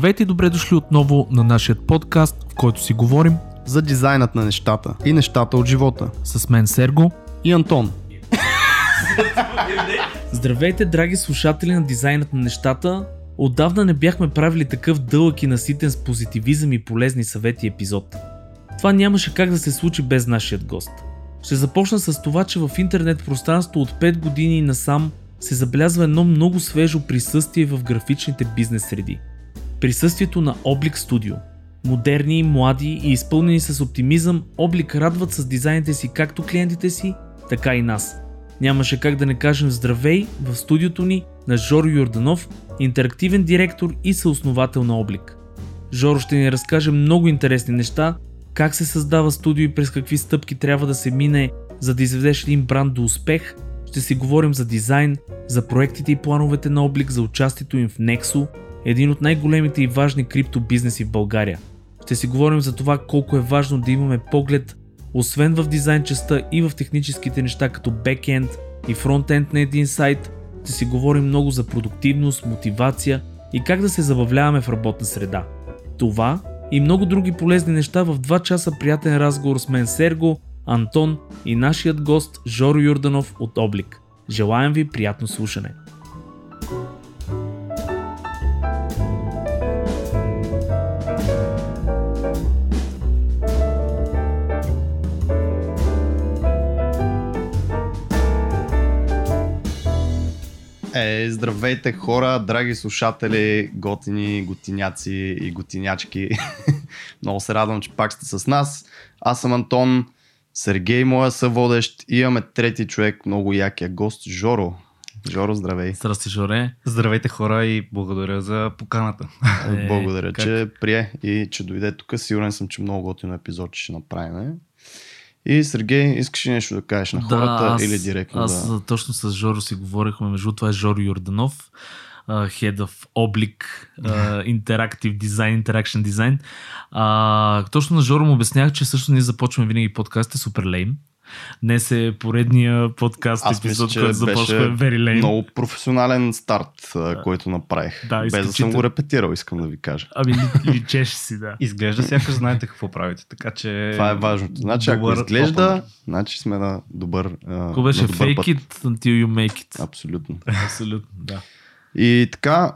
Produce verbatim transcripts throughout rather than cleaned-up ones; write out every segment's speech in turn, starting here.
Здравейте и добре дошли отново на нашия подкаст, в който си говорим за дизайнът на нещата и нещата от живота. С мен Серго и Антон. Здравейте, драги слушатели на дизайнът на нещата. Отдавна не бяхме правили такъв дълъг и наситен с позитивизъм и полезни съвети епизод. Това нямаше как да се случи без нашият гост. Ще започна с това, че в интернет пространство от пет години насам се забелязва едно много свежо присъствие в графичните бизнес среди. Присъствието на Oblik Studio. Модерни, млади и изпълнени с оптимизъм, Oblik радват с дизайните си както клиентите си, така и нас. Нямаше как да не кажем здравей в студиото ни на Зхоро Йорданов, интерактивен директор и съосновател на Oblik. Жоро ще ни разкаже много интересни неща, как се създава студио и през какви стъпки трябва да се мине, за да изведеш един бранд до успех. Ще си говорим за дизайн, за проектите и плановете на Oblik, за участието им в Nexo, един от най-големите и важни криптобизнеси в България. Ще си говорим за това колко е важно да имаме поглед, освен в дизайн частта и в техническите неща като бекенд и фронтенд на един сайт. Ще си говорим много за продуктивност, мотивация и как да се забавляваме в работна среда. Това и много други полезни неща в два часа приятен разговор с мен Серго, Антон и нашият гост Зхоро Йорданов от Oblik. Желаем ви приятно слушане! Е, здравейте хора, драги слушатели, готини, готиняци и готинячки. Много се радвам, че пак сте с нас. Аз съм Антон, Сергей моя съводещ и имаме трети човек, много якия гост, Зхоро. Зхоро, здравей. Здрасти, Жоре. Здравейте хора и благодаря за поканата. Е, благодаря, как? Че прие и че дойде тук. Сигурен съм, че много готин епизод ще направим. И Сергей, искаш ли нещо да кажеш на хората да, аз, или директно? Аз да... точно с Жоро си говорихме, между това е Зхоро Йорданов, uh, Head of Oblik, uh, Interactive Design, Interaction Design. Uh, точно на Жоро му обяснях, че всъщност ние започваме винаги подкастите супер лейм. Днес е поредния подкаст аз епизод, мисля, който започваме Very Lame. Много професионален старт, да. който направих. Да, без да съм го репетирал, искам да ви кажа. Ами личеш си, да. Изглежда сякаш знаете какво правите, така че... Това е важното. Значи добър, ако изглежда, опън. значи сме на добър път. Ако беше fake път. It until you make it. Абсолютно. Абсолютно, да. И така,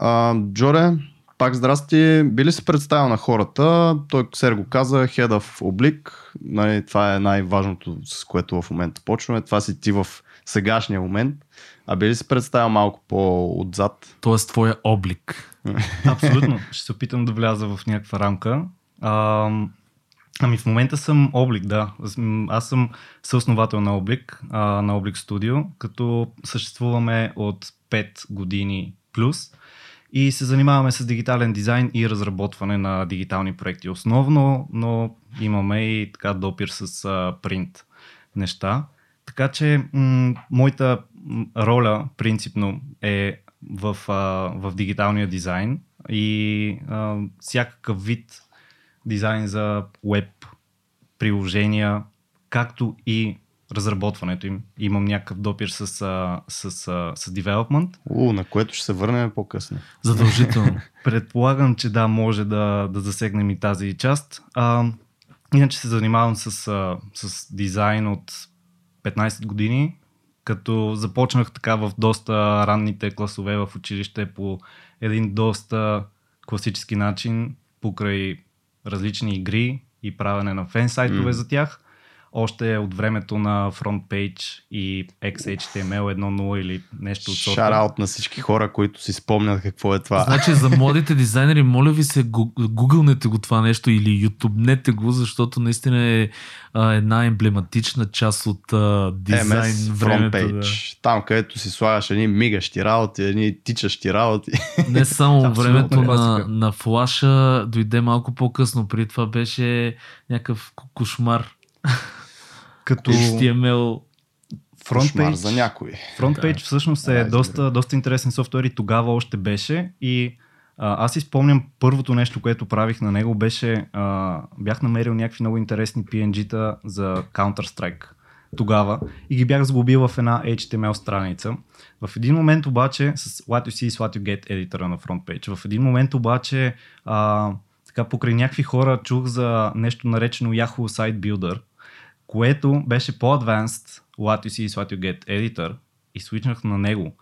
Джоре, пак здрасти. Би ли се представил на хората? Той Серго каза, Head of Oblik. Нали, това е най-важното, с което в момента почваме. Това си ти в сегашния момент. А би ли се представил малко по-отзад? Тоест твоя облик. Абсолютно. Ще се опитам да вляза в някаква рамка. А, ами в момента съм Oblik, да. Аз съм съосновател на Oblik, на Oblik Studio, като съществуваме от пет години плюс. И се занимаваме с дигитален дизайн и разработване на дигитални проекти основно, но имаме и така допир с а, принт неща. Така че м- моята роля принципно е в, а, в дигиталния дизайн и а, всякакъв вид дизайн за веб приложения, както и разработването им. Имам някакъв допир с, с, с, с development. У, на което ще се върнем по-късно. Задължително. Предполагам, че да, може да, да засегнем и тази част. А, иначе се занимавам с, с дизайн от петнайсет години, като започнах така в доста ранните класове в училище по един доста класически начин, покрай различни игри и правене на фенсайтове mm. за тях. Още от времето на FrontPage и X H T M L едно точка нула или нещо от сорта. Шараут на всички хора, които си спомнят какво е това. Значи за младите дизайнери, моля ви се, гугълнете го това нещо или ютубнете го, защото наистина е а, една емблематична част от а, дизайн M S, времето. FrontPage, да. Там където си слагаш едни мигащи работи, едни тичащи работи. Не само времето на, на флаша, дойде малко по-късно, при това беше някакъв кошмар. Като H T M L FrontPage за някой. FrontPage да, всъщност е да, доста, доста интересен софтуер и тогава още беше и а, аз си спомням първото нещо, което правих на него беше а, бях намерил някакви много интересни P N G-та за Counter-Strike, тогава и ги бях сглобил в една ейч ти ем ел страница. В един момент обаче, с What You See is What You Get едитора на FrontPage, в един момент обаче а, така, покрай някакви хора чух за нещо наречено Yahoo Site Builder, което беше по-advanced What You See is What You Get editor и свичнах на него,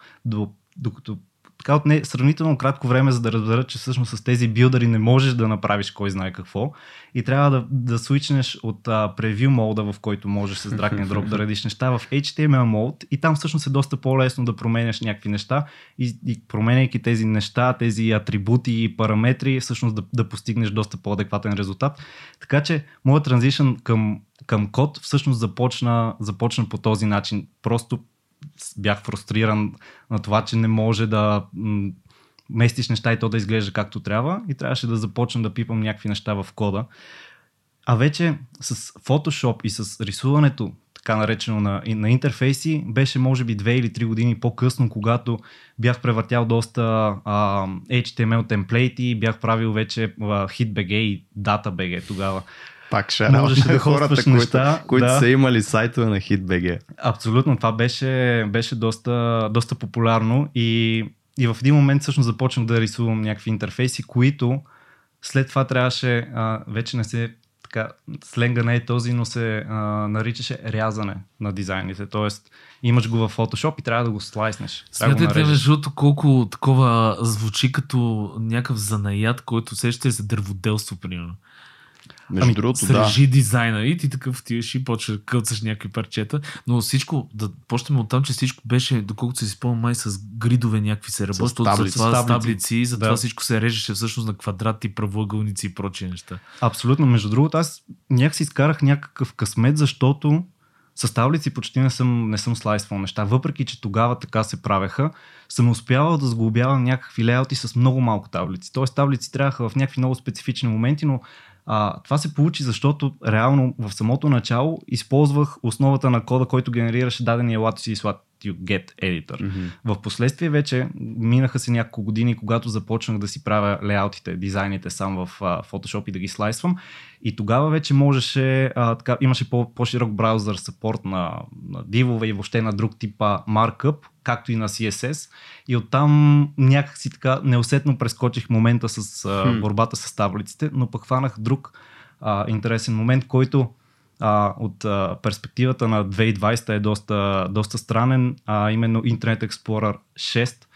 докато така отне сравнително кратко време, за да разбера, че всъщност с тези билдъри не можеш да направиш кой знае какво и трябва да, да свичнеш от превю молда, в който можеш с drag and drop да редиш неща в ейч ти ем ел мод и там всъщност е доста по-лесно да променяш някакви неща и, и променяйки тези неща, тези атрибути и параметри, всъщност да, да постигнеш доста по-адекватен резултат. Така че моят транзишън към, към код всъщност започна, започна по този начин. Просто бях фрустриран на това, че не може да местиш неща и то да изглежда както трябва и трябваше да започна да пипам някакви неща в кода. А вече с Photoshop и с рисуването, така наречено на, на интерфейси, беше може би две или три години по-късно, когато бях превъртял доста а, ейч ти ем ел темплейти, бях правил вече HitBG и DataBG тогава. Пак шаралът на да хората, неща, които, които да. са имали сайтове на HitBG. Абсолютно, това беше, беше доста, доста популярно и, и в един момент всъщност започнах да рисувам някакви интерфейси, които след това трябваше, а, вече не се, така, сленга не е този, но се а, наричаше рязане на дизайните, т.е. имаш го в Photoshop и трябва да го слайснеш. Смятайте, междуто, колко такова звучи като някакъв занаят, който усещате за дърводелство, примерно. Между ами, другото, срежи да. дизайна и ти такъв отиваш и почваш да кълцаш някакви парчета, но всичко, да почнем от там, че всичко беше, доколкото се изпълня май с гридове някакви се работи, от това с таблици, таблици затова да. всичко се режеше всъщност на квадрати, правоъгълници и прочие неща. Абсолютно, между другото, аз някакси изкарах някакъв късмет, защото с таблици почти не съм, не съм слайсвал неща, въпреки че тогава така се правеха, съм успявал да сглобявам някакви лейаути с много малко таблици, т.е. таблици трябваха в някакви много специфични моменти, но А, това се получи, защото реално в самото начало използвах основата на кода, който генерираше дадения What You See is What You Get editor. Mm-hmm. В последствие вече минаха се няколко години, когато започнах да си правя лейаутите, дизайните сам в а, Photoshop и да ги слайсвам. И тогава вече можеше, а, така, имаше по- по-широк браузър съпорт на, на дивове и въобще на друг типа markup, както и на си ес ес. И оттам някакси така неусетно прескочих момента с а, борбата с таблиците, но пък хванах друг а, интересен момент, който а, от а, перспективата на две хиляди и двадесета е доста, доста странен, а именно Internet Explorer шест,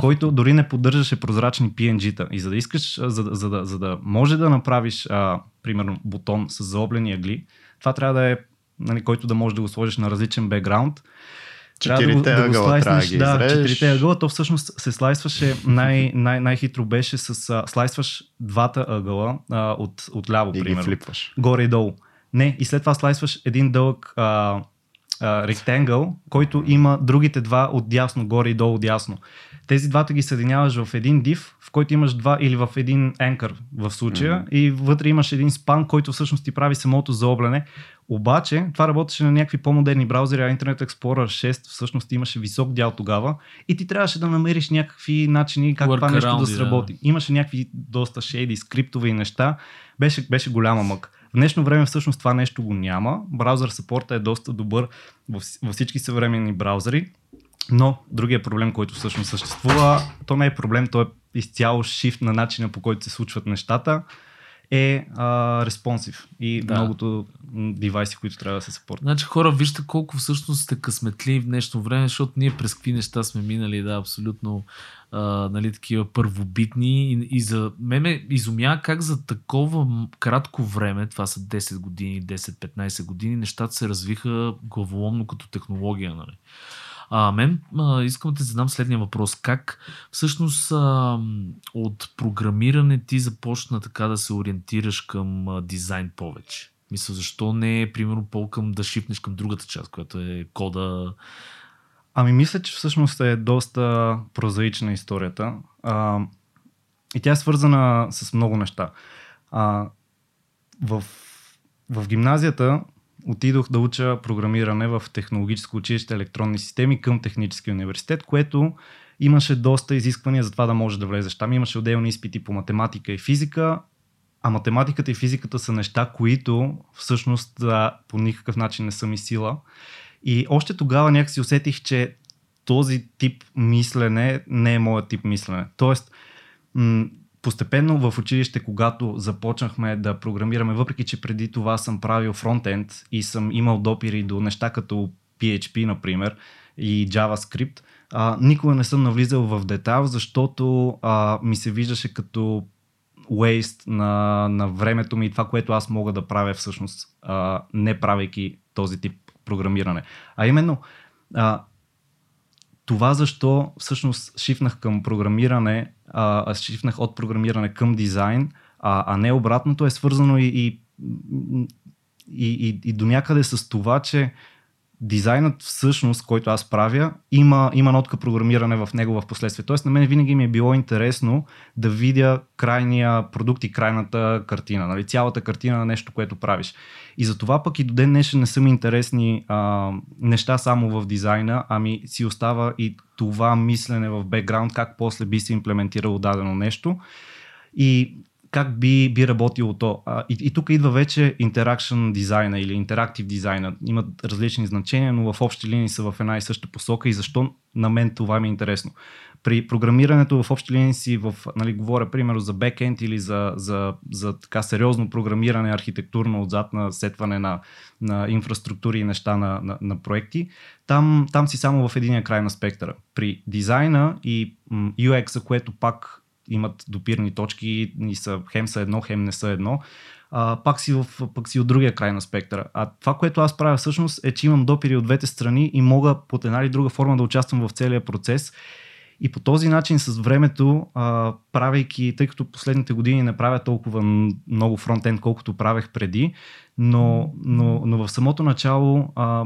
който дори не поддържаше прозрачни пи ен джи-та. И за да искаш, за, за, за, да, за да може да направиш а, примерно бутон с заоблени ъгли, това трябва да е, нали, който да можеш да го сложиш на различен бекграунд. Четирите ъгъла трябва да ги изрежеш. Да, четирите ъгъла, то всъщност се слайсваше, най, най, най-хитро беше с а, слайсваш двата ъгъла а, от, от ляво, и примерно. И ги флипваш. Горе и долу. Не, и след това слайсваш един дълъг а, а, ректенгъл, който има другите два от дясно, горе и долу дясно. Тези двата ги съединяваш в един div, в който имаш два или в един anchor в случая, mm-hmm. и вътре имаш един span, който всъщност ти прави самото заобляне. Обаче това работеше на някакви по-модерни браузери, а Internet Explorer шест всъщност имаше висок дял тогава и ти трябваше да намериш някакви начини как това нещо да сработи. Yeah. Имаше някакви доста шейди, скриптове и неща. Беше, беше голяма мък. В днешно време всъщност това нещо го няма. Браузър съпорта е доста добър във всички съвременни браузери. Но другия проблем, който всъщност съществува, то не е проблем, то е изцяло шифт на начина, по който се случват нещата, е а, респонсив и да. многото девайси, които трябва да се съпортят. Значи хора, вижте колко всъщност сте късметли в днешно време, защото ние през какви неща сме минали, да, абсолютно а, нали, такива първобитни и, и за мен ме изумя как за такова кратко време, това са десет години, десет-петнадесет години, нещата се развиха главоломно като технология, нали. А мен а, искам да те задам следния въпрос. Как всъщност а, от програмиране ти започна така да се ориентираш към а, дизайн повече? Мисля, защо не е, примерно, по-към да шифнеш към другата част, която е кода? Ами мисля, че всъщност е доста прозаична историята. А, и тя е свързана с много неща. А, в, в гимназията отидох да уча програмиране в технологическо училище електронни системи към технически университет, което имаше доста изисквания за това да можеш да влезеш там. Имаше отделни изпити по математика и физика, А математиката и физиката са неща, които всъщност а, по никакъв начин не са ми сила. И още тогава някакси усетих, че този тип мислене не е моят тип мислене. Тоест, м- постепенно в училище, когато започнахме да програмираме, въпреки че преди това съм правил фронтенд и съм имал допири до неща като пи ейч пи, например, и JavaScript, а, никога не съм навлизал в детайл, защото а, ми се виждаше като waste на, на времето ми и това, което аз мога да правя всъщност, а, не правейки този тип програмиране. А именно, а, това защо всъщност шифнах към програмиране, а, шифнах от програмиране към дизайн, а, а не обратното, е свързано и, и, и, и, и до някъде с това, че дизайнът всъщност, който аз правя, има, има нотка програмиране в него в последствие. Тоест на мен винаги ми е било интересно да видя крайния продукт и крайната картина, нали? Цялата картина на нещо, което правиш. И затова пък и до ден днешен не са ми интересни а, неща само в дизайна, ами си остава и това мислене в бекграунд, как после би се имплементирало дадено нещо и как би, би работило то. А, и, и тук идва вече интеракшн дизайна или интерактив дизайна. Имат различни значения, но в общи линии са в една и съща посока и защо на мен това ми е интересно. При програмирането в общи линии си, в, нали, говоря примерно за бекенд или за, за, за така сериозно програмиране, архитектурно отзад на сетване на, на инфраструктури и неща на, на, на проекти, там, там си само в единия край на спектъра. При дизайна и ю екс-а, което пак имат допирни точки и са, хем са едно, хем не са едно, а, пак, си в, пак си от другия край на спектъра. А това, което аз правя всъщност, е, че имам допири от двете страни и мога под една или друга форма да участвам в целия процес. И по този начин с времето, а, правейки, тъй като последните години не правя толкова много фронтенд, колкото правех преди, но, но, но в самото начало, а,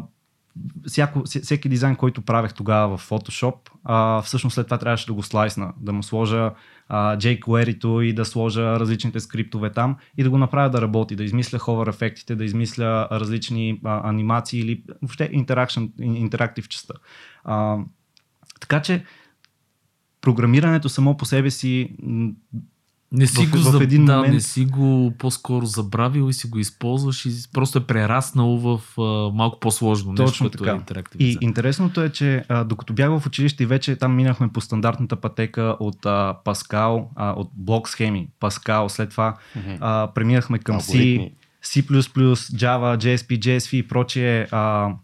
Всяко, всеки дизайн, който правех тогава в Photoshop, а, всъщност след това трябваше да го слайсна, да му сложа а, jQuery-то и да сложа различните скриптове там и да го направя да работи, да измисля hover ефектите, да измисля различни а, анимации или въобще интерактив частта. А, така че програмирането само по себе си не си в, го в един да, момент... не си го по-скоро забравил и си го използваш и просто е прераснал в а, малко по-сложно нещо. Точно така. Е интерактив. И интересното е, че а, докато бях в училище и вече там минахме по стандартната пътека от а, Паскал, а, от блок схеми, Паскал, след това mm-hmm. а, преминахме към C, C++, Java, джей ес пи, джей ес ви и прочие а,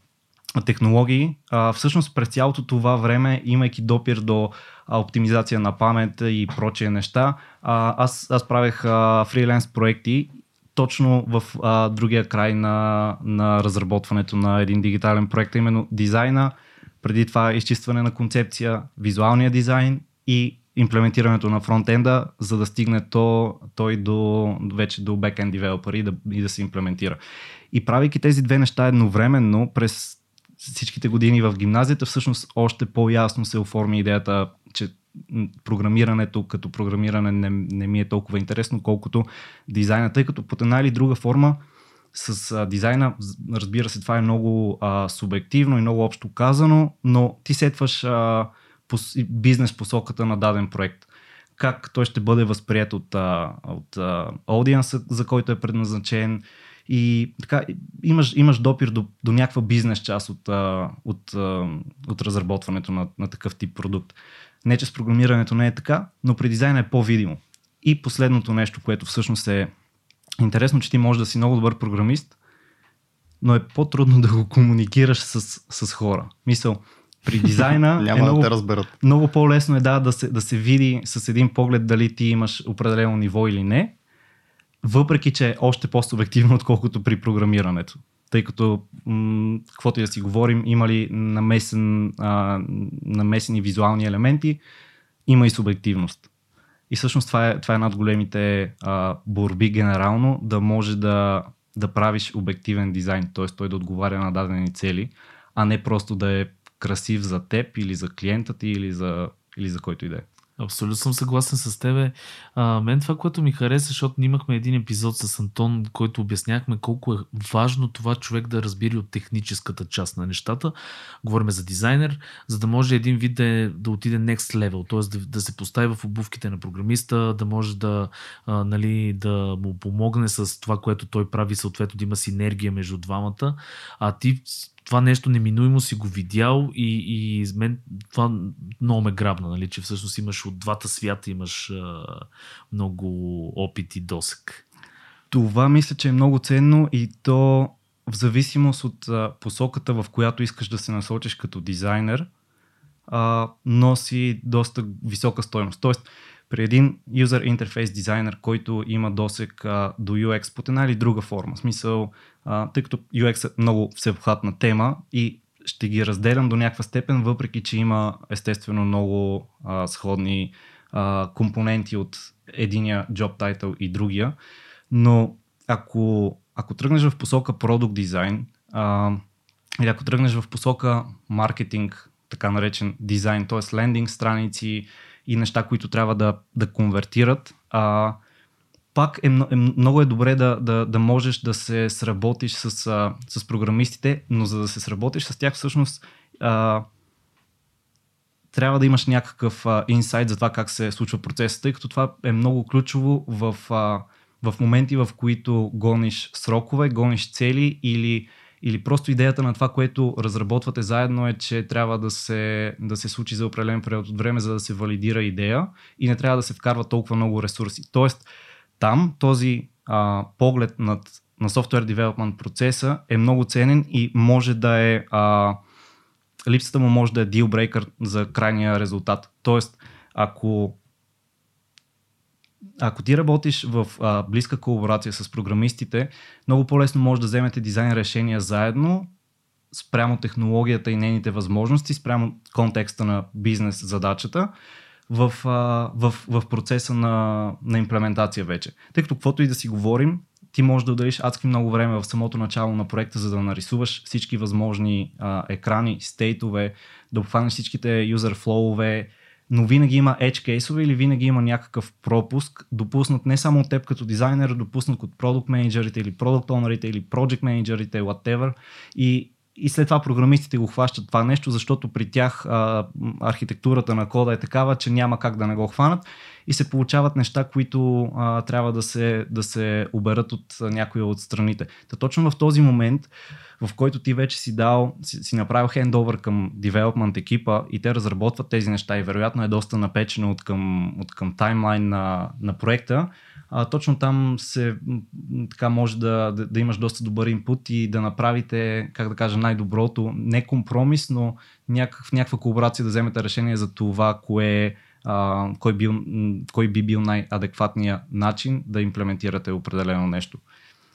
технологии. А, всъщност през цялото това време, имайки допир до оптимизация на памет и прочие неща, аз, аз правех а, фриленс проекти точно в а, другия край на, на разработването на един дигитален проект, именно дизайна, преди това изчистване на концепция, визуалния дизайн и имплементирането на фронтенда, за да стигне то, той до, вече до бекенд девелопър и да, и да се имплементира. И правейки тези две неща едновременно през всичките години в гимназията, всъщност още по-ясно се оформи идеята, че програмирането като програмиране не, не ми е толкова интересно, колкото дизайна, тъй като под една или друга форма с а, дизайна, разбира се, това е много а, субективно и много общо казано, но ти сетваш а, пос, бизнес посоката на даден проект. Как той ще бъде възприят от, а, от а, аудиенса, за който е предназначен. И така, имаш, имаш допир до, до някаква бизнес част от, от, от разработването на, на такъв тип продукт. Не, че с програмирането не е така, но при дизайна е по-видимо. И последното нещо, което всъщност е интересно, че ти можеш да си много добър програмист, но е по-трудно да го комуникираш с, с хора. Мисъл, при дизайна е много, да те разберат. Много по-лесно е да, да, се, да се види с един поглед дали ти имаш определено ниво или не, въпреки че е още по-субективно, отколкото при програмирането. Тъй като, м- каквото и да си говорим, има ли намесен, а, намесени визуални елементи, има и субективност. И всъщност това е, това е една от големите а, борби генерално, да може да, да правиш обективен дизайн, т.е. той да отговаря на дадени цели, а не просто да е красив за теб или за клиента ти или за, или за който и да е. Абсолютно съм съгласен с тебе. А, мен това, което ми хареса, защото имахме един епизод с Антон, който обясняхме колко е важно това човек да разбира от техническата част на нещата. Говорим за дизайнер, за да може един вид да, да отиде next level, т.е. да, да се постави в обувките на програмиста, да може да, а, нали, да му помогне с това, което той прави, съответно да има синергия между двамата. А ти това нещо неминуемо си го видял и, и мен това много ме грабна, нали, че всъщност имаш от двата свята, имаш а, много опит и досек. Това мисля, че е много ценно и то в зависимост от а, посоката, в която искаш да се насочиш като дизайнер, а, носи доста висока стойност. Тоест, при един юзер интерфейс дизайнер, който има досек а, до ю екс под една или друга форма. В смисъл, а, тъй като ю екс е много всеобхватна тема и ще ги разделям до някаква степен, въпреки че има естествено много а, сходни а, компоненти от единия job title и другия. Но ако, ако тръгнеш в посока product дизайн а, или ако тръгнеш в посока маркетинг, така наречен дизайн, т.е. лендинг страници и неща, които трябва да, да конвертират, а, пак е, е, много е добре да, да, да можеш да се сработиш с, а, с програмистите, но за да се сработиш с тях всъщност а, трябва да имаш някакъв а, инсайт за това как се случва процесът, тъй като това е много ключово в, а, в моменти, в които гониш срокове, гониш цели или Или просто идеята на това, което разработвате заедно е, че трябва да се, да се случи за определен период от време, за да се валидира идея и не трябва да се вкарва толкова много ресурси. Тоест, там този а, поглед над, на софтуер девелопмент процеса е много ценен и може да е а, липсата му може да е deal breaker за крайния резултат. Тоест, ако Ако ти работиш в а, близка колаборация с програмистите, много по-лесно може да вземете дизайн решения заедно спрямо технологията и нейните възможности, спрямо контекста на бизнес задачата в, а, в, в процеса на, на имплементация вече. Тъй като каквото и да си говорим, ти можеш да отделиш адски много време в самото начало на проекта, за да нарисуваш всички възможни а, екрани, стейтове, да обхванеш всичките юзер флоуве, но винаги има edge кейсове или винаги има някакъв пропуск, допуснат не само от теб като дизайнер, а допуснат от продукт менеджерите или продукт онерите или project менеджерите, whatever. И, и след това програмистите го хващат това нещо, защото при тях а, архитектурата на кода е такава, че няма как да не го хванат и се получават неща, които а, трябва да се, да се оберат от някоя от страните. Та точно в този момент, в който ти вече си дал, си, си направил хендовър към девелопмент екипа и те разработват тези неща и вероятно е доста напечено от към, от към таймлайн на, на проекта, а, точно там се така може да, да, да имаш доста добър инпут и да направите, как да кажа, най-доброто, не компромис, но някакъв, някаква колаборация да вземете решение за това, кое Uh, кой, бил, кой би бил най-адекватният начин да имплементирате определено нещо.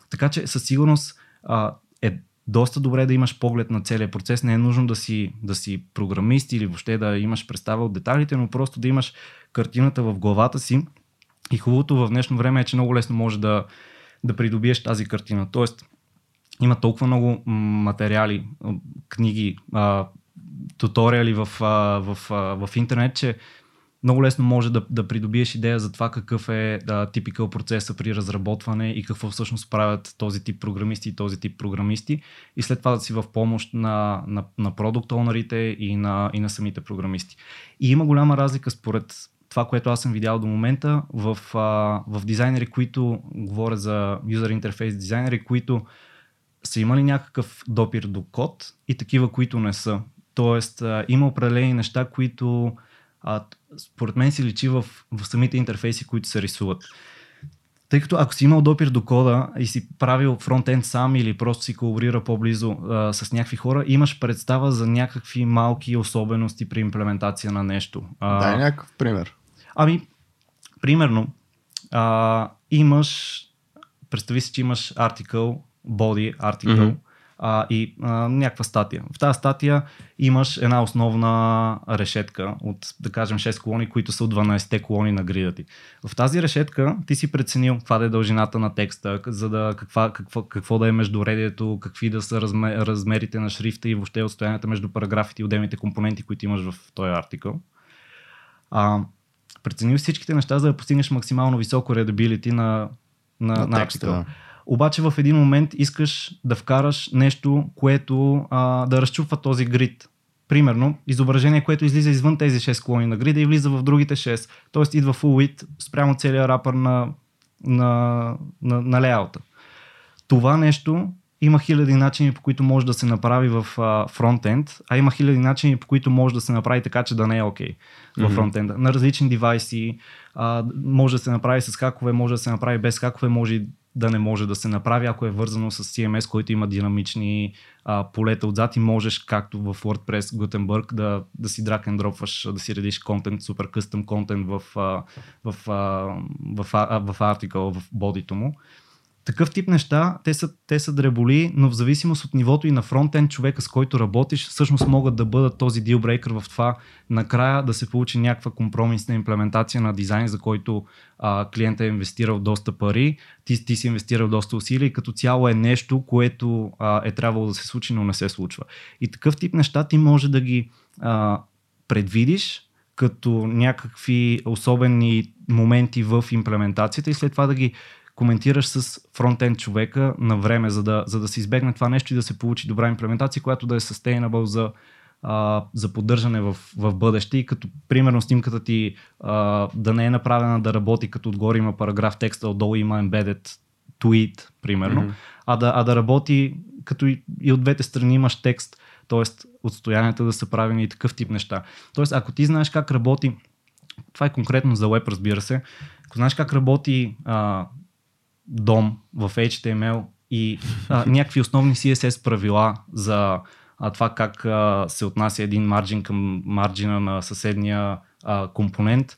Така че със сигурност uh, е доста добре да имаш поглед на целия процес. Не е нужно да си, да си програмист или въобще да имаш представа от детайлите, но просто да имаш картината в главата си. И хубавото в днешно време е, че много лесно можеш да, да придобиеш тази картина. Тоест има толкова много материали, книги, uh, туториали в, uh, в, uh, в интернет, че много лесно може да, да придобиеш идея за това какъв е да, типикъл процеса при разработване и какво всъщност правят този тип програмисти и този тип програмисти и след това да си в помощ на, на, на продукт онерите и на, и на самите програмисти. И има голяма разлика според това, което аз съм видял до момента в, а, в дизайнери, които говоря за юзер интерфейс дизайнери, които са имали някакъв допир до код и такива, които не са. Тоест а, има определени неща, които А, според мен се личи в, в самите интерфейси, които се рисуват. Тъй като ако си имал допир до кода и си правил фронтенд сам или просто си колаборира по-близо а, с някакви хора, имаш представа за някакви малки особености при имплементация на нещо. А, Дай някакъв пример. Ами, примерно, а, имаш, представи си, че имаш артикъл, body артикъл, mm-hmm. А, и а, някаква статия. В тази статия имаш една основна решетка от, да кажем, шест колони, които са от дванайсетте колони на грида ти. В тази решетка ти си преценил каква да е дължината на текста, за да, каква, какво, какво да е междуредието, какви да са размер, размерите на шрифта и въобще отстоянията между параграфите и отделните компоненти, които имаш в този артикъл. А, преценил всичките неща, за да постигнеш максимално високо редабилити на, на, на, на текста. Да. Обаче в един момент искаш да вкараш нещо, което а, да разчупва този грид. Примерно, изображение, което излиза извън тези шест клони на грида и влиза в другите шест. Тоест идва full width спрямо целия рапър на, на, на, на лейаута. Това нещо има хиляди начини, по които може да се направи в а, фронтенд, а има хиляди начини, по които може да се направи така, че да не е окей okay в фронтенда. Mm-hmm. На различни девайси, а, може да се направи с хакове, може да се направи без хакове, може да не може да се направи, ако е вързано с си ем ес, който има динамични а, полета отзад и можеш, както в WordPress Gutenberg, да, да си drag and dropваш, да си редиш контент, супер къстъм контент в, а, в, а, в, а, в артикъл, в бодито му. Такъв тип неща, те са, те са дреболи, но в зависимост от нивото и на фронтенд човека, с който работиш, всъщност могат да бъдат този дилбрейкър в това накрая да се получи някаква компромисна имплементация на дизайн, за който а, клиентът е инвестирал доста пари, ти, ти си инвестирал доста усилия и като цяло е нещо, което а, е трябвало да се случи, но не се случва. И такъв тип неща ти може да ги а, предвидиш като някакви особени моменти в имплементацията и след това да ги коментираш с фронтенд човека на време, за да, за да се избегне това нещо и да се получи добра имплементация, която да е sustainable за, а, за поддържане в, в бъдеще и като примерно снимката ти а, да не е направена да работи като отгоре има параграф текста, отдолу има embedded tweet, примерно, mm-hmm. а, да, а да работи като и, и от двете страни имаш текст, т.е. отстоянията да са правени и такъв тип неща. Т.е. ако ти знаеш как работи, това е конкретно за web, разбира се, ако знаеш как работи а, дом в ейч ти ем ел и а, някакви основни си ес ес правила за а, това как а, се отнася един марджин към марджина на съседния а, компонент.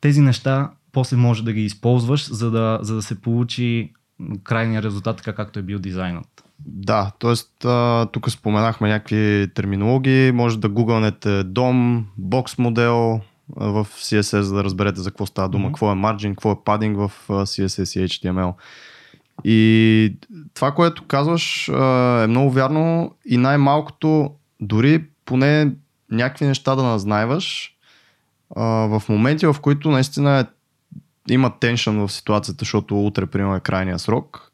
Тези неща после може да ги използваш, за да, за да се получи крайния резултат, така както е бил дизайнът. Да, т.е. тук споменахме някакви терминологии, може да гугълнете дом, бокс модел в си ес ес, за да разберете за какво става дума, mm-hmm. какво е margin, какво е padding в си ес ес и ейч ти ем ел. И това, което казваш, е много вярно и най-малкото дори поне някакви неща да назнаеваш в моменти, в които наистина има теншън в ситуацията, защото утре приема е крайния срок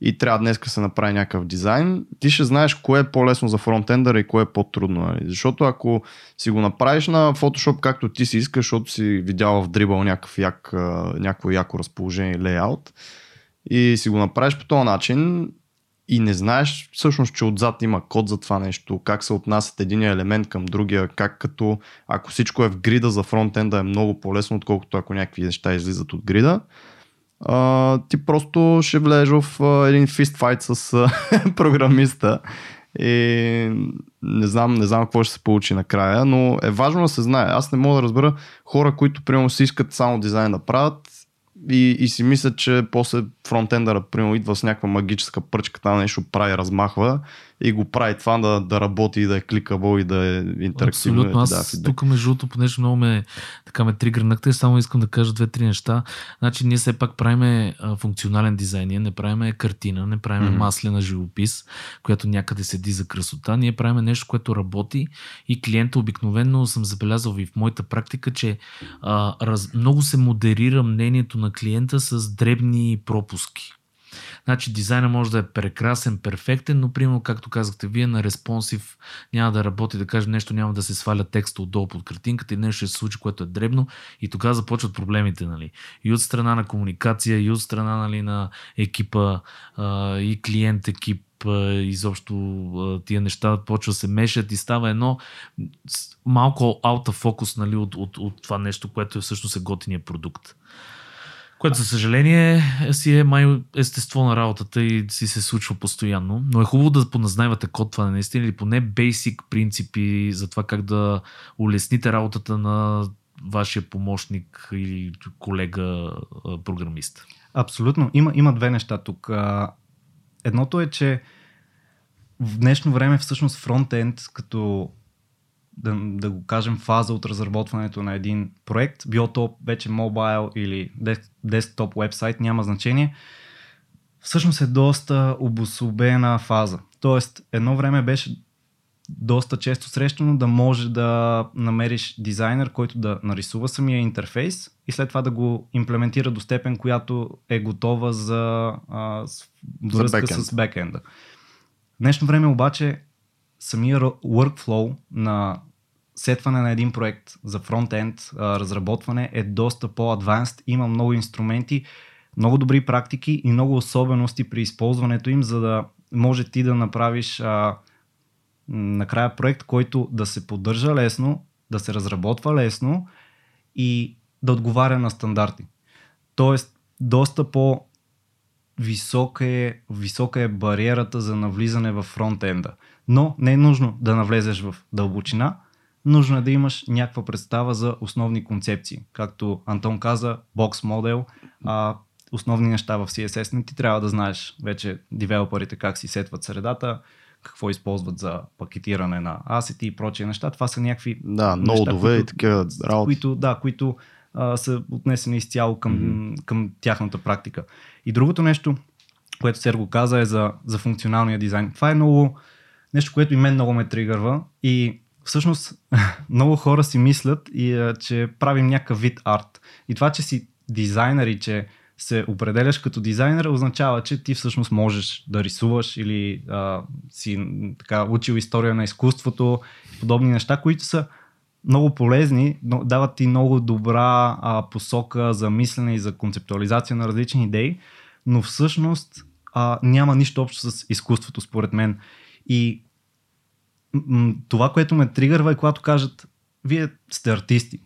и трябва днеска се направи някакъв дизайн, ти ще знаеш кое е по-лесно за фронтендъра и кое е по-трудно. Защото ако си го направиш на Photoshop както ти си искаш, защото си видял в дрибъл някакъв як, някакво яко разположение, лейаут и си го направиш по този начин и не знаеш всъщност, че отзад има код за това нещо, как се отнасят единия елемент към другия, как като ако всичко е в грида за фронтенда е много по-лесно, отколкото ако някакви неща излизат от грида. Uh, ти просто ще влезеш в uh, един фистфайт с uh, програмиста и не знам, не знам какво ще се получи накрая, но е важно да се знае. Аз не мога да разбера хора, които примерно си искат само дизайн да правят и, и си мислят, че после фронтендъра примерно идва с някаква магическа пръчка, там нещо прави, размахва и го прави това да, да работи и да е кликабъл и да е интерактивно. Абсолютно, аз да, тук между другото, понеже много ме, ме тригърнахте, само искам да кажа две-три неща. Значи ние все пак правиме функционален дизайн, ние не правиме картина, не правиме mm-hmm. маслена живопис, която някъде седи за красота, ние правиме нещо, което работи и клиента обикновено съм забелязал и в моята практика, че а, раз, много се модерира мнението на клиента с дребни пропуски. Значи дизайна може да е прекрасен, перфектен, но примерно, както казахте вие, на респонсив няма да работи, да кажем нещо, няма да се сваля текста отдолу под картинката и нещо ще се случи, което е дребно и тогава започват проблемите, нали. И от страна на комуникация, и от страна, нали, на екипа, и клиент екип, изобщо тия неща почва да се мешат и става едно малко out of focus, нали, от, от, от това нещо, което е всъщност е готиният продукт. Което, за съжаление, си е май естество на работата и си се случва постоянно. Но е хубаво да поназнайвате код това наистина или поне basic принципи за това как да улесните работата на вашия помощник или колега програмист. Абсолютно. Има, има две неща тук. Едното е, че в днешно време всъщност фронтенд, като Да, да го кажем фаза от разработването на един проект, било то вече мобайл или деск, десктоп уебсайт, няма значение, всъщност е доста обособена фаза. Тоест едно време беше доста често срещано да може да намериш дизайнер, който да нарисува самия интерфейс и след това да го имплементира до степен, която е готова за а, връзка за бекенд. С бекенда. В днешно време обаче самия workflow на сетване на един проект за фронт-енд разработване е доста по-адванст. Има много инструменти, много добри практики и много особености при използването им, за да може ти да направиш а, накрая проект, който да се поддържа лесно, да се разработва лесно и да отговаря на стандарти. Тоест, доста по-висока е, висока е бариерата за навлизане в фронт-енда. Но не е нужно да навлезеш в дълбочина, нужно е да имаш някаква представа за основни концепции. Както Антон каза, бокс модел, а, основни неща в си ес ес, не ти трябва да знаеш вече девелоперите как си сетват средата, какво използват за пакетиране на асети и прочие неща. Това са някакви да, неща, и такива работи, които, да, които а, са отнесени изцяло към, mm-hmm. към тяхната практика. И другото нещо, което Серго каза, е за, за функционалния дизайн. Това е много нещо, което и мен много ме тригърва и всъщност много хора си мислят, и, че правим някакъв вид арт. И това, че си дизайнер и че се определяш като дизайнер, означава, че ти всъщност можеш да рисуваш или а, си така, учил история на изкуството и подобни неща, които са много полезни, но дават ти много добра а, посока за мислене и за концептуализация на различни идеи, но всъщност а, няма нищо общо с изкуството, според мен. И м- м- това, което ме тригърва е когато кажат, вие сте артисти.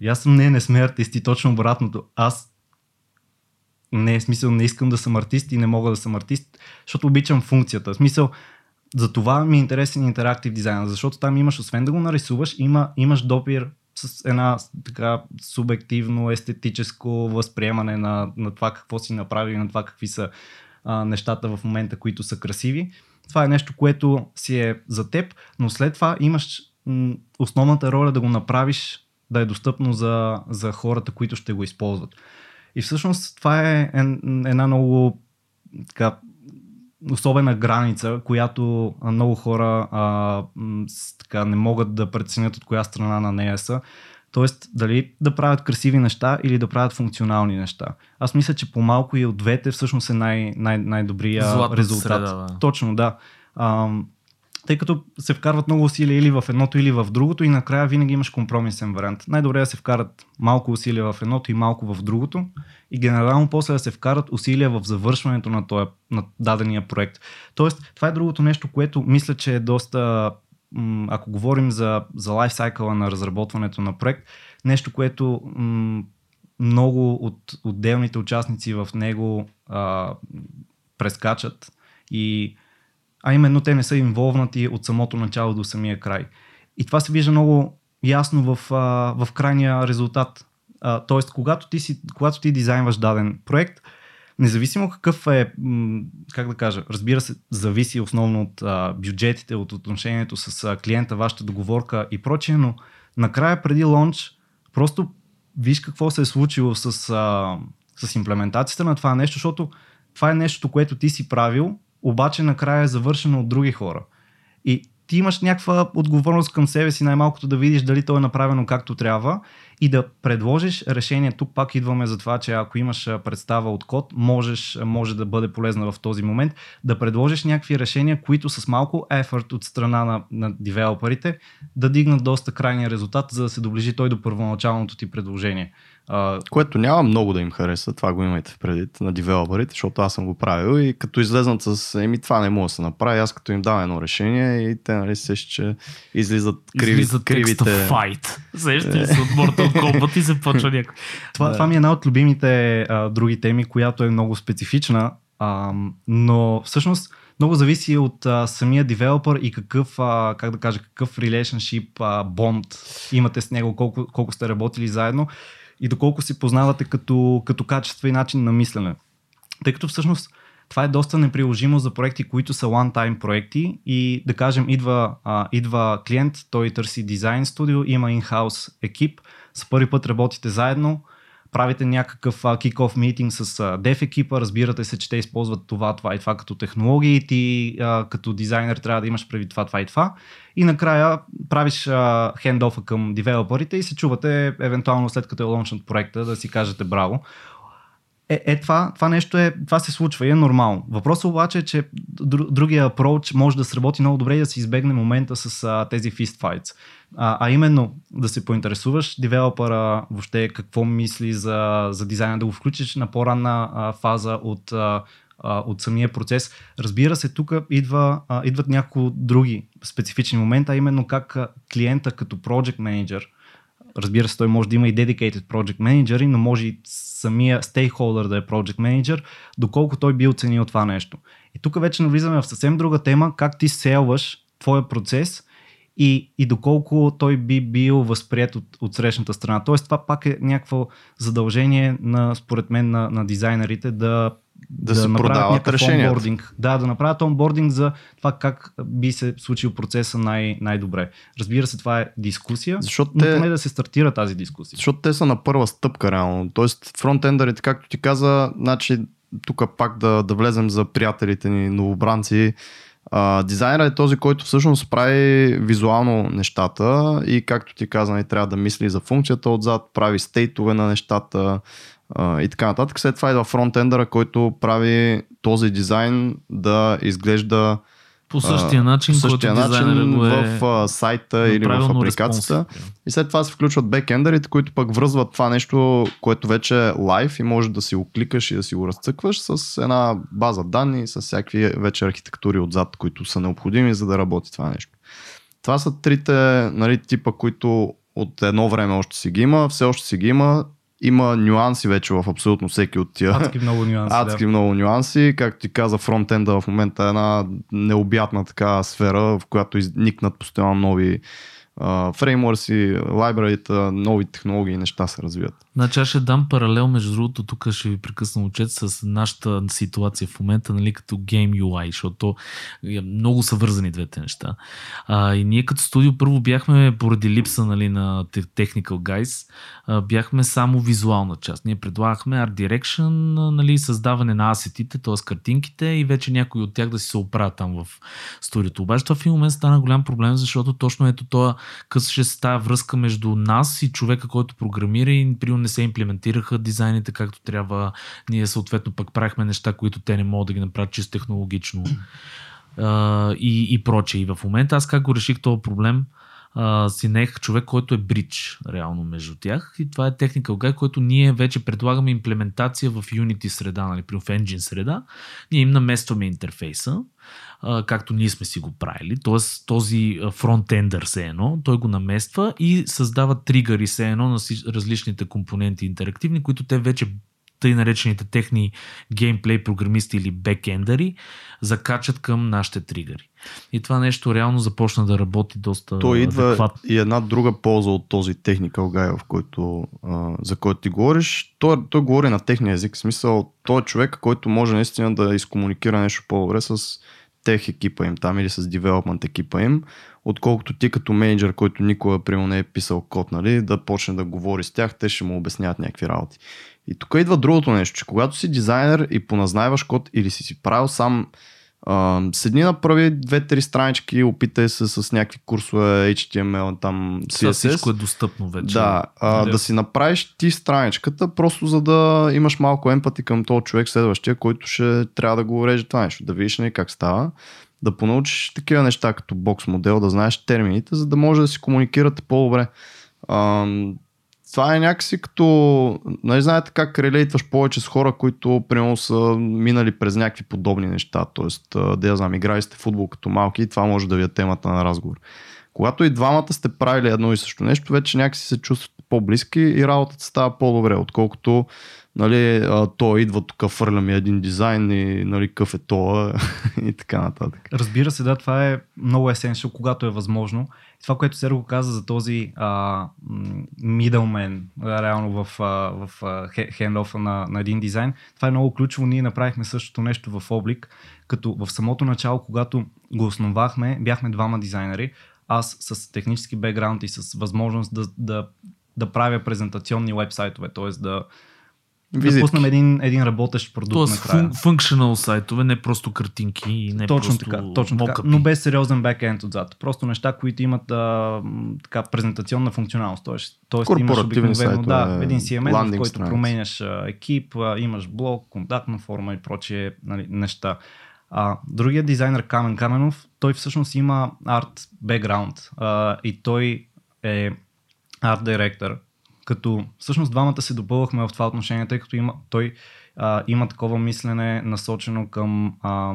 И аз съм не, не сме артисти, точно обратното. Аз не е смисъл, не искам да съм артист и не мога да съм артист, защото обичам функцията. В смисъл, за това ми е интересен интерактив дизайн, защото там имаш, освен да го нарисуваш, има, имаш допир с една така субективно естетическо възприемане на, на това какво си направи, на това какви са а, нещата в момента, които са красиви. Това е нещо, което си е за теб, но след това имаш м- основната роля да го направиш, да е достъпно за, за хората, които ще го използват. И всъщност това е една много така, особена граница, която много хора а, така, не могат да преценят от коя страна на нея са. Тоест дали да правят красиви неща или да правят функционални неща. Аз мисля, че по-малко и от двете всъщност е най- най- най-добрия златна резултат. Среда, да. Точно, да. А, тъй като се вкарват много усилия или в едното, или в другото и накрая винаги имаш компромисен вариант. Най-добре да се вкарат малко усилия в едното и малко в другото и генерално после да се вкарат усилия в завършването на, този, на дадения проект. Тоест, това е другото нещо, което мисля, че е доста, ако говорим за, за лайфсайкъла на разработването на проект, нещо, което м- много от отделните участници в него а, прескачат и а именно те не са инволвнати от самото начало до самия край. И това се вижда много ясно в, а, в крайния резултат. А, тоест, когато ти, си, когато ти дизайнваш даден проект, независимо какъв е, как да кажа, разбира се, зависи основно от а, бюджетите, от отношението с а, клиента, вашата договорка и прочее, но накрая преди лонч, просто виж какво се е случило с, а, с имплементацията на това нещо, защото това е нещо, което ти си правил, обаче накрая е завършено от други хора. И ти имаш някаква отговорност към себе си, най-малкото да видиш дали то е направено както трябва и да предложиш решение. Тук пак идваме за това, че ако имаш представа от код, можеш, може да бъде полезна в този момент, да предложиш някакви решения, които с малко ефорт от страна на, на девелоперите да дигнат доста крайния резултат, за да се доближи той до първоначалното ти предложение. Което няма много да им хареса, това го имайте в предвид на девелоперите, защото аз съм го правил и като излезнат с еми това не мога да се направи, аз като им давам едно решение и те нали се ще излизат криви, излизат кривите. Излизат файт. Заещи ли се от Mortal Kombat и се почва някой. Това, да. Това ми е една от любимите а, други теми, която е много специфична, а, но всъщност много зависи от а, самия девелопър и какъв, а, как да кажа, какъв relationship бонд имате с него, колко, колко сте работили заедно. И доколко си познавате като, като качество и начин на мислене. Тъй като всъщност това е доста неприложимо за проекти, които са one-time проекти и да кажем идва, а, идва клиент, той търси дизайн студио, има in-house екип, с първи път работите заедно, правите някакъв кик-оф митинг с дев екипа, разбирате се, че те използват това, това и това като технологии и ти а, като дизайнер трябва да имаш прави това, това и това. И накрая правиш хендофа към девелоперите и се чувате евентуално след като е лончнат проекта да си кажете браво. Е, е това, това нещо е, това се случва и е нормално. Въпросът обаче е, че другия апроч може да сработи много добре и да се избегне момента с а, тези fist fights. А, а именно да се поинтересуваш девелопера въобще какво мисли за, за дизайна, да го включиш на по-ранна а, фаза от, а, от самия процес. Разбира се, тук идва, а, идват някои други специфични момента, а именно как клиента като project manager. Разбира се, той може да има и dedicated project manager, но може и самия stakeholder да е project manager, доколко той би оценил това нещо. И тук вече навлизаме в съвсем друга тема, как ти селваш твоя процес и, и доколко той би бил възприят от, от срещната страна. Тоест това пак е някакво задължение на, според мен, на, на дизайнерите да, да, да направят някакъв онбординг. Да, да направят онбординг за това как би се случил процеса най- най-добре. Разбира се, това е дискусия, защото но поне те... да се стартира тази дискусия. Защото те са на първа стъпка реално. Тоест фронтендерите, както ти каза, значи тук пак да, да влезем за приятелите ни новобранци. Uh, дизайнерът е този, който всъщност прави визуално нещата и както ти каза, трябва да мисли за функцията отзад, прави стейтове на нещата uh, и така нататък. След това идва фронтендера, който прави този дизайн да изглежда по същия начин, по същия начин го е... в uh, сайта или в апликацията. Респонс. И след това се включват бекендерите, които пък връзват това нещо, което вече е лайв и може да си го кликаш и да си го разцъкваш с една база данни, с всякакви вече архитектури отзад, които са необходими, за да работи това нещо. Това са трите, нали, типа, които от едно време още си ги има, все още си ги има. Има нюанси вече в абсолютно всеки от тия. Адски много нюанси. Адски да. много нюанси. Както ти каза, фронтенда в момента е една необятна така сфера, в която изникнат постоянно нови uh, фреймворси, лайбрарита, нови технологии и неща се развиват. Значи аз ще дам паралел, между другото, тук ще ви прекъсна отчет с нашата ситуация в момента, нали, като Game ю ай, защото много са вързани двете неща. А, и ние като студио първо бяхме, поради липса, нали, на Technical Guys, бяхме само визуална част. Ние предлагахме Art Direction, нали, създаване на асетите, т.е. картинките и вече някой от тях да си се оправят там в студиото. Обаче това в един момент стана голям проблем, защото точно ето това късаше с тази връзка между нас и човека, който програмира и прием се имплементираха дизайните както трябва. Ние съответно пък правихме неща, които те не могат да ги направят чисто технологично uh, и, и прочее. И в момента аз как го реших този проблем, uh, си наех човек, който е бридж реално между тях и това е Technical Guy, който ние вече предлагаме имплементация в Unity среда, нали, при Engine среда. Ние им наместваме интерфейса, както ние сме си го правили, т.е. този фронтендър се едно, той го намества и създава тригъри се едно на различните компоненти интерактивни, които те вече тъй наречените техни геймплей програмисти или бекендъри закачат към нашите тригъри. И това нещо реално започна да работи доста. То идва адекватно. И една друга полза от този Technical Guy, в който, а, за който ти говориш. Той, той говори на техния език, в смисъл той е човек, който може наистина да изкомуникира нещо по-добре с тех екипа им там или с девелопмент екипа им, отколкото ти като менеджер, който никога приема не е писал код, нали, да почне да говори с тях, те ще му обясняват някакви работи. И тук идва другото нещо, че когато си дизайнер и поназнайваш код или си си правил сам, а, седни направи две-три странички, опитай се с някакви курсове, ейч ти ем ел, там си ес ес. Всичко е достъпно вече. Да, а, да си направиш ти страничката, просто за да имаш малко емпати към този човек следващия, който ще трябва да го реже това нещо, да видиш не как става. Да понаучиш такива неща като бокс модел, да знаеш термините, за да може да си комуникирате по-добре. А, това е някакси като, нали, знаете как релейтваш повече с хора, които примерно са минали през някакви подобни неща, т.е. да я знам, играли сте футбол като малки и това може да ви е темата на разговор. Когато и двамата сте правили едно и също нещо, вече някакси се чувствате по-близки и работата става по-добре, отколкото, нали, той идва тук, фърля ми един дизайн и, нали, къв е тоя и така нататък. Разбира се, да, това е много есеншъл, когато е възможно. И това, което Серго каза за този а, middleman, реално в, а, в хендофа на, на един дизайн, това е много ключово. Ние направихме същото нещо в Облик, като в самото начало, когато го основахме, бяхме двама дизайнери, аз с технически бекграунд и с възможност да, да да правя презентационни уебсайтове, т.е. да, да пуснем един, един работещ продукт. Тоест, накрая. Функционал сайтове, не просто картинки и не точно просто така, точно така, но без сериозен бекенд отзад. Просто неща, които имат а, така, презентационна функционалност. Тоест, тоест имаш обикновено да, един си ем ес, в който страниц. Променяш екип, имаш блог, контактна форма и прочие нали, неща. А, другият дизайнер Камен Каменов, той всъщност има арт бекграунд и той е арт директор. Като всъщност двамата се допълвахме в това отношение, тъй като има, той а, има такова мислене насочено към а,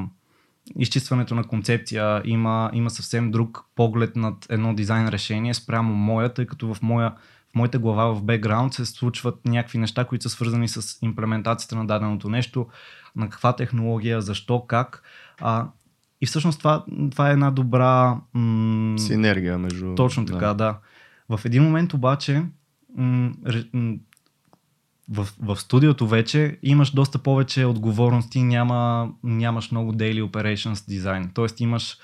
изчистването на концепция, има, има съвсем друг поглед над едно дизайн решение спрямо моя, тъй като в, моя, в моята глава в бекграунд се случват някакви неща, които са свързани с имплементацията на даденото нещо, на каква технология, защо, как. А, и всъщност това, това е една добра... М- синергия между... Точно така, да. да. В един момент обаче... В, в студиото вече имаш доста повече отговорности, няма, нямаш много daily operations дизайн, т.е. имаш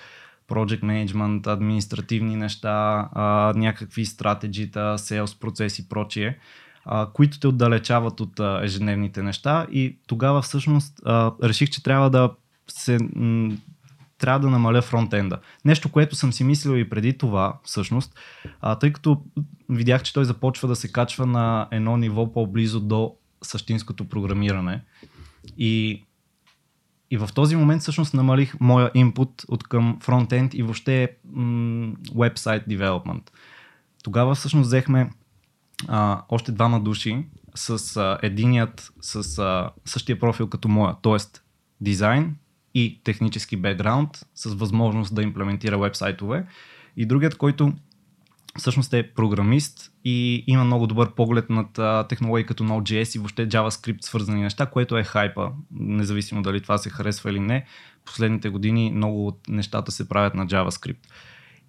project management, административни неща, а, някакви стратегита, sales процеси и прочие, а, които те отдалечават от а, ежедневните неща и тогава всъщност а, реших, че трябва да се... М- трябва да намаля фронтенда. Нещо, което съм си мислил и преди това, всъщност, а, тъй като видях, че той започва да се качва на едно ниво по-близо до същинското програмиране. И, и в този момент всъщност намалих моя инпут от към фронтенд и въобще м- website development. Тогава всъщност взехме а, още двама души с а, единият, с а, същия профил като моя, т.е. дизайн и технически бекграунд с възможност да имплементира уебсайтове. И другият, който всъщност е програмист и има много добър поглед над а, технологии като Node.js и въобще JavaScript свързани неща, което е хайпа, независимо дали това се харесва или не. Последните години много от нещата се правят на JavaScript.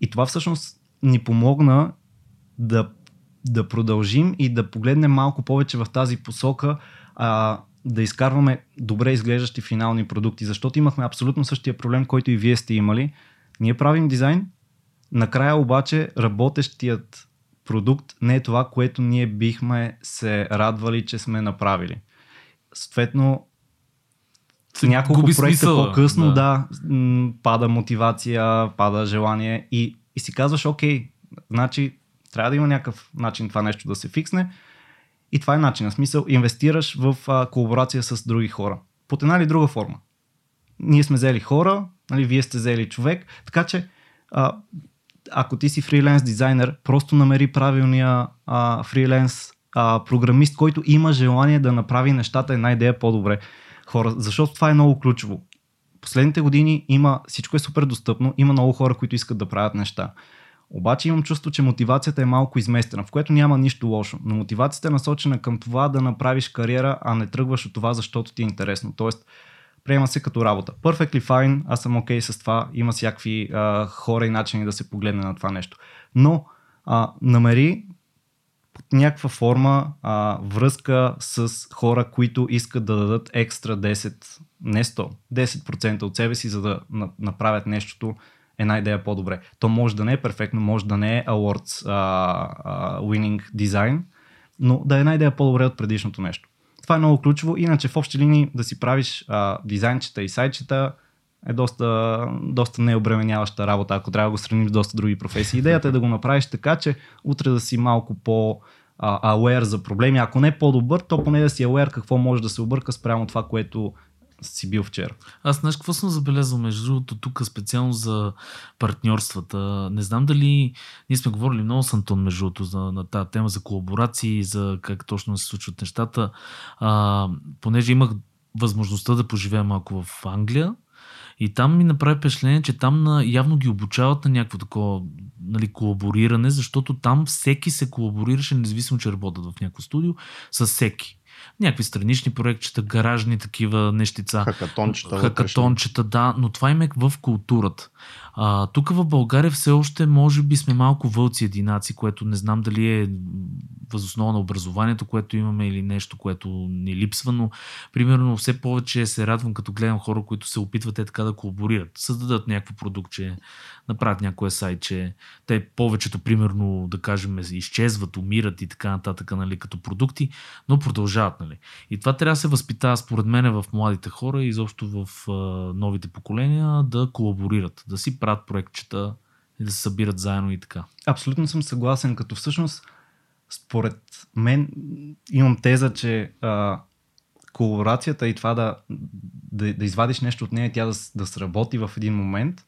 И това всъщност ни помогна да, да продължим и да погледнем малко повече в тази посока, а, да изкарваме добре изглеждащи финални продукти, защото имахме абсолютно същия проблем, който и вие сте имали. Ние правим дизайн, накрая обаче работещият продукт не е това, което ние бихме се радвали, че сме направили. Съответно, с няколко проекта смисъл, по-късно, да. да, пада мотивация, пада желание и, и си казваш, окей, значи трябва да има някакъв начин това нещо да се фиксне. И това е начинът. В смисъл, инвестираш в а, колаборация с други хора. Под една или друга форма. Ние сме взели хора, нали, вие сте взели човек, така че а, ако ти си фриленс дизайнер, просто намери правилния а, фриленс а, програмист, който има желание да направи нещата една идея по-добре. Хора, защото това е много ключово. Последните години има, всичко е супер достъпно, има много хора, които искат да правят неща. Обаче имам чувство, че мотивацията е малко изместена, в което няма нищо лошо, но мотивацията е насочена към това да направиш кариера, а не тръгваш от това, защото ти е интересно. Тоест, приема се като работа. Perfectly fine, аз съм окей с това, има всякакви а, хора и начини да се погледне на това нещо. Но а, намери под някаква форма а, връзка с хора, които искат да дадат екстра десет, не сто, десет процента от себе си, за да направят нещото, една идея по-добре. То може да не е перфектно, може да не е awards а, а, winning дизайн, но да е една идея по-добре от предишното нещо. Това е много ключово, иначе в общи линии да си правиш а, дизайнчета и сайтчета е доста, доста необременяваща работа, ако трябва да го сравним с доста други професии. Идеята е да го направиш така, че утре да си малко по а, aware за проблеми. Ако не е по-добър, то поне да си aware какво може да се обърка спрямо това, което си бил вчера. Аз знаеш какво съм забелязал между другото тук специално за партньорствата. Не знам дали ние сме говорили много с Антон между другото за, на тази тема за колаборации, за как точно се случват нещата. А, понеже имах възможността да поживея малко в Англия и там ми направи впечатление, че там на, явно ги обучават на някакво такова нали, колабориране, защото там всеки се колаборираше, независимо, че работят в някакво студио, с всеки. Някакви странични проектчета, гаражни такива нещица. Хакатончета. Хакатончета, да, но това им е в културата. А, тук в България все още може би сме малко вълци единаци, което не знам дали е възоснова на образованието, което имаме или нещо, което ни липсва, но примерно все повече се радвам, като гледам хора, които се опитват е така да колаборират, създадат някакво продуктче, направят някое сайтче. Те повечето, примерно, да кажем, изчезват, умират и така нататък, нали, като продукти, но продължават, нали. И това трябва да се възпитава, според мен, в младите хора и изобщо в а, новите поколения да колаборират, да си правят проектчета и да се събират заедно и така. Абсолютно съм съгласен, като всъщност според мен имам теза, че а, колаборацията и това да, да, да извадиш нещо от нея и тя да, да сработи в един момент,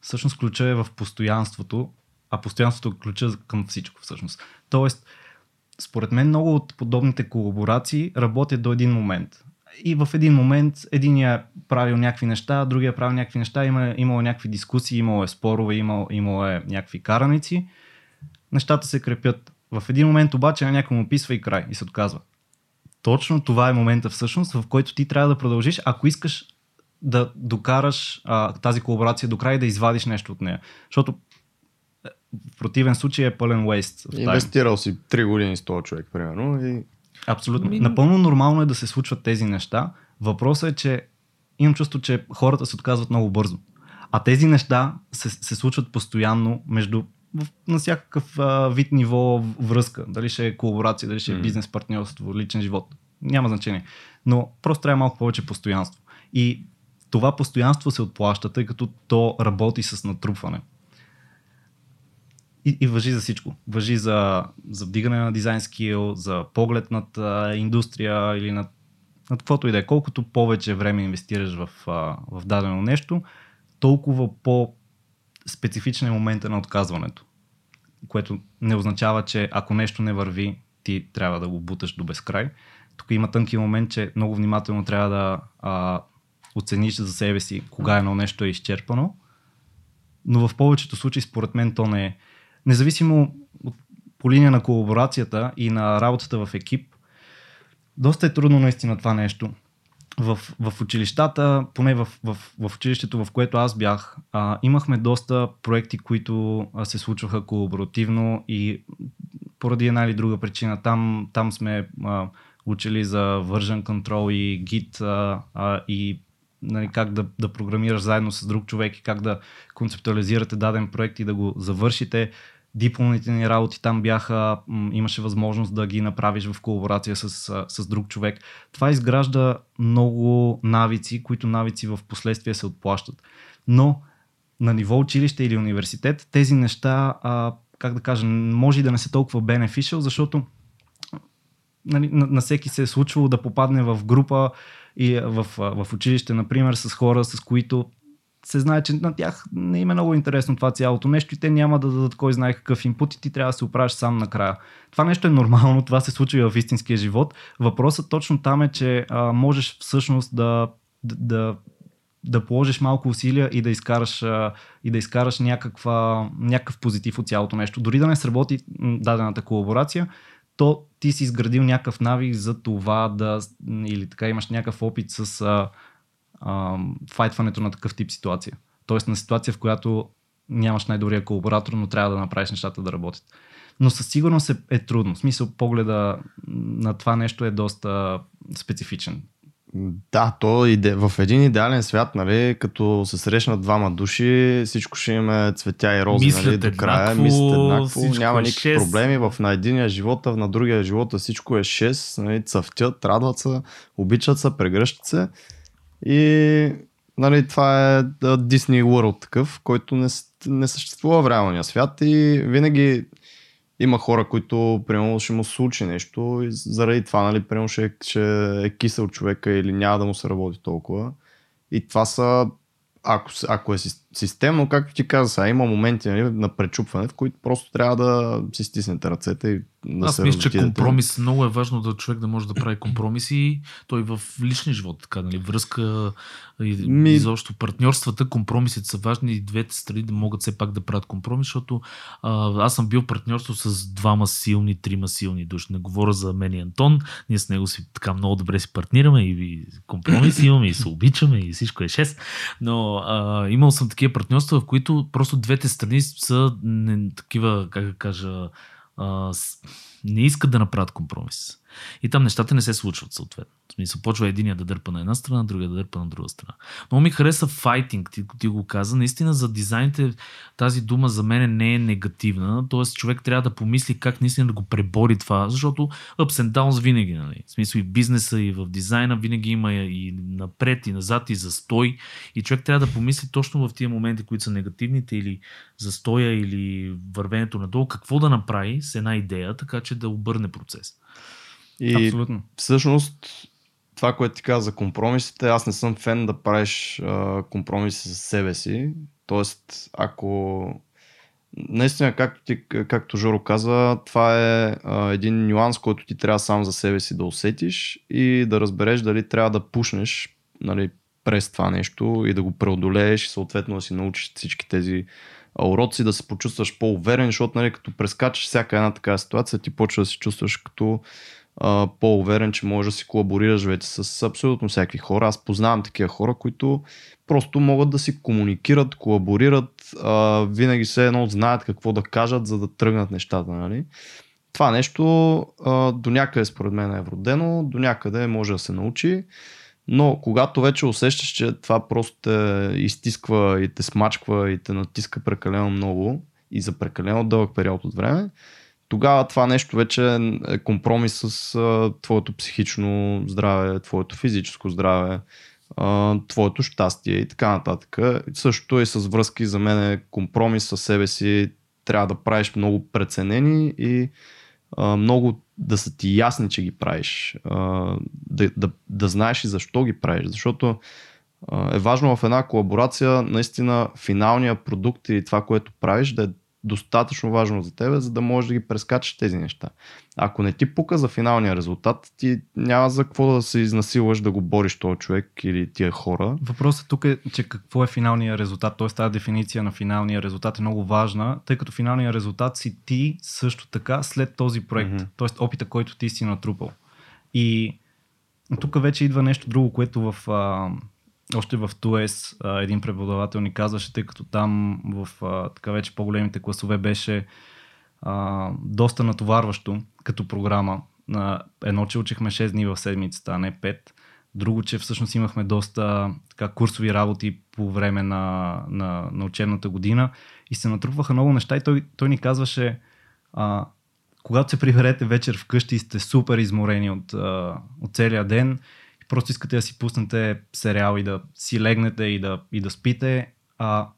всъщност ключа е в постоянството, а постоянството е ключа към всичко всъщност. Тоест, според мен много от подобните колаборации работят до един момент. И в един момент единия правил някакви неща, другия правил някакви неща, има, имало някакви дискусии, имало е спорове, имало, имало е някакви караници. Нещата се крепят. В един момент обаче на някой му писва и край и се отказва. Точно това е момента всъщност, в който ти трябва да продължиш, ако искаш да докараш а, тази колаборация до край и да извадиш нещо от нея. Защото в противен случай е пълен waste. Инвестирал си три години с този човек, примерно, и... Абсолютно. Напълно нормално е да се случват тези неща. Въпросът е, че имам чувство, че хората се отказват много бързо. А тези неща се, се случват постоянно между на всякакъв а, вид ниво връзка. Дали ще е колаборация, дали ще е бизнес партньорство, личен живот. Няма значение. Но просто трябва малко повече постоянство. И това постоянство се отплаща, тъй като то работи с натрупване. И, и въжи за всичко. Въжи за, за вдигане на дизайн скил, за поглед над а, индустрия или над, над каквото и да е. Колкото повече време инвестираш в, а, в дадено нещо, толкова по-специфичен е момента на отказването. Което не означава, че ако нещо не върви, ти трябва да го буташ до безкрай. Тук има тънки момент, че много внимателно трябва да а, оцениш за себе си кога едно нещо е изчерпано. Но в повечето случаи, според мен, то не е. Независимо от, по линия на колаборацията и на работата в екип, доста е трудно наистина това нещо. В, в училищата, поне в, в, в училището, в което аз бях, а, имахме доста проекти, които а, се случваха колаборативно и поради една или друга причина. Там, там сме а, учили за version control и Git а, а, и нали, как да, да програмираш заедно с друг човек и как да концептуализирате даден проект и да го завършите. Дипломните ни работи там бяха, имаше възможност да ги направиш в колаборация с, с друг човек. Това изгражда много навици, които навици в последствие се отплащат. Но на ниво училище или университет тези неща, а, как да кажа, може и да не са толкова beneficial, защото нали, на, на всеки се е случвало да попадне в група и в, в училище, например, с хора, с които се знае, че на тях не им е много интересно това цялото нещо и те няма да дадат кой знае какъв инпут и ти трябва да се оправиш сам накрая. Това нещо е нормално, това се случва и в истинския живот. Въпросът точно там е, че а, можеш всъщност да, да, да положиш малко усилия и да изкараш, а, и да изкараш някаква, някакъв позитив от цялото нещо. Дори да не сработи дадената колаборация, то ти си изградил някакъв навик за това да, или така имаш някакъв опит с а, а, файтването на такъв тип ситуация. Тоест на ситуация, в която нямаш най-добрия колаборатор, но трябва да направиш нещата да работят. Но със сигурност е, е трудно. В смисъл, погледа на това нещо е доста специфичен. Да, то иде, в един идеален свят, нали, като се срещнат двама души, всичко ще има цветя и рози, мислят, нали, до края, мислят еднакво, няма никакви проблеми, в на единия живота, на другия живота всичко е шест, нали, цъфтят, радват се, обичат се, прегръщат се и нали, това е Disney World такъв, който не, не съществува в реалния свят и винаги има хора, които, примерно, ще му случи нещо и заради това, нали, примерно, ще, ще е кисел човека или няма да му се работи толкова. И това са, ако, ако е системно, както ти каза, сега има моменти, нали, на пречупване, в които просто трябва да си стиснете ръцете и да аз се разотидете. Аз мисля, че компромис, много е важно да човек да може да прави компромиси, той в личния живот, така, нали, връзка и Ми... изобщо партньорствата, компромисите са важни и двете страни да могат все пак да правят компромис, защото а, аз съм бил партньорство с двама силни, трима силни души. Не говоря за мен и Антон, ние с него си така много добре си партнираме и компромиси имаме и се обичаме и всичко е шест, но а, имал съм такива партньорства, в които просто двете страни са не, такива, как да кажа, а, не искат да направят компромис. И там нещата не се случват съответно. В смисъл, почва единия да дърпа на една страна, другия да дърпа на друга страна. Много ми хареса файтинг, ти, ти го каза. Наистина за дизайните тази дума за мен не е негативна. Тоест човек трябва да помисли как наистина да го пребори това, защото ups and downs винаги, нали? В смисъл и бизнеса, и в дизайна винаги има и напред, и назад, и застой. И човек трябва да помисли точно в тия моменти, които са негативните или застоя, или вървенето надолу, какво да направи с една идея, така че да обърне процес. И абсолютно. Всъщност това, което ти каза за компромисите, аз не съм фен да правиш а, компромиси с себе си. Тоест, ако наистина, както, ти, както Жоро каза, това е а, един нюанс, който ти трябва сам за себе си да усетиш и да разбереш дали трябва да пушнеш, нали, през това нещо и да го преодолееш и съответно да си научиш всички тези уроци, да се почувстваш по-уверен, защото, нали, като прескачаш всяка една такава ситуация, ти почва да се чувстваш като Uh, по-уверен, че можеш да си колаборираш вече с абсолютно всякакви хора. Аз познавам такива хора, които просто могат да си комуникират, колаборират, uh, винаги все едно знаят какво да кажат, за да тръгнат нещата. Нали? Това нещо uh, до някъде според мен е вродено, до някъде може да се научи, но когато вече усещаш, че това просто те изтисква и те смачква и те натиска прекалено много и за прекалено дълъг период от време, тогава това нещо вече е компромис с а, твоето психично здраве, твоето физическо здраве, а, твоето щастие и така нататък. Същото и с връзки, за мен е компромис със себе си. Трябва да правиш много преценени и а, много да са ти ясни, че ги правиш. А, да, да, да знаеш и защо ги правиш. Защото а, е важно в една колаборация наистина финалният продукт и това, което правиш, да е достатъчно важно за тебе, за да можеш да ги прескачаш тези неща. Ако не ти пука за финалния резултат, ти няма за какво да се изнасилваш да го бориш този човек или тия хора. Въпросът тук е, че какво е финалният резултат, т.е. тази дефиниция на финалния резултат е много важна, тъй като финалният резултат си ти също така след този проект, mm-hmm. т.е. опита, който ти си натрупал. И тук вече идва нещо друго, което в... А... Още в ТУЕС един преподавател ни казваше, тъй като там в а, така вече по-големите класове беше а, доста натоварващо като програма. А, едно, че учихме шест дни в седмицата, а не пет. Друго, че всъщност имахме доста така, курсови работи по време на, на, на учебната година и се натрупваха много неща и той, той ни казваше, а, когато се приберете вечер вкъщи и сте супер изморени от, а, от целия ден, просто искате да си пуснете сериал и да си легнете и да, и да спите. А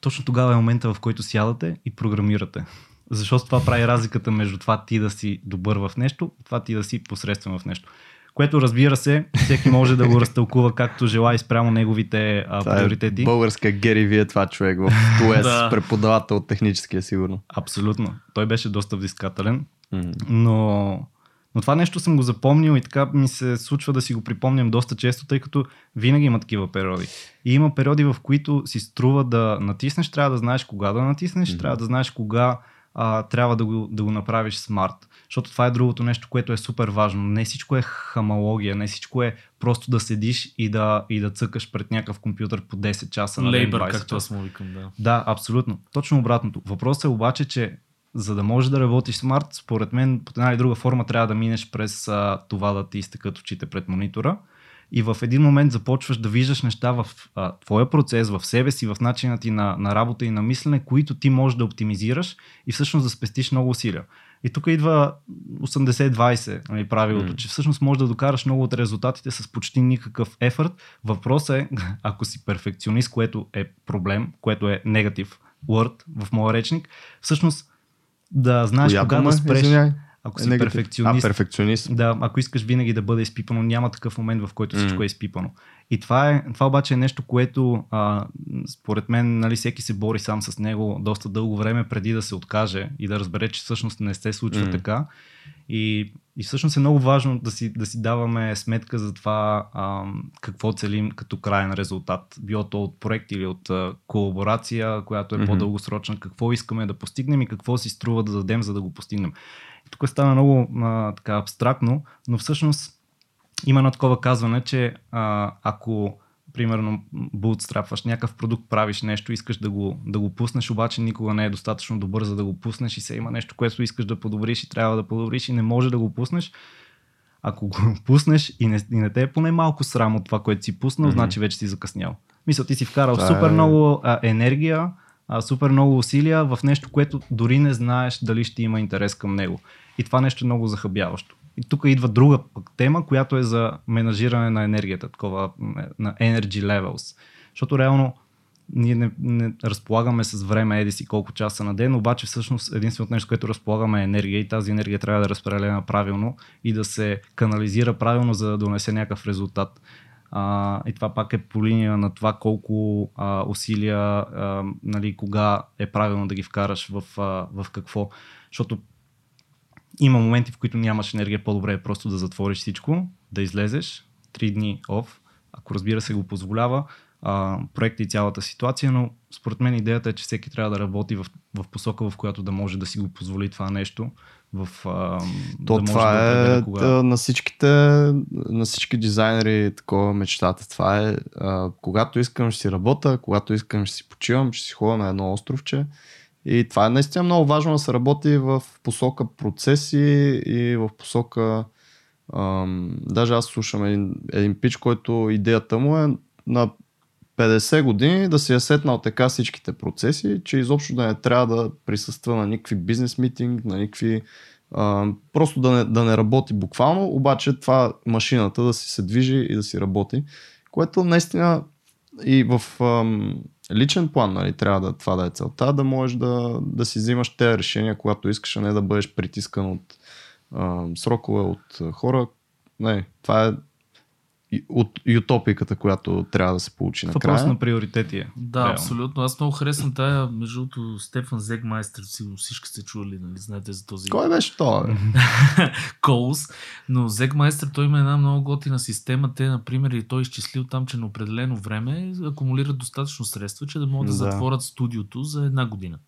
точно тогава е момента, в който сядате и програмирате. Защото това прави разликата между това ти да си добър в нещо и това ти да си посредствен в нещо. Което, разбира се, всеки може да го разтълкува както желае и спрямо неговите а, приоритети. Е българска Гери Ви е това човек в ТУЕС, преподавател от техническия, сигурно. Абсолютно. Той беше доста взискателен, mm-hmm. но... Но това нещо съм го запомнил и така ми се случва да си го припомням доста често, тъй като винаги има такива периоди. И има периоди, в които си струва да натиснеш, трябва да знаеш кога да натиснеш, mm-hmm. трябва да знаеш кога а, трябва да го, да го направиш смарт. Защото това е другото нещо, което е супер важно. Не всичко е хамология, не всичко е просто да седиш и да, и да цъкаш пред някакъв компютър по десет часа на ден, двайсет часа. Както аз му викам, да. Да, абсолютно. Точно обратното. Въпросът е обаче, че за да можеш да работиш смарт, според мен по една или друга форма трябва да минеш през а, това да ти изтекат очите пред монитора и в един момент започваш да виждаш неща в а, твоя процес, в себе си, в начина ти на, на работа и на мислене, които ти можеш да оптимизираш и всъщност да спестиш много усилия. И тук идва осемдесет двайсет, нали, правилото, mm. че всъщност можеш да докараш много от резултатите с почти никакъв ефорт. Въпросът е, ако си перфекционист, което е проблем, което е негатив word в моя речник, всъщност да знаеш коя кога да спреш, извиня, ако си негатив. перфекционист, а, перфекционист. Да, ако искаш винаги да бъде изпипано, няма такъв момент, в който mm. всичко е изпипано. И това, е, това обаче е нещо, което а, според мен, нали, всеки се бори сам с него доста дълго време преди да се откаже и да разбере, че всъщност не се случва mm. така. И, и всъщност е много важно да си, да си даваме сметка за това а, какво целим като краен резултат. Било то от проект или от а, колаборация, която е mm-hmm. по-дългосрочна, какво искаме да постигнем и какво си струва да дадем, за да го постигнем. И тук стана много а, така абстрактно, но всъщност има едно такова казване, че а, ако примерно бутстрапваш някакъв продукт, правиш нещо, искаш да го, да го пуснеш, обаче никога не е достатъчно добър, за да го пуснеш и се има нещо, което искаш да подобриш и трябва да подобриш и не може да го пуснеш. Ако го пуснеш и не, и не те е поне малко срам от това, което си пуснал, mm-hmm. значи вече си закъснял. Мисля, ти си вкарал това супер е... много а, енергия, а, супер много усилия в нещо, което дори не знаеш дали ще има интерес към него. И това нещо е много захабяващо. И тук идва друга пък тема, която е за менажиране на енергията, такова, на energy levels. Защото реално ние не, не разполагаме с време, еди си колко часа на ден, обаче всъщност единственото нещо, което разполагаме е енергия и тази енергия трябва да е разпределена правилно и да се канализира правилно, за да донесе някакъв резултат. А, и това пак е по линия на това колко а, усилия, а, нали, кога е правилно да ги вкараш в, а, в какво. Защото има моменти, в които нямаш енергия, по-добре е просто да затвориш всичко, да излезеш, три дни оф, ако разбира се го позволява а, проекта и цялата ситуация, но според мен идеята е, че всеки трябва да работи в, в посока, в която да може да си го позволи това нещо. В, а, То да това може да е кога... на, всичките, на всички дизайнери такова мечтата, това е а, когато искам ще си работя, когато искам ще си почивам, ще си ходя на едно островче. И това е наистина много важно да се работи в посока процеси и в посока... Ам, даже аз слушам един, един пич, който идеята му е на петдесет години да си е сетнал така всичките процеси, че изобщо да не трябва да присъства на никакви бизнес митинг, на никакви... Ам, просто да не, да не работи буквално, обаче това машината да си се движи и да си работи, което наистина и в... Ам, личен план, нали, трябва да, това да е целта, да можеш да, да си взимаш тези решения, когато искаш, а не да бъдеш притискан от а, срокове, от хора. Не, това е от ютопиката, която трябва да се получи накрая. Въпрос на приоритети е. Да, реално. Абсолютно. Аз много харесвам тая, между другото, Стефан Загмайстер, сигурно всички сте чували, нали, знаете за този... Кой беше това? Коулс. Но Загмайстер, той има една много готина система. Те, например, и той изчислил там, че на определено време акумулират достатъчно средства, че да могат да, да затворят студиото за една година.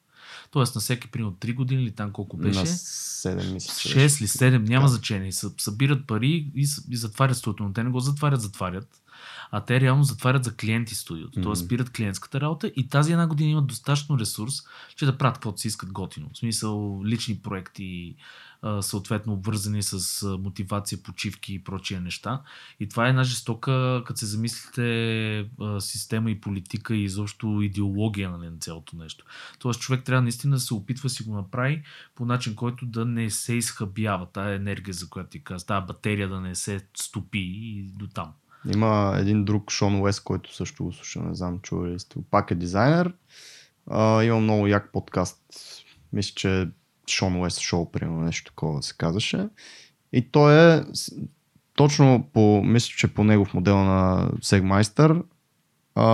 Тоест на всеки примерно три години или там колко беше, седем, мисля, шест или седем, няма да. значение. Събират пари и, и затварят студиото, но те не го затварят, затварят. А те реално затварят за клиенти студиото. Тоест спират клиентската работа и тази една година имат достатъчно ресурс, че да правят каквото си искат готино. В смисъл лични проекти, съответно обвързани с мотивация, почивки и прочия неща. И това е една жестока, като се замислите, система и политика и изобщо идеология на цялото нещо. Тоест човек трябва наистина да се опитва да си го направи по начин, който да не се изхабява тая енергия, за която ти каза, тая батерия да не се стопи и до там. Има един друг, Шон Уес, който също го слушам, не знам, чували сте. Пак е дизайнер. А, има много як подкаст. Мисля, че Шон Уес шоу, примерно нещо такова се казваше. И той е точно по, мисля, че по негов модел на Сегмайстър.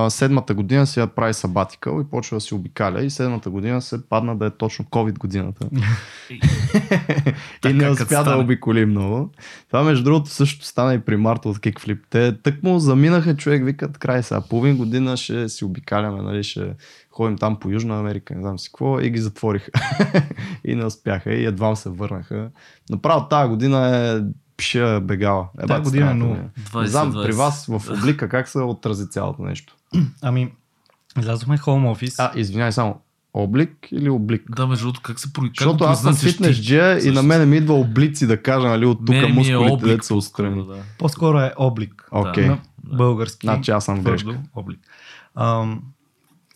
Седмата година си я прави сабатикъл и почва да си обикаля и седмата година се падна да е точно COVID годината. И не успя да обиколи много. Това между другото също стана и при Марто от Kickflip. Те тъкмо заминаха, човек викат край сега, половин година ще си обикаляме, нали, ще ходим там по Южна Америка, не знам си какво, и ги затвориха. И не успяха и едва се върнаха. Направо тази година е пиша бегала. Е, да, година, но... Не знам, при вас в Облика как се отрази цялото нещо? Ами, излязохме home office. А, извиняй само, Облик или Облик? Да, между другото, как се произнася? Защото аз съм фитнес джия и на мене ми идва Облици да кажа, нали, от тук мускулите дет са устрани. Да. По-скоро е Облик. Окей. Okay. Да. Български. Значи аз съм грешка. Облик. Ам,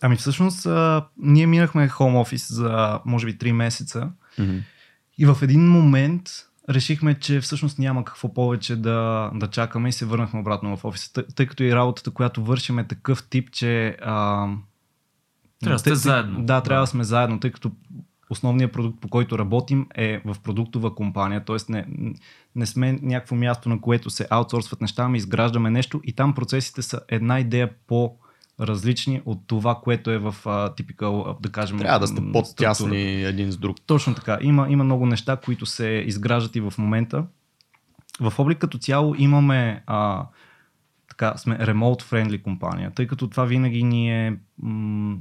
ами всъщност, а, ние минахме home office за може би три месеца mm-hmm. и в един момент решихме, че всъщност няма какво повече да, да чакаме и се върнахме обратно в офиса, тъй, тъй като и работата, която вършим е такъв тип, че а, трябва да сте заедно. Да, трябва да сме заедно, тъй като основният продукт, по който работим, е в продуктова компания, т.е. не, не сме някакво място, на което се аутсорсват неща, ами изграждаме нещо и там процесите са една идея по различни от това, което е в типикал, да кажем... Трябва да сте по-тясни един с друг. Точно така. Има, има много неща, които се изграждат и в момента. В Облик като цяло имаме а, така, сме remote friendly компания, тъй като това винаги ни е... М-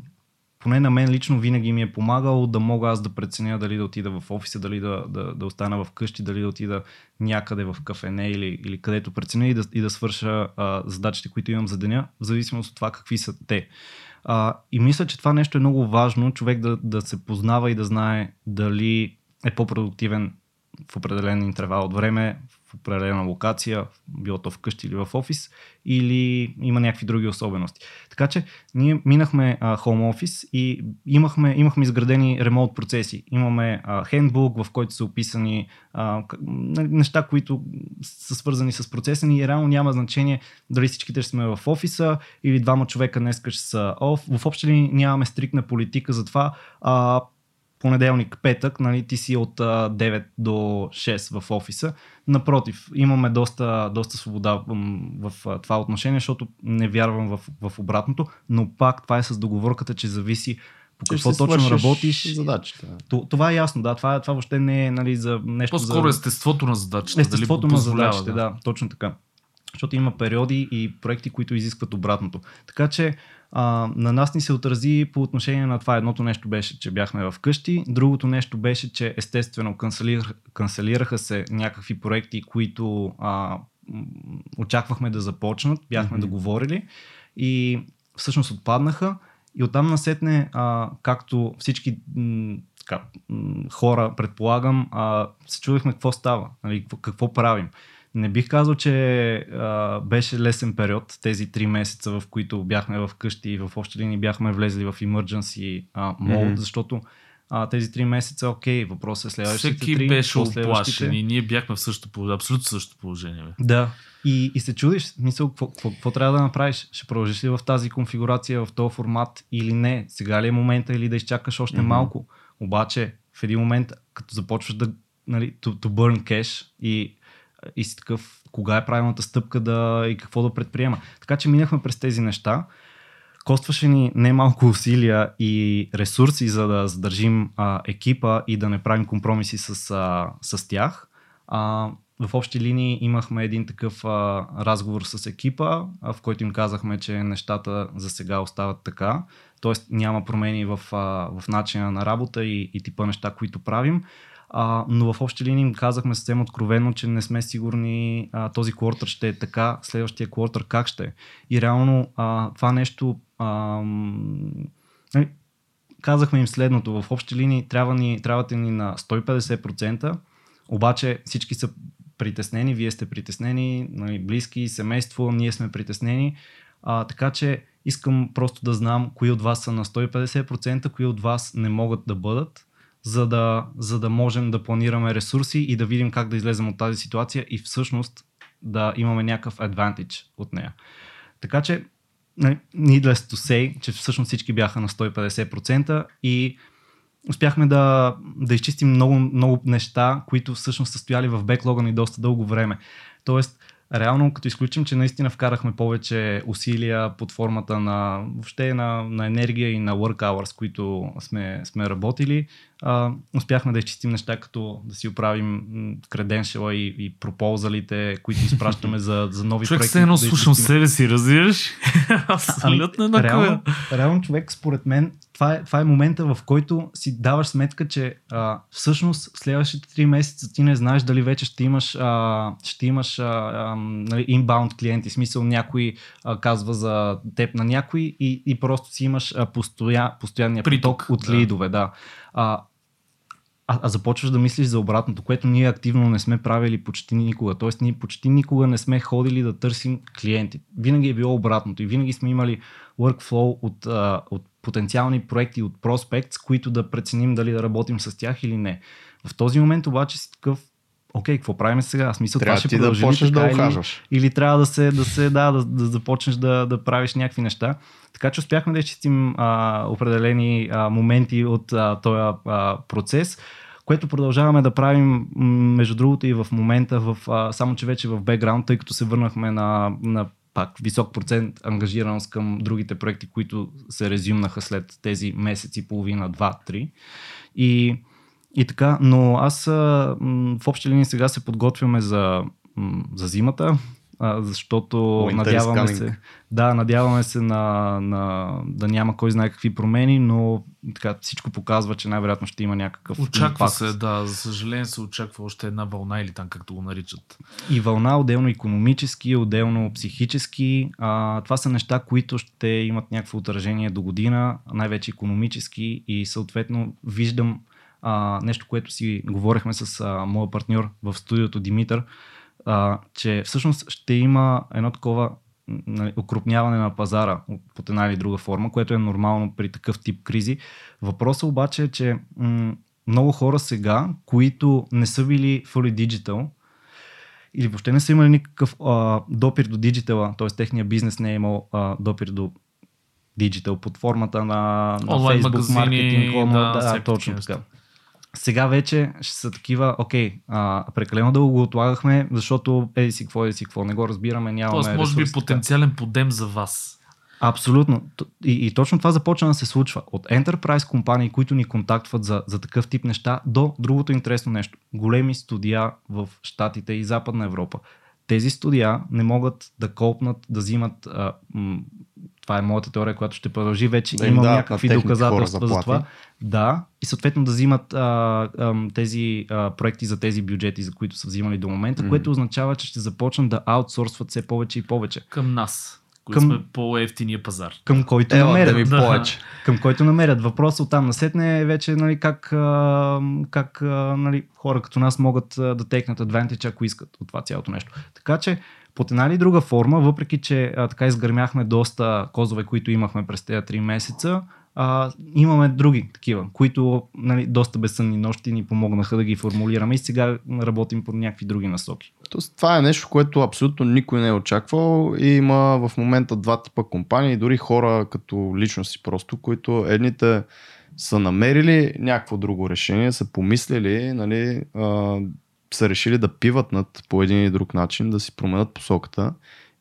поне на мен лично винаги ми е помагало да мога аз да преценя дали да отида в офиса, дали да, да, да остана в къщи, дали да отида някъде в кафене или, или където преценя и да, и да свърша а, задачите, които имам за деня, в зависимост от това какви са те. А, и мисля, че това нещо е много важно, човек да, да се познава и да знае дали е по-продуктивен в определен интервал от време, в определена локация, било то вкъщи или в офис, или има някакви други особености. Така че ние минахме home office и имахме, имахме изградени ремонт процеси. Имаме хендбук, в който са описани а, неща, които са свързани с процеса ни и реално няма значение дали всичките ще сме в офиса или двама човека днеска ще са оф. Въобще ли нямаме стриктна политика за това. А, понеделник, петък, нали, ти си от девет до шест в офиса. Напротив, имаме доста, доста свобода в това отношение, защото не вярвам в, в обратното, но пак това е с договорката, че зависи по какво точно работиш. Задачата. Това е ясно, да, това, това въобще не е, нали, за нещо... По-скоро за... естеството на задачата. Естеството дали на задачите, да. да, точно така. Защото има периоди и проекти, които изискват обратното. Така че а, на нас ни се отрази по отношение на това. Едното нещо беше, че бяхме вкъщи. Другото нещо беше, че естествено канцелир, канцелираха се някакви проекти, които а, очаквахме да започнат. Бяхме mm-hmm. договорили и всъщност отпаднаха. И оттам насетне, а, както всички... М- така, м- хора, предполагам, а, се чудихме какво става, нали, какво, какво правим. Не бих казал, че а, беше лесен период, тези три месеца, в които бяхме вкъщи и в общи линии бяхме влезли в emergency а, mode, mm-hmm. защото а, тези три месеца, окей, въпросът е следващите всеки три, беше оплашен и ние бяхме в същото положение, абсолютно същото положение. Бе. Да, и, и се чудиш, мисъл, какво трябва да направиш? Ще продължиш ли в тази конфигурация, в този формат или не? Сега ли е момента или да изчакаш още mm-hmm. малко? Обаче в един момент, като започваш да, нали, to, to burn cash и и си такъв, кога е правилната стъпка да и какво да предприема. Така че минахме през тези неща. Костваше ни немалко усилия и ресурси, за да задържим а, екипа и да не правим компромиси с, а, с тях. А, в общи линии имахме един такъв а, разговор с екипа, а, в който им казахме, че нещата за сега остават така. Тоест няма промени в, а, в начина на работа и, и типа неща, които правим. Uh, но в общи линии им казахме съвсем откровено, че не сме сигурни uh, този квартър ще е така, следващия квартър как ще е. И реално uh, това нещо, uh, казахме им следното, в общи линии трябва ни, трябвате ни на сто и петдесет процента, обаче всички са притеснени, вие сте притеснени, нали, близки, семейство, ние сме притеснени, uh, така че искам просто да знам кои от вас са на сто и петдесет процента, кои от вас не могат да бъдат. За да, за да можем да планираме ресурси и да видим как да излезем от тази ситуация и всъщност да имаме някакъв advantage от нея. Така че, needless to say, че всъщност всички бяха на сто и петдесет процента и успяхме да, да изчистим много, много неща, които всъщност са стояли в беклога ни доста дълго време. Тоест, реално, като изключим, че наистина вкарахме повече усилия под формата на, въобще на, на енергия и на work hours, които сме, сме работили, а, успяхме да изчистим неща, като да си оправим креденшела и, и проползалите, които изпращаме за, за нови човек проекти. Човек се едно да слушам изчистим. Себе си, разбираш? Абсолютно еднакво. Реално, реално човек, според мен, това е, това е момента, в който си даваш сметка, че а, всъщност следващите три месеца ти не знаеш дали вече ще имаш, а, ще имаш а, а, нали, inbound клиенти. В смисъл някой а, казва за теб на някой и, и просто си имаш а, постоя, постоянния приток от да. лидове. Да. А, а, а започваш да мислиш за обратното, което ние активно не сме правили почти никога. Тоест ние почти никога не сме ходили да търсим клиенти. Винаги е било обратното и винаги сме имали workflow от, а, от потенциални проекти от проспект, с които да преценим дали да работим с тях или не. В този момент обаче си такъв, окей, какво правим сега? В смисъл, трябва това ще продължи да ли така да или, или трябва да се, да се да, да, да започнеш да, да правиш някакви неща. Така че успяхме да изчистим а, определени а, моменти от а, този а, процес, което продължаваме да правим, между другото и в момента, в, а, само че вече в бекграунд, тъй като се върнахме на, на пак висок процент ангажираност към другите проекти, които се резюмнаха след тези месеци, половина, два, три. И, и така, но аз в общи линии сега се подготвяме за, за зимата. А, защото надяваме се, да, надяваме се на, на, да няма кой знае какви промени, но така, всичко показва, че най-вероятно ще има някакъв очаква импакт. Се, да, за съжаление се очаква още една вълна или там както го наричат. И вълна, отделно икономически, отделно психически. А, това са неща, които ще имат някакво отражение до година, най-вече икономически и съответно виждам а, нещо, което си говорихме с а, моя партньор в студиото Димитър, а, че всъщност ще има едно такова окрупняване на пазара под една или друга форма, което е нормално при такъв тип кризи. Въпросът обаче е, че м- много хора сега, които не са били fully digital или въобще не са имали никакъв а, допир до диджитала, т.е. техния бизнес не е имал а, допир до диджитал под формата на, на Facebook, магазини, маркетинг, лома, да, да точно така. Сега вече ще са такива, окей, а, прекалено дълго го отлагахме, защото еди си какво, еди си какво, не го разбираме, нямаме ресурс. Може би потенциален подем за вас. Абсолютно. И, и точно това започна да се случва. От Enterprise компании, които ни контактват за, за такъв тип неща, до другото интересно нещо. Големи студия в Щатите и Западна Европа. Тези студия не могат да колпнат, да взимат... А, м- това е моята теория, която ще продължи вече. Да, имам да, някакви доказателства за това. Да, и съответно да взимат а, а, тези а, проекти за тези бюджети, за които са взимали до момента, mm. което означава, че ще започнат да аутсорсват все повече и повече. Към нас, които към... сме по-ефтиния пазар. Към който Ева, намерят. Да да. Към който намерят. Въпросът оттам насетне е вече нали, как, а, как а, нали, хора като нас могат а, да текнат адвантидж, ако искат от това цялото нещо. Така че под една или друга форма, въпреки че а, така изгърмяхме доста козове, които имахме през тези три месеца, а, имаме други такива, които нали, доста безсънни нощи ни помогнаха да ги формулираме и сега работим по някакви други насоки. Тоест, това е нещо, което абсолютно никой не е очаквал и има в момента два типа компании, дори хора като личности просто, които едните са намерили някакво друго решение, са помислили, нали... А, са решили да пиват над по един или друг начин, да си променят посоката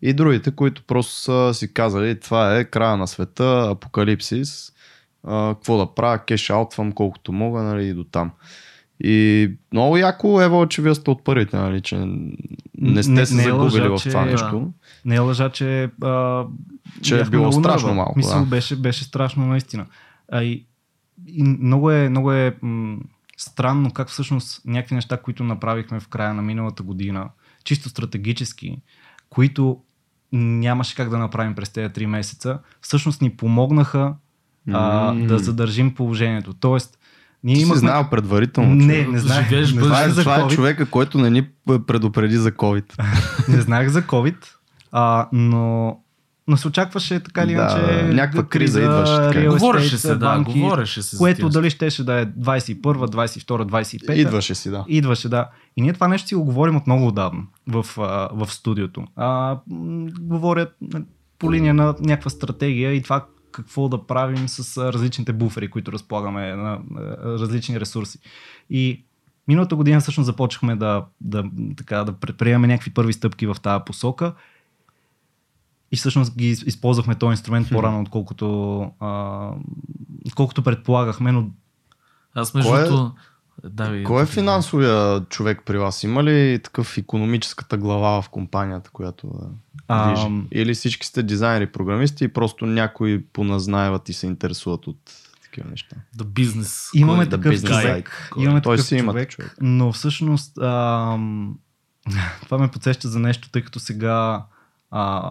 и другите, които просто са си казали това е края на света, апокалипсис, а, какво да правя, кеш-аутвам колкото мога нали, и до там. И много яко е, че вие сте от първите, нали, че не сте не, се не загубили е лъжа, в това че, нещо. Да. Не е лъжа, че, а, че е било страшно малко. Мисъл, да. беше, беше страшно наистина. А, и, и много е... Много е м- странно как всъщност някакви неща, които направихме в края на миналата година, чисто стратегически, които нямаше как да направим през тези три месеца, всъщност ни помогнаха а, mm. да задържим положението. Тоест, ние Ти имахме... си знал предварително. Не, човек. не знаех. Не знаех за това е човека, който не ни предупреди за COVID. не знаех за COVID, а, но... Но се очакваше така или иначе да, някаква криза, криза идваше. Говореше се, банки, да, говореше се. Което дали щеше да е двайсет и първа, двайсет и втора, двайсет и пета. Идваше си, да. Идваше, да. И ние това нещо си го говорим от много отдавна в, в студиото. А, говорят по линия на някаква стратегия и това какво да правим с различните буфери, които разполагаме на различни ресурси. И миналата година всъщност започнахме да, да, така, да предприемаме някакви първи стъпки в тази посока. И всъщност ги използвахме този инструмент по-рано, отколкото, а, отколкото предполагахме, но... Аз между кой е, то... да, ви, кой е финансовия човек при вас? Има ли такъв икономическата глава в компанията, която а... движи? Или всички сте дизайнери, програмисти и просто някои поназнаеват и се интересуват от такива неща? Да бизнес. Имаме кой? такъв човек. Имаме той такъв човек, човек, но всъщност а, това ме подсеща за нещо, тъй като сега А,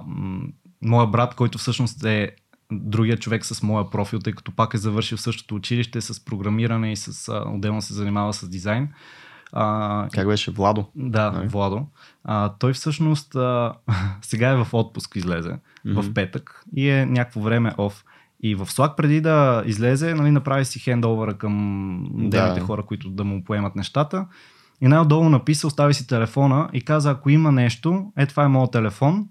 моя брат, който всъщност е другия човек с моя профил, тъй като пак е завършил същото училище с програмиране и с, а, отделно се занимава с дизайн. А, как беше? Владо? Да, нали? Владо. А, той всъщност а, сега е в отпуск, излезе mm-hmm. в петък и е някакво време off. И в Slack преди да излезе, нали, направи си хендовъра към отделните да. хора, които да му поемат нещата. И най-отдолу написа, остави си телефона и каза, ако има нещо, е това е моят телефон,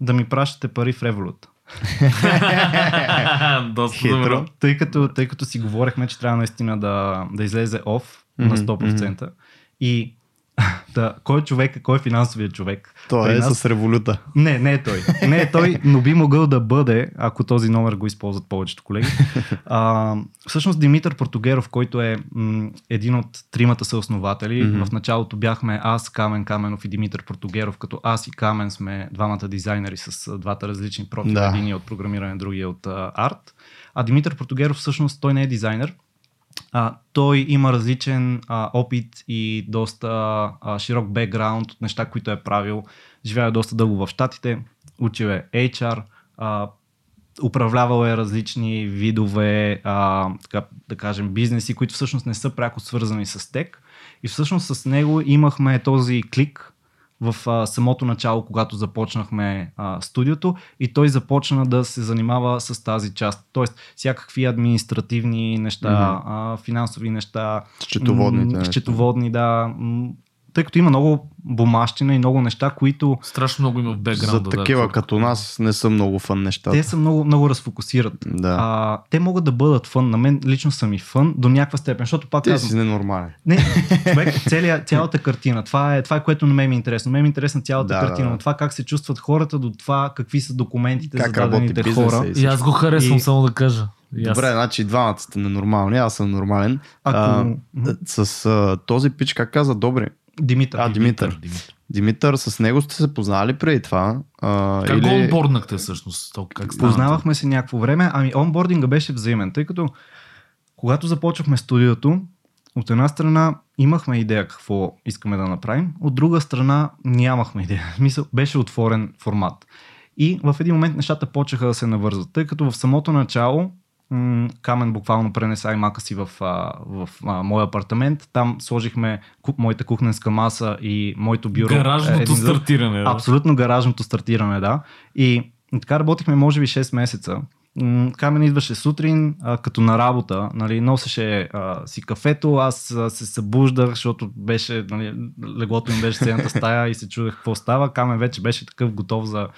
да ми пращате пари в Revolut. Доста добро. Тъй като, тъй като си говорихме, че трябва наистина да, да излезе off mm-hmm, на сто процента. Mm-hmm. И Да, кой човек е, кой е финансовият човек? Той е нас... с революта. Не, не е той. Не е той, но би могъл да бъде, ако този номер го използват повечето колеги. А, всъщност Димитър Портогеров, който е м, един от тримата съоснователи. Mm-hmm. В началото бяхме аз, Камен Каменов и Димитър Портогеров, като аз и Камен сме двамата дизайнери с двата различни профили. Да. Един е от програмиране, другия от а, арт. А Димитър Портогеров всъщност той не е дизайнер. А, той има различен а, опит и доста а, широк бекграунд от неща, които е правил. Живял доста дълго в щатите, учил е ейч ар, а, управлявал е различни видове, а, така, да кажем, бизнеси, които всъщност не са пряко свързани с тек. И всъщност с него имахме този клик в а, самото начало, когато започнахме а, студиото, и той започна да се занимава с тази част. Тоест всякакви административни неща, mm-hmm. а, финансови неща, счетоводни, счетоводни, да. Тъй като има много бумащина и много неща, които... Страшно много има в бекграунда. За такива да, като нас не са много фън нещата. Те са много, много разфокусират. Да. А, те могат да бъдат фън. На мен лично са ми фън до някаква степен, защото пак... Ти казвам, си ненормален. Не, човек, целия, цялата картина. Това е, това е което на мен ми е интересно. Мен ми е интересна цялата да, картина. Да, да. От това как се чувстват хората, до това какви са документите как за дадените хора. И, и аз го харесвам, и... само да кажа. Yes. Добре, значи двамата сте ненормални, аз съм нормален. Ако... А, с а, този пич, как каза, добре. Димитър. А, Димитър. Димитър. Димитър. Димитър, с него сте се познали преди това. А, как или... го онборднахте всъщност? То, как познавахме се някакво време. Ами онбординга беше взаимен, тъй като когато започвахме студиото, от една страна имахме идея какво искаме да направим, от друга страна нямахме идея. Мисъл, беше отворен формат. И в един момент нещата почнаха да се навързват, тъй като в самото начало Камен буквално пренеса и мака си в, в, в моя апартамент. Там сложихме куп, моята кухненска маса и моето бюро. Гаражното е, стартиране. Да. Абсолютно гаражното стартиране, да. И така работихме може би шест месеца. Камен идваше сутрин а, като на работа, нали, носеше а, си кафето, аз а, се събуждах, защото беше, нали, леглото им беше седната стая и се чудех какво става. Камен вече беше такъв готов за,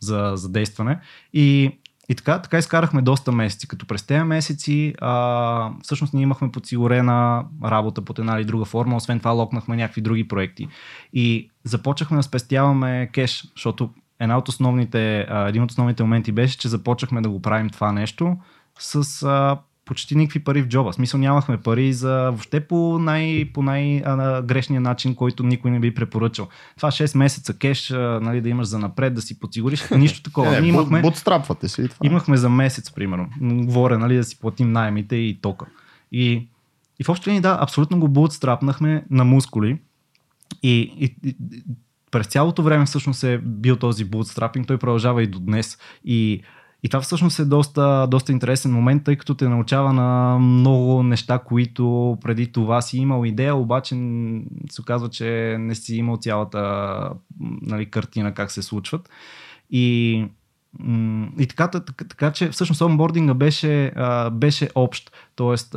за, за действане. И И така, така изкарахме доста месеци, като през тези месеци а, всъщност ние имахме подсигурена работа под една или друга форма, освен това локнахме някакви други проекти и започнахме да спестяваме кеш, защото една от основните, а, един от основните моменти беше, че започнахме да го правим това нещо с а, почти никакви пари в джоба. В смисъл нямахме пари за въобще по, най, по най-грешния начин, който никой не би препоръчал. Това шест месеца кеш, нали, да имаш за напред, да си подсигуриш, нищо такова. Е, имахме, бодстрапвате си и това. Имахме за месец, примерно. Говоря, нали, да си платим наемите и тока. И, и в общи линии, да, абсолютно го бодстрапнахме на мускули. И, и, и през цялото време всъщност е бил този бодстрапинг. Той продължава и до днес. И И това всъщност е доста, доста интересен момент, тъй като те научава на много неща, които преди това си имал идея, обаче се оказва, че не си имал цялата, нали, картина как се случват. И, и така, така, така че всъщност онбординга беше, беше общ. Тоест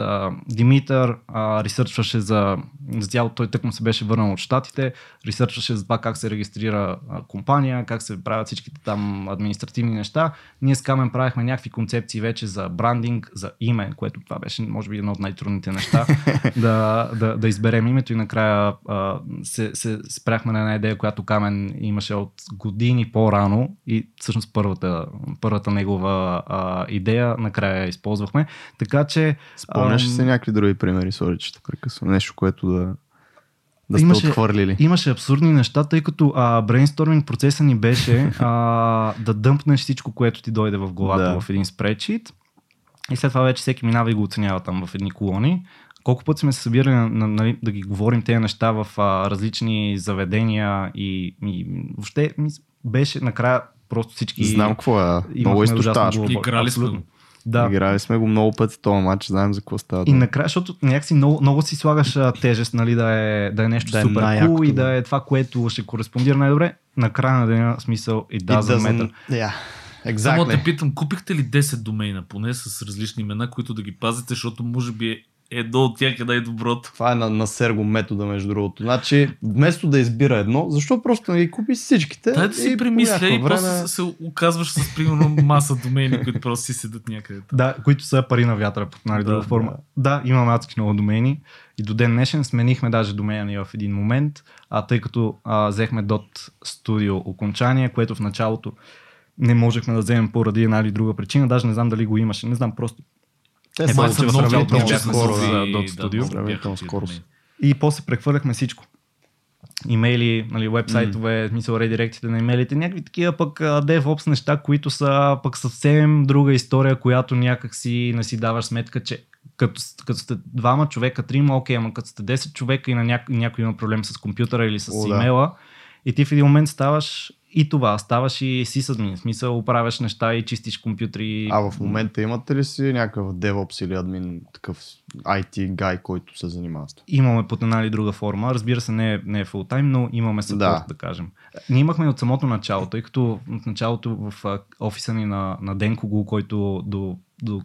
Димитър ресърчваше за, за цялото, той тъкмо се беше върнал от щатите, ресърчваше за това как се регистрира компания, как се правят всичките там административни неща. Ние с Камен правихме някакви концепции вече за брандинг, за име, което това беше може би едно от най-трудните неща, да, да, да изберем името, и накрая а, се, се спряхме на една идея, която Камен имаше от години по-рано и всъщност първата, първата негова а, идея накрая използвахме. Така че спомняш ли се някакви други примери, сори, че те прекъсвам? Нещо, което да, да сте имаше, отхвърлили. Имаше абсурдни неща, тъй като а, брейнсторминг процеса ни беше а, да дъмпнеш всичко, което ти дойде в главата, да, в един спредшит. И след това вече всеки минава и го оценява там в едни колони. Колко път сме се събирали на, нали, да ги говорим тези неща в а, различни заведения и, и въобще беше накрая просто всички... Знам какво е. Много изтощаваш. Играли сме. Да. Играли сме го много пъти този матч, знаем за какво става. И накрая, защото някакси много, много си слагаш тежест, нали, да, е, да е нещо да супер е кул и да е това, което ще кореспондира най-добре. Накрая на деня смисъл и да за метър. Yeah. Exactly. Само те питам, купихте ли десет домейна, поне с различни имена, които да ги пазите, защото може би едно от тях е най-доброто. Това е на, на серго метода, между другото. Значи, вместо да избира едно, защо просто не ги купиш всичките? Да, да си премисля и, и просто време... се оказваш с примерно маса домени, които просто си седат някъде. Да, които са пари на вятъра под нали, друга да, форма. Да, да имаме адски много домени и до ден днешен сменихме даже домени в един момент, а тъй като а, взехме .studio окончание, което в началото не можехме да вземем поради една или друга причина, даже не знам дали го имаше, не знам просто. Те са много сравнително скоро за Dot Studio. И после прехвърляхме всичко. Имейли, нали, вебсайтове, mm. мисъл, редиректите на имейлите, някакви такива пък DevOps неща, които са пък съвсем друга история, която някак си не си даваш сметка, че като, като сте двама човека, трима, окей, ама като сте десет човека и на няко, някой има проблем с компютъра или с О, имейла, да. И ти в един момент ставаш и това, ставаш и сисадмин, в смисъл оправяш неща и чистиш компютри. А в момента имате ли си някакъв DevOps или админ, такъв ай ти guy, който се занимава с това? Имаме под една или друга форма, разбира се не е, не е full-time, но имаме support, да. да кажем. Ние имахме от самото начало, тъй като от началото в офиса ни на, на Денкогу, който до До,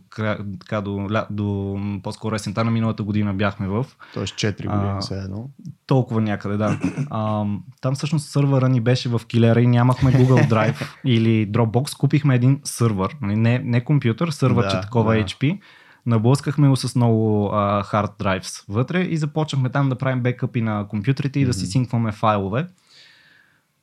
така, до, до по-скоро есента на миналата година бяхме в. Тоест четири години все едно. Толкова някъде, да. А, там всъщност сървъра ни беше в килера и нямахме Google Drive или Dropbox. Купихме един сървър. Не, не компютър, сървърче да, такова да. Ейч пи. Наблъскахме го с много хард драйвс вътре и започнахме там да правим бекъпи на компютрите и mm-hmm. да си синкваме файлове.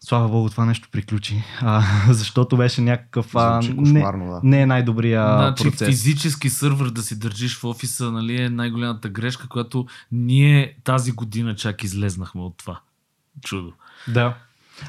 Слава Богу, това нещо приключи, а, защото беше някакъв... Звучи кошмарно, да. Не е най-добрия значи, процес. Значи физически сървър да си държиш в офиса нали, е най-голямата грешка, която ние тази година чак излезнахме от това чудо. Да.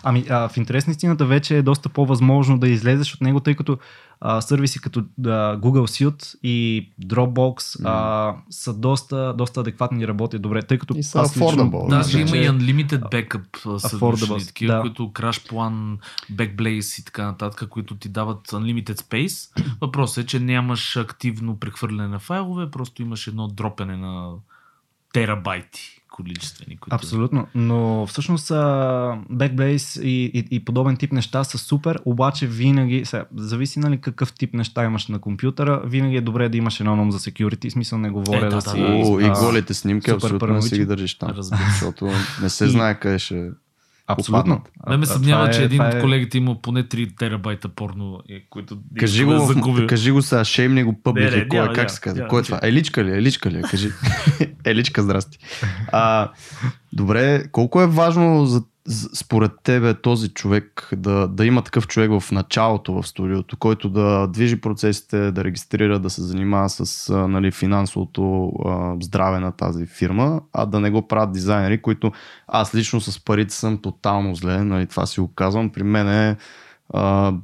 Ами а, в интерес на истината вече е доста по-възможно да излезеш от него, тъй като а, сервиси като а, Google Suite и Dropbox mm. а, са доста, доста адекватни и работят добре, тъй като... И са affordable. Да, мисля, има и Unlimited Backup съвършени такива, да. Които Crash Plan, Backblaze и така нататък, които ти дават Unlimited Space. Въпросът е, че нямаш активно прехвърляне на файлове, просто имаш едно дропене на терабайти. Количествени. Които... Абсолютно, но всъщност Backblaze и, и, и подобен тип неща са супер, обаче винаги, сега, зависи нали какъв тип неща имаш на компютъра, винаги е добре да имаш едно ном за security, в смисъл не говоря е, да, да, да си... О, а, и голите снимки абсолютно не си ги държиш там, защото не се знае къде ще... Абсолютно. Ме ме съмнява, е, че един е... от колегите има поне три терабайта порно, които... Кажи го, да кажи го сега, шеймни го пъблик, кой е, как се казва, кой е това? Еличка ли, еличка ли, кажи. Еличка, здрасти. А, добре, колко е важно за, според тебе този човек, да, да има такъв човек в началото в студиото, който да движи процесите, да регистрира, да се занимава с нали, финансовото а, здраве на тази фирма, а да не го правят дизайнери, които аз лично с парите съм тотално зле, нали, това си го казвам, при мен е... А,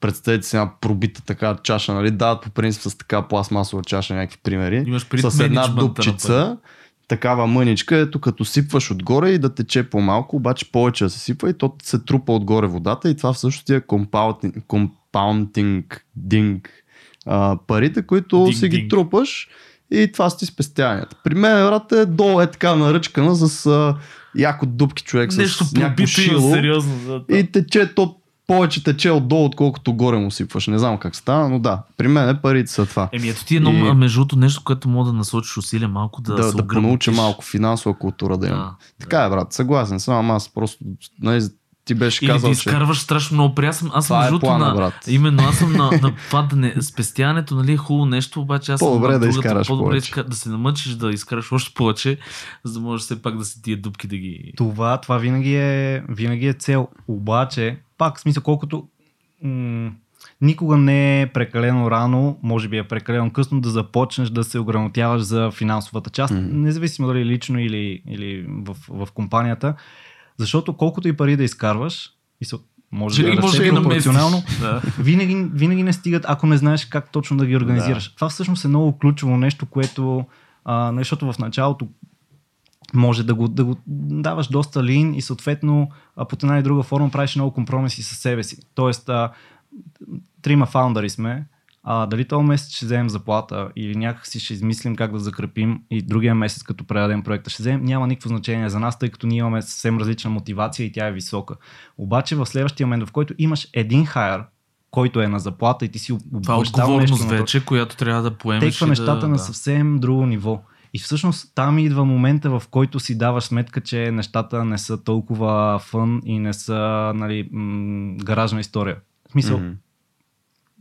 представете си една пробита така чаша, нали? Дават по принцип с така пластмасова чаша някакви примери, с една дупчица, такава мъничка, ето като сипваш отгоре и да тече по-малко, обаче повече да се сипва и то се трупа отгоре водата и това всъщност е компаундинг динг парите, които ding, си ding. ги трупаш и това са ти спестяванията. При мен, брат, е долу е така наръчкана с а, яко дупки човек нещо с някакво шило сериозно, да, да. И тече то повече тече отдолу, отколкото горе му сипваш. Не знам как става, но да. При мен е парите са това. Еми ето ти едно и... междуто нещо, което мога да насочиш усилия малко да, да се ограмотиш. Да понауча малко финансова култура да има. Да, така да. Е, брат, съгласен съм, аз просто... Нали, ти беше казал, или ти изкарваш че... страшно много при аз съм, аз съм междуто е на... Брат. Именно, аз съм на, на падане. Спестяването нали, е хубаво нещо, обаче аз съм по-добре на другата, да изкараш по-добре повече. Да се намъчиш, да изкараш още повече, за да можеш все пак да си тия дупки да ги... Това, това винаги е, винаги е цел, обаче... Пак, в смисъл, колкото м- никога не е прекалено рано, може би е прекалено късно да започнеш да се ограмотяваш за финансовата част, mm-hmm. независимо дали лично или, или в, в компанията, защото колкото и пари да изкарваш, може да растеш пропорционално, да. винаги, винаги не стигат, ако не знаеш как точно да ги организираш. Да. Това всъщност е много ключово нещо, което, а, защото в началото може да го, да го даваш доста лин и съответно по една и друга форма правиш много компромиси със себе си. Тоест, а, трима фаундъри сме, а, дали този месец ще вземем заплата или някакси ще измислим как да закрепим и другия месец като предадем проекта ще вземем, няма никакво значение за нас, тъй като ние имаме съвсем различна мотивация и тя е висока. Обаче в следващия момент, в който имаш един хайер, който е на заплата и ти си обещал нещо. Това е отговорност вече, която трябва да поемеш. Теква нещата да, на съвсем друго ниво. И всъщност там идва момента, в който си даваш сметка, че нещата не са толкова фън и не са, нали, м- гаражна история. В смисъл, mm-hmm.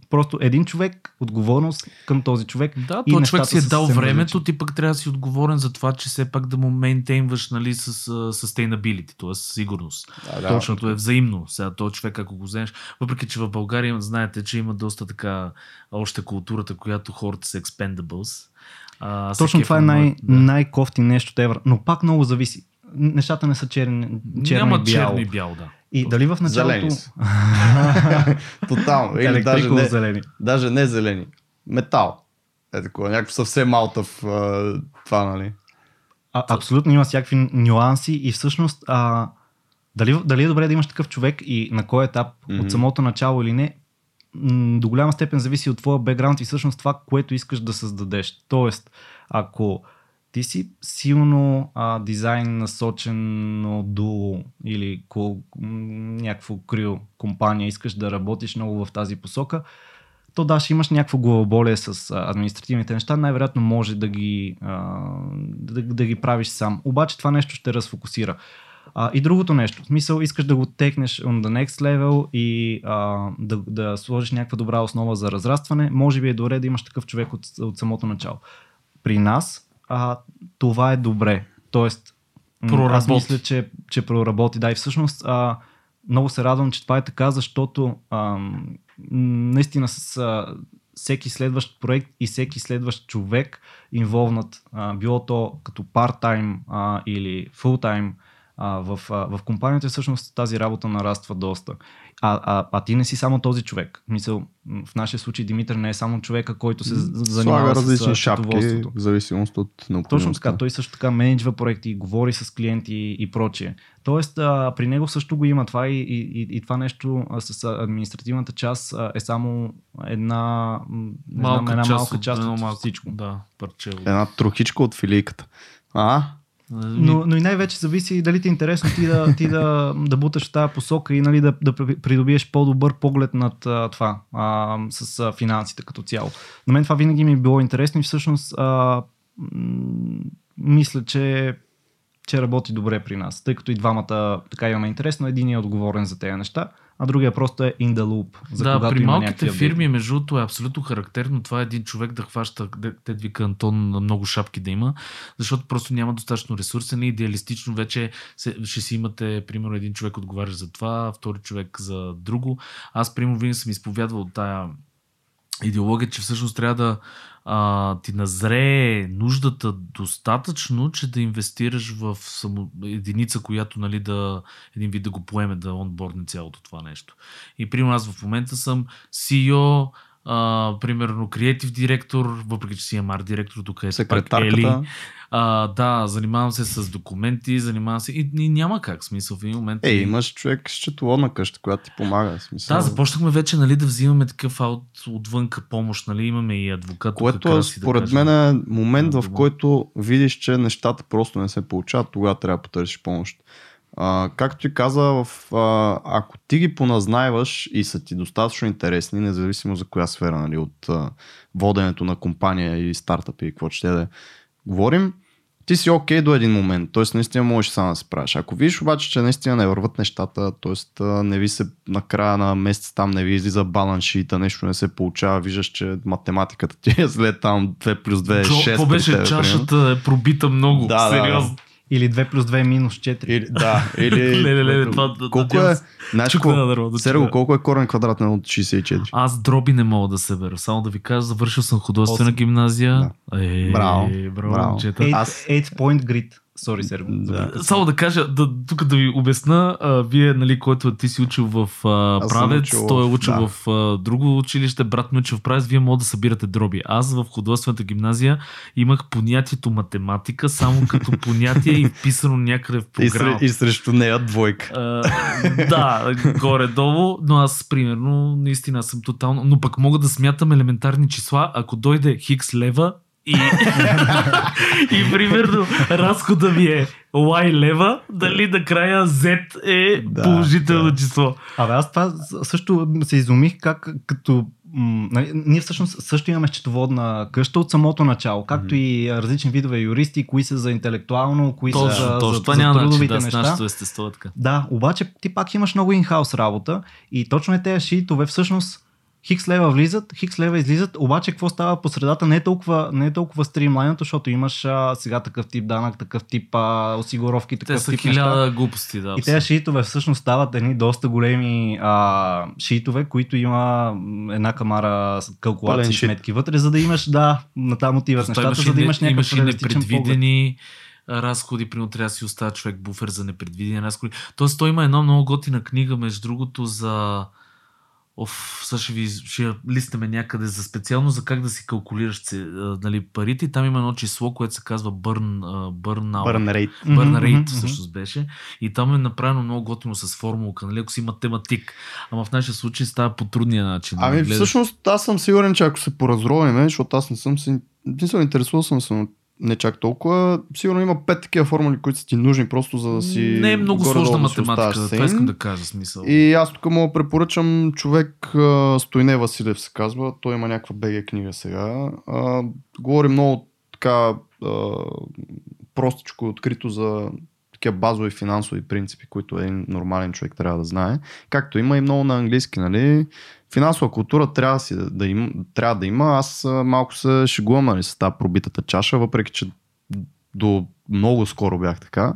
просто един човек, отговорност към този човек. Да, този човек си е дал времето, различни. Ти пък трябва да си отговорен за това, че все пак да му мейнтейнваш, нали, с sustainability, т.е. сигурност. Да, да. Точното е взаимно. Сега този човек, ако го вземеш, въпреки че в България знаете, че има доста така още културата, която хората са expendables. А, точно това е най- да. най-кофти нещо евро, но пак много зависи. Нещата не са черни, черни няма бяло. Черни бяло, да. И дали в началото... Зелени са. Тотално. Или даже не, зелени. Даже не зелени. Метал. Е такова. Някакво съвсем малтъв това, нали? А, абсолютно има всякакви нюанси и всъщност а, дали, дали е добре да имаш такъв човек и на кой етап, mm-hmm. от самото начало или не, м- до голяма степен зависи от твоя бекграунд и всъщност това, което искаш да създадеш. Тоест, ако ти си силно а, дизайн насочено до или кол, някакво крио компания, искаш да работиш много в тази посока, то да, ще имаш някакво главоболие с а, административните неща, най-вероятно може да ги, а, да, да ги правиш сам. Обаче това нещо ще разфокусира. А, и другото нещо, в смисъл искаш да го текнеш on the next level и а, да, да сложиш някаква добра основа за разрастване, може би е добре да имаш такъв човек от, от самото начало. При нас А, това е добре. Тоест, проработи. Аз мисля, че, че проработи. Да, и всъщност а, много се радвам, че това е така, защото а, наистина с а, всеки следващ проект и всеки следващ човек инволвнат, а, било то като парт-тайм а, или фултайм а, в, а, в компанията, всъщност тази работа нараства доста. А, а, а ти не си само този човек. Мисъл, в нашия случай Димитър не е само човека, който се занимава с счетоводството. Слага различни шапки, в зависимост от необходимостта. Точно така, той също така менеджва проекти, говори с клиенти и прочие. Тоест, а, при него също го има това и, и, и това нещо а, с административната част а, е само една малка, знам, една част, малка от, част от малко, всичко. Да, една трохичка от филийката. А? Но, но и най-вече зависи дали ти е интересно ти да, ти да, да буташ в тази посока и, нали, да, да придобиеш по-добър поглед над а, това а, с а, финансите като цяло. На мен това винаги ми е било интересно и всъщност а, м- мисля, че, че работи добре при нас, тъй като и двамата така имаме интересно, един е отговорен за тези неща, а другия просто е in the loop. За да, при малките фирми, между другото, е абсолютно характерно това е един човек да хваща, те вика Антон, много шапки да има, защото просто няма достатъчно ресурси, не идеалистично вече ще си имате, примерно, един човек отговаря за това, втори човек за друго. Аз, примерно, винаги съм изповядвал тая идеология, че всъщност трябва да а, ти назрее нуждата достатъчно, че да инвестираш в само единица, която, нали, да един вид да го поеме, да онбордне цялото това нещо. И примерно аз в момента съм Си И О, а, примерно креатив директор, въпреки че си имам арт директор, тук е секретарката. Пак Ели. А, да, занимавам се с документи, занимавам се и, и няма как смисъл в един момент. Е, имаш човек с счетоводна къща, която ти помага. Смисъл. Да, започнахме вече, нали, да взимаме такъв от, отвънка помощ, нали, имаме и адвокат. Което е, според да мен е момент, да, в който видиш, че нещата просто не се получават, тогава трябва да потърсиш помощ. А, както ти каза, в, а, ако ти ги поназнаеваш и са ти достатъчно интересни, независимо за коя сфера, нали, от а, воденето на компания или стартъпи и какво ще да говорим, ти си окей okay до един момент, т.е. наистина можеш сам да се правиш. Ако видиш обаче, че наистина не върват нещата, т.е. не ви се на края на месец там не ви излиза баланс шита, нещо не се получава, виждаш, че математиката ти е след там две плюс две е шест. Какво беше тебе, чашата примерно е пробита много, да, сериозно. Да, да. Или две плюс две е минус четири. Или, да, или... Леле, леле, това... Колко е... Знаеш, Серго, колко е корен квадратен от шейсет и четири? Аз дроби не мога да се бера. Само да ви кажа, завършил съм художествена гимназия. Да. Е, браво, е, браво, браво. осем point grid. Sorry, Серго. Да. Само да кажа, да, тук да ви обясна, а, вие, нали, който ти си учил в а, Правец, учил, той е учил да. в а, друго училище, брат ми учил в Правец, вие може да събирате дроби. Аз в художествената гимназия имах понятието математика, само като понятие и вписано някъде в програма. И, и срещу нея двойка. А, да, горе-долу, но аз, примерно, наистина съм тотално, но пък мога да смятам елементарни числа, ако дойде хикс лева, и, и примерно разхода ми е Y лева, дали накрая Z е да, положително да. число. Абе, аз това също се изумих как като м- нали, ние всъщност също имаме счетоводна къща от самото начало, както mm-hmm. и различни видове юристи, кои са за интелектуално, кои точно, са точно, за, това за трудовите начин, да, неща. С естество, така. Да, обаче ти пак имаш много инхаус работа и точно е тези шиитове всъщност хикс лева влизат, хикс лева излизат, обаче какво става по средата не е толкова, не е толкова стримлайното, защото имаш а, сега такъв тип данък, такъв тип а, осигуровки, такъв те са тип неща. Глупости, да, и тези шиитове всъщност стават едни доста големи а, шиитове, които има една камара калкулации, сметки вътре, за да имаш, да, натам отиваш нещата, за да имаш някакъв реалистичен поглед. Разходи, примерно трябва да си остава човек буфер за непредвидени разходи. Тоест той има една много готина книга, между другото, за Оф, сега ще ви ще листаме някъде за специално за как да си калкулираш нали, парите и там има едно число, което се казва Burn, burn, burn Rate, burn rate mm-hmm, всъщност беше и там е направено много готино с формулка, нали, ако си математик, ама в нашия случай става по трудния начин. Ами да всъщност аз съм сигурен, че ако се поразровиме, защото аз не съм се не съм интересувал съм съм не чак толкова. Сигурно има пет такива формули, които са ти нужни просто за да си... Не е много сложна да математика, да, това искам да кажа смисъл. И аз тук му препоръчам човек Стоyne Василев се казва, той има някаква БГ книга сега. А, говори много така а, простичко открито за такива базови финансови принципи, които един нормален човек трябва да знае. Както има и много на английски, нали? Финансова култура трябва да, си, да, им, трябва да има. Аз малко се шегувам нали, с тази пробитата чаша, въпреки че до много скоро бях така.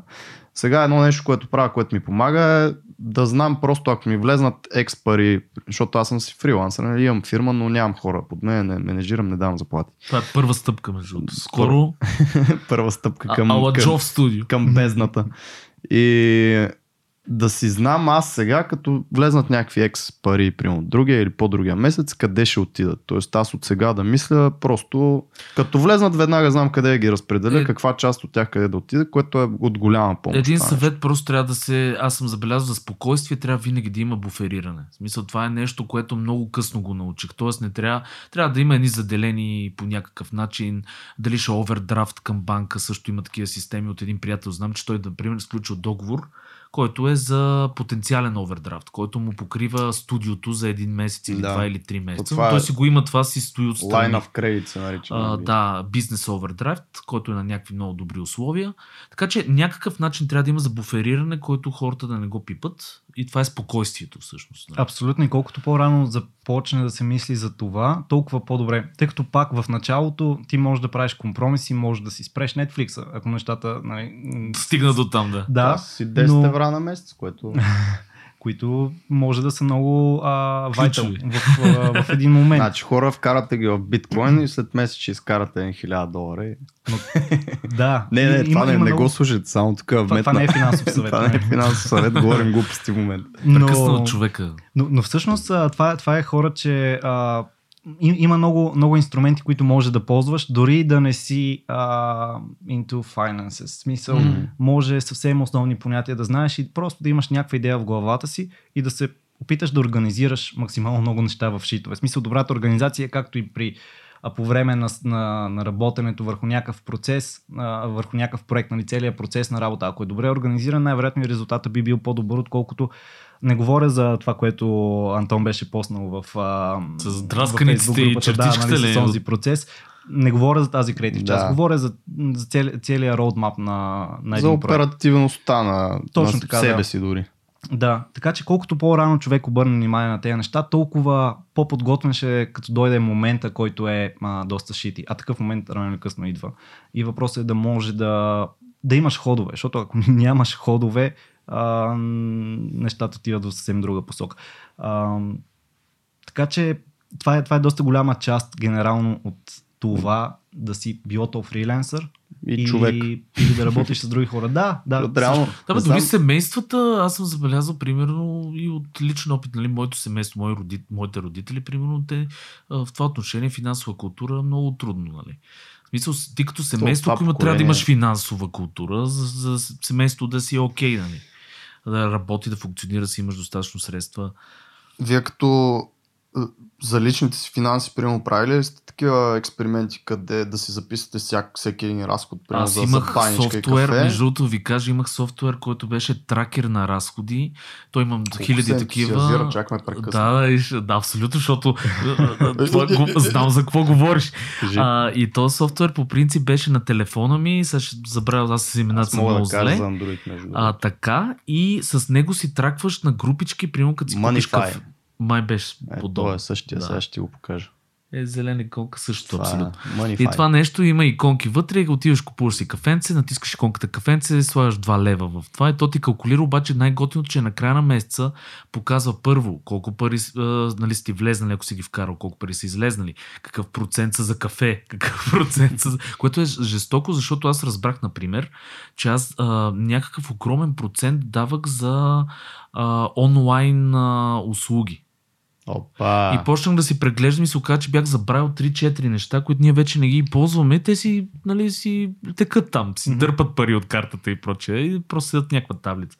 Сега едно нещо, което правя, което ми помага е да знам просто ако ми влезнат екс пари, защото аз съм си фрилансър, нали, имам фирма, но нямам хора под мен, не менеджирам, не давам заплати. Това е първа стъпка между другото. Скоро първа стъпка към, а, към, към бездната. И... да си знам аз сега, като влезнат някакви екс пари, примерно другия или по-другия месец, къде ще отидат. Тоест аз от сега да мисля, просто като влезнат веднага знам къде ги разпределя, е... каква част от тях къде да отида, което е от голяма помощ. Един съвет просто трябва да се, аз съм забелязал за спокойствие, трябва винаги да има буфериране. В смисъл това е нещо, което много късно го научих. Тоест не трябва, трябва да има едни заделени по някакъв начин, дали ще овердрафт към банка, също има такива системи от един приятел. Знам, че той, например, сключил договор, който е за потенциален овердрафт, който му покрива студиото за един месец или да. два или три месеца. Той си го има, това си стои от страни. Line of credit се нарича. Да, бизнес овердрафт, който е на някакви много добри условия. Така че някакъв начин трябва да има за буфериране, който хората да не го пипат. И това е спокойствието всъщност. Да. Абсолютно. И колкото по-рано започне да се мисли за това, толкова по-добре. Тъй като пак в началото ти можеш да правиш компромиси, можеш да си спреш Netflix-а, ако нещата... Нали... стигна до там, да. Да, си десет евро на месец, което... които може да са много вайтал в, в, в един момент. Значи хора вкарате ги в биткоин и след месец ще изкарате хиляда долара. И... но, да. Не, не, и, това има, не, има не много... го слушайте, само тук вметна. Това, това не е финансов съвет. Това не е финансов съвет, говорим глупости в момента. Прекъсна от човека. Но, но всъщност това, това е хора, че а, има много, много инструменти, които може да ползваш, дори да не си а, into finances. В смисъл, mm-hmm. може съвсем основни понятия да знаеш и просто да имаш някаква идея в главата си и да се опиташ да организираш максимално много неща в шитове. В смисъл, добрата организация, както и при а, по време на, на, на работенето върху някакъв процес, а, върху някакъв проект, нали, целият процес на работа. Ако е добре организиран, най-вероятно и резултата би бил по-добър, отколкото. Не говоря за това, което Антон беше поснал в а, с драсканиците и чертичките да, нали, с този процес. Не говоря за тази креатив да. част, говоря за, за цели, целият роудмап на, на един за проект. За оперативността на, точно на така, себе да. си дори. Да, така че колкото по-рано човек обърне внимание на тези неща, толкова по-подготвен ще е, като дойде момента, който е а, доста шити. А такъв момент рано или късно идва. И въпросът е да може да, да имаш ходове, защото ако нямаш ходове, Uh, нещата отиват в съвсем друга посока. Uh, така че това е, това е доста голяма част генерално от това да си било то фриленсър и, и човек. Или да работиш с други хора. Да, да. Трябва, да, бе, дори семействата, аз съм забелязал, примерно, и от личен опит, нали, моето семейство, мои роди, моите родители, примерно, те в това отношение финансова култура е много трудно, нали. Мисъл, ти като семейство, ако има, трябва да имаш финансова култура, за, за семейство да си е окей, нали? Да работи, да функционира, си имаш достатъчно средства. Вие като за личните си финанси, примерно, правили ли сте такива експерименти, къде да си записвате всяк, всеки един разход, примерно, за паничка и кафе? Между другото ви кажа, имах софтуер, който беше тракер на разходи. Той имам хиляди такива. Чакаме прекъсна. Да, абсолютно, защото знам за какво говориш. А, и този софтуер по принцип беше на телефона ми, сега ще забравя, аз с имената много зле. А, така, и с него си тракваш на групички, примерно, като си купиш кафе. Май беше подобно. Е, е същия, да. Сега ще ти го покажа. Е, зелена иконка също, абсолютно. Е, и това нещо има иконки вътре, отиваш, купуваш си кафенце, натискаш иконката кафенце, слагаш два лева в това и то ти калкулира, обаче най-готиното, че на края на месеца показва първо колко пари е, нали, сте влезнали, ако си ги вкарал, колко пари са излезнали, какъв процент са за кафе, какъв процент са за... Което е жестоко, защото аз разбрах, например, че аз е, някакъв огромен процент давах за е, онлайн е, услуги. Опа. И почнах да си преглеждам и се оказа, че бях забравил три-четири неща, които ние вече не ги ползваме. Те си, нали, си текат там, си mm-hmm. дърпат пари от картата и прочее и просто седат някаква таблица.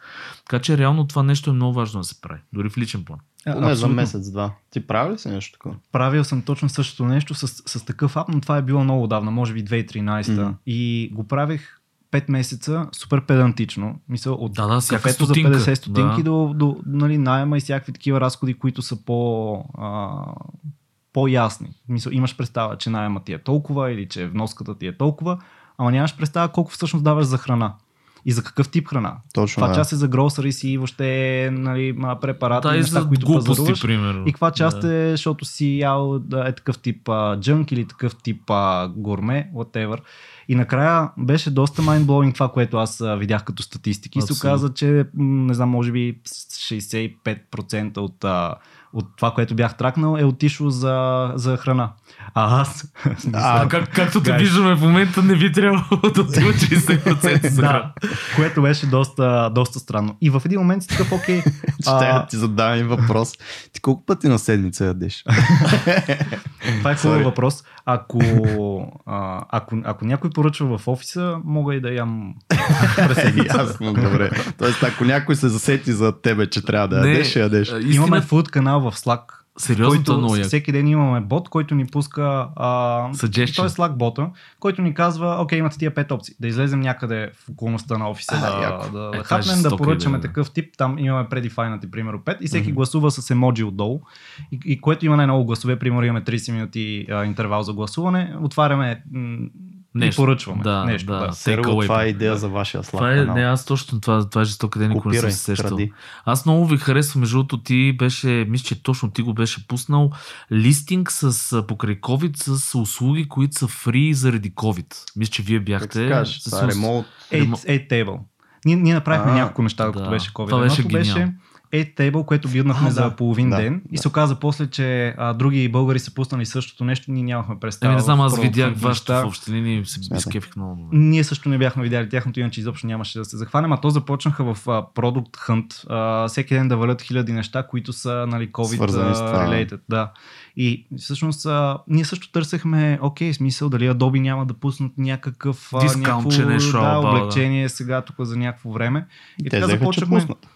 Така че реално това нещо е много важно да се прави, дори в личен план. Не за месец-два. Ти правил ли си нещо такова? Правил съм точно същото нещо с, с такъв ап, но това е било много отдавна, може би две хиляди и тринадесета mm-hmm. и го правих пет месеца, супер педантично. Мисъл, от да, да, кафето за петдесет стотинки да. до, до нали, найема и всякакви такива разходи, които са по, а, по-ясни. Мисъл, имаш представа, че найема ти е толкова или че вноската ти е толкова, ама нямаш представа колко всъщност даваш за храна. И за какъв тип храна. Точно, каква да. Част е за гросъри си и въобще нали, препарати, да, неща, които пазаруваш. И каква част да. Е, защото си ял да, е такъв тип а, джънк или такъв тип а, горме, whatever. И накрая беше доста майндблоинг това, което аз видях като статистики. Абсолютно. И се оказа, че не знам, може би шейсет и пет процента от, от това, което бях тракнал, е отишло за, за храна. А аз... А, как, както те виждаме в момента, не би трябвало да отива шейсет процента за храна. Да, което беше доста, доста странно. И в един момент си такъв, окей... Ще ти задавам и въпрос. Ти колко пъти на седмица ядеш? Това е хубав въпрос. Ако, а, ако, ако някой поръчва в офиса, мога и да ям през седмица. Ясно, добре. Тоест, ако някой се засети за тебе, че трябва да ядеш, ще ядеш. Истина... Имаме фуд канал в Slack. Сериозно, който всеки ден имаме бот, който ни пуска а, той е Slack бота, който ни казва, окей, имате тия пет опции, да излезем някъде в околността на офиса, а, да, да, е, да хапнем, да поръчаме идея. Такъв тип, там имаме предефайнати, примерно пет и всеки mm-hmm. гласува с емоджи отдолу и, и което има най-много гласове, примерно имаме тридесет минути а, интервал за гласуване, отваряме м- нещо. И поръчваме да, нещо. Да. Да. Серво, това е идея да. За вашия слаб. Не, аз точно това, това е жестока ден, никога не съм се сещал. Аз много ви харесвам, между другото ти беше, мисля, че точно ти го беше пуснал, листинг с, покрай COVID с услуги, които са фри заради COVID. Мисля, че вие бяхте... Как се кажеш, ремонт... eight table. Ние, ние направихме а, няколко неща, като да. Беше COVID. Това беше гениално. Table, което биднахме за да, половин да, ден да. И се оказа после, че а, други българи са пуснали същото нещо, ние нямахме представа. Еми не знам, аз видях вашето в общини и се бискефих много. Ние също не бяхме видяли тяхното, иначе изобщо нямаше да се захванем, а то започнаха в а, Product Hunt а, всеки ден да валят хиляди неща, които са нали, COVID-related. Да. И всъщност а, ние също търсехме, окей, смисъл, дали Adobe няма да пуснат някакъв а, някакво, да, облегчение да. Сега тук за някакво време. И те взеха, че пуснат.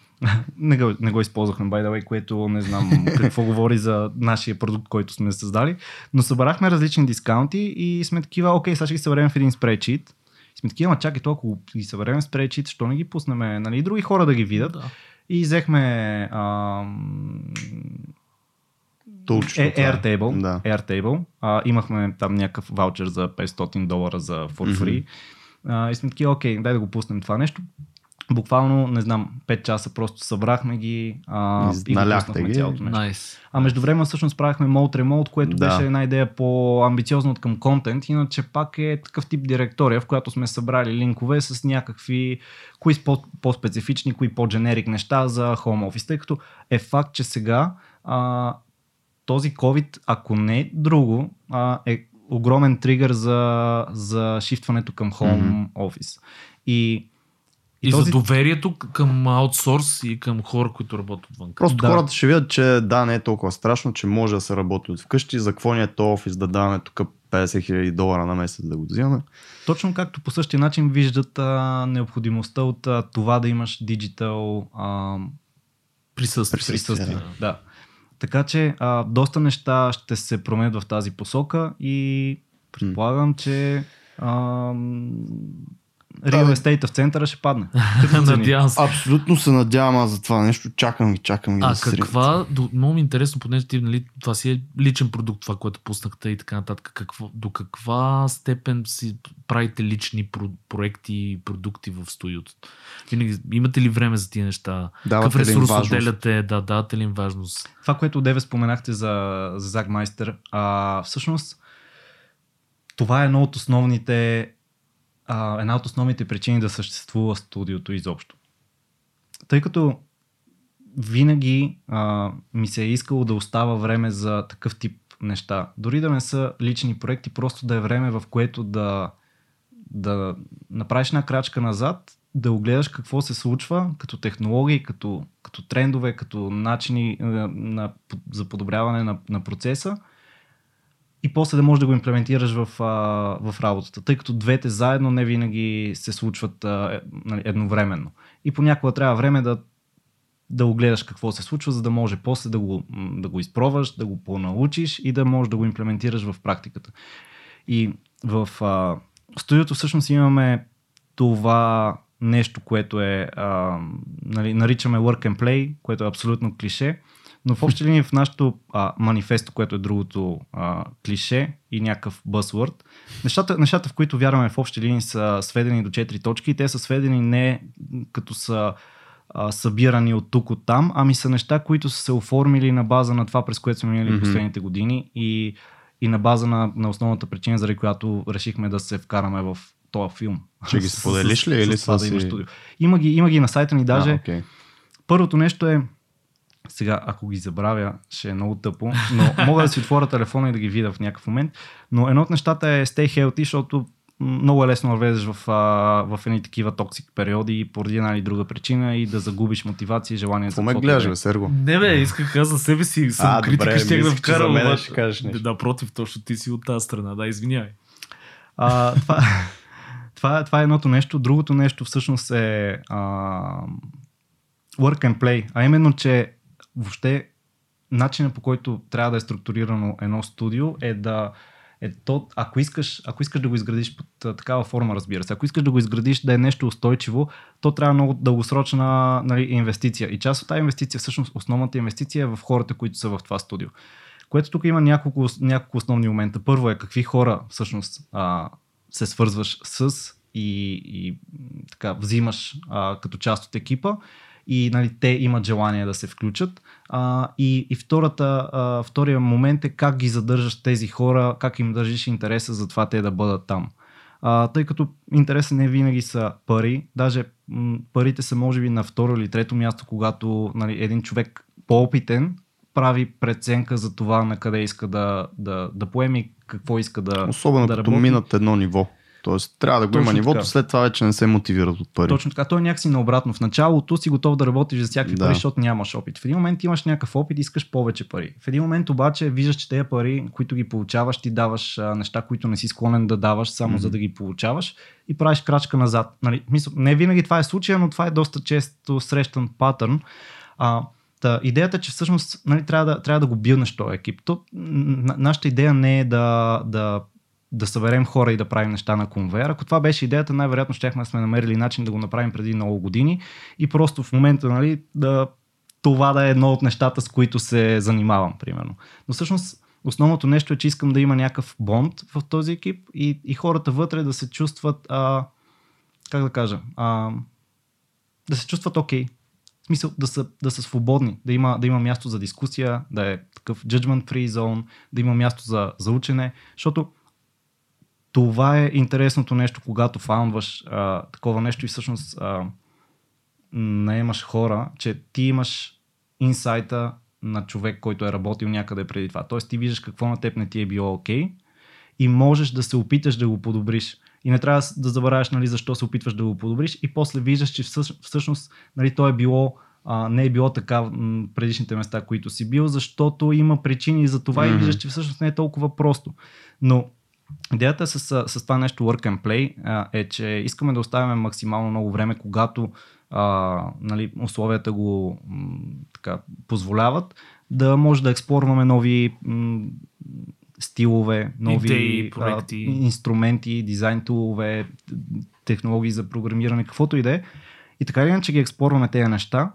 не, го, не го използвахме, by the way, което не знам какво говори за нашия продукт, който сме създали, но събрахме различни дискаунти и сме такива, окей, сега ще ги съберем в един спрейчит. Сме такива, ама чакай, толкова ги съберем в спрейчит, защо не ги пуснем, нали, други хора да ги видят. Да. И взехме ам... Точно, е, Airtable, да. Airtable. А, имахме там някакъв ваучер за петстотин долара за for free. Mm-hmm. А, и сме такива, окей, дай да го пуснем това нещо. Буквално, не знам, пет часа просто събрахме ги а, и го пуснахме цялото нещо. Nice. А между време всъщност правихме Mode Remote, което да. Беше една идея по-амбициозна от към контент, иначе пак е такъв тип директория, в която сме събрали линкове с някакви, кои по-специфични, кои по-дженерик неща за Home Office, тъй като е факт, че сега а, този COVID, ако не друго, а, е огромен тригър за, за шифтването към Home mm-hmm. Office. И И, и този... за доверието към аутсорс и към хора, които работят вън. Просто да. Хората ще видят, че да, не е толкова страшно, че може да се работи от вкъщи. За какво ни е то офис да даваме тук петдесет хиляди долара на месец да го взимаме? Точно както по същия начин виждат а, необходимостта от а, това да имаш диджитал а... присъствие. присъствие. присъствие. Да. Да. Така че а, доста неща ще се променят в тази посока и предполагам, че ам, Real Estate в центъра ще падне. Надявам се. Абсолютно се надявам аз за това нещо. Чакам ги, чакам ги. А да каква, до, много ми е интересно, понеже ти, нали, това си е личен продукт, това, което пуснахте и така нататък. Какво, до каква степен си правите лични про, проекти и продукти в студиото? Винаги, имате ли време за тия неща? Какъв ресурс отделяте? Да, давате ли им важност? Това, което Деве споменахте за, за Sagmeister, а, всъщност това е едно от основните Uh, една от основните причини да съществува студиото изобщо. Тъй като винаги uh, ми се е искало да остава време за такъв тип неща. Дори да не са лични проекти, просто да е време, в което да, да направиш една крачка назад, да огледаш какво се случва като технологии, като, като трендове, като начини на, на, за подобряване на, на процеса. И после да можеш да го имплементираш в, а, в работата, тъй като двете заедно не винаги се случват а, едновременно. И понякога трябва време да, да огледаш какво се случва, за да може после да го, да го изпробваш, да го понаучиш и да можеш да го имплементираш в практиката. И в а, студиото всъщност имаме това нещо, което е, а, нали, наричаме work and play, което е абсолютно клише. Но в общи линии в нашото а, манифесто, което е другото а, клише и някакъв buzzword, нещата, нещата, в които вярваме в общи линии, са сведени до четири точки и те са сведени не като са а, събирани от тук, от там, ами са неща, които са се оформили на база на това, през което сме минали mm-hmm. последните години и, и на база на, на основната причина, заради която решихме да се вкараме в този филм. Ще ги споделиш ли? С, или с, с, с, си... да има, има, ги, има ги на сайта ни даже. А, okay. Първото нещо е, сега, ако ги забравя, ще е много тъпо, но мога да си отворя телефона и да ги видя в някакъв момент. Но едно от нещата е stay healthy, защото много е лесно да влезеш в, в едни такива токсик периоди поради една или друга причина и да загубиш мотивация и желание. Какво ме гледаш, бе, Серго? Не бе, исках аз за себе си съм критика, ще да вкарам. Да, ще кажеш нещо. Да, против, точно ти си от тази страна. Да, извинявай. А, това, това, това е едното нещо. Другото нещо всъщност е а, work and play, а именно, че въобще начинът, по който трябва да е структурирано едно студио, е да е то, ако искаш, ако искаш да го изградиш под такава форма, разбира се, ако искаш да го изградиш да е нещо устойчиво, то трябва много дългосрочна, нали, инвестиция. И част от тази инвестиция, всъщност основната инвестиция е в хората, които са в това студио. Което тук има няколко, няколко основни момента. Първо е какви хора всъщност а, се свързваш с и, и така, взимаш а, като част от екипа. И, нали, те имат желание да се включат. А, и и втората, а, втория момент е как ги задържаш тези хора, как им държиш интереса за това те да бъдат там. А, тъй като интереса не винаги са пари, даже м- парите са може би на второ или трето място, когато, нали, един човек по-опитен прави преценка за това на къде иска да, да, да поеме и какво иска да работи. Особено да като минат едно ниво. Тоест, трябва да го точно има нивото, така. След това вече не се мотивират от пари. Точно така, той е някакси наобратно. В началото си готов да работиш за всякакви да. пари, защото нямаш опит. В един момент имаш някакъв опит и искаш повече пари. В един момент обаче виждаш, че тези пари, които ги получаваш, ти даваш а, неща, които не си склонен да даваш, само mm-hmm. за да ги получаваш и правиш крачка назад. Нали, мисъл, не винаги това е случая, но това е доста често срещан патърн. А, та, идеята е, че всъщност, нали, трябва, да, трябва да го билнеш този екип. То, на, нашата идея не е да, да да съберем хора и да правим неща на конвейер. Ако това беше идеята, най-вероятно щяхме да сме намерили начин да го направим преди много години и просто в момента, нали, да, това да е едно от нещата, с които се занимавам, примерно. Но всъщност основното нещо е, че искам да има някакъв бонд в този екип и, и хората вътре да се чувстват, а, как да кажа, а, да се чувстват окей. Okay. В смисъл да са, да са свободни, да има, да има място за дискусия, да е такъв judgment-free zone, да има място за, за учене, защото това е интересното нещо, когато фаундваш а, такова нещо и всъщност а, наемаш хора, че ти имаш инсайта на човек, който е работил някъде преди това. Тоест ти виждаш какво на теб не ти е било окей okay, и можеш да се опиташ да го подобриш. И не трябва да забравяш, нали, защо се опитваш да го подобриш и после виждаш, че всъщност, нали, то е било а, не е било така м- предишните места, които си бил, защото има причини за това mm-hmm. и виждаш, че всъщност не е толкова просто. Но идеята с, с това нещо work and play е, че искаме да оставяме максимално много време, когато а, нали, условията го м, така, позволяват, да може да експлорваме нови м- стилове, нови идеи, проекти, а, инструменти, дизайн тулове, технологии за програмиране, каквото и да е. И така или иначе ги експлорваме тези неща,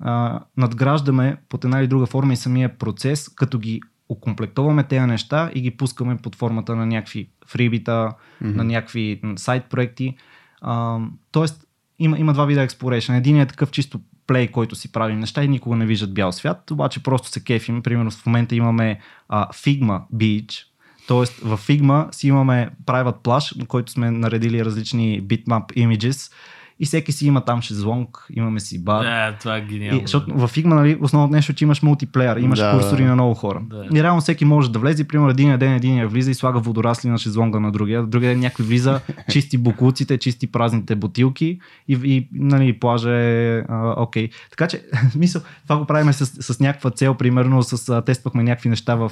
а, надграждаме под една или друга форма и самия процес, като ги окомплектоваме тези неща и ги пускаме под формата на някакви фрибита, mm-hmm. на някакви сайт проекти. А, тоест има, има два вида експлорейшън. Един е такъв чисто плей, който си правим неща и никога не виждат бял свят, обаче просто се кефим. Примерно в момента имаме а, Figma Beach, т.е. в Figma си имаме private плаж, на който сме наредили различни bitmap images и всеки си има там шезлонг, имаме си бар. Да, това е гениално. И, защото в Figma, нали, основното нещо е, че имаш мултиплеер, имаш да, курсори да. на много хора. Да. И реално всеки може да влезе, примерно един ден един я влиза и слага водорасли на шезлонга на другия, другия ден някой влиза, чисти буклуците, чисти празните бутилки и, и нали, плажа е а, окей. Така че, мисъл, това го правим с, с някаква цел, примерно с а, тествахме някакви неща в, а,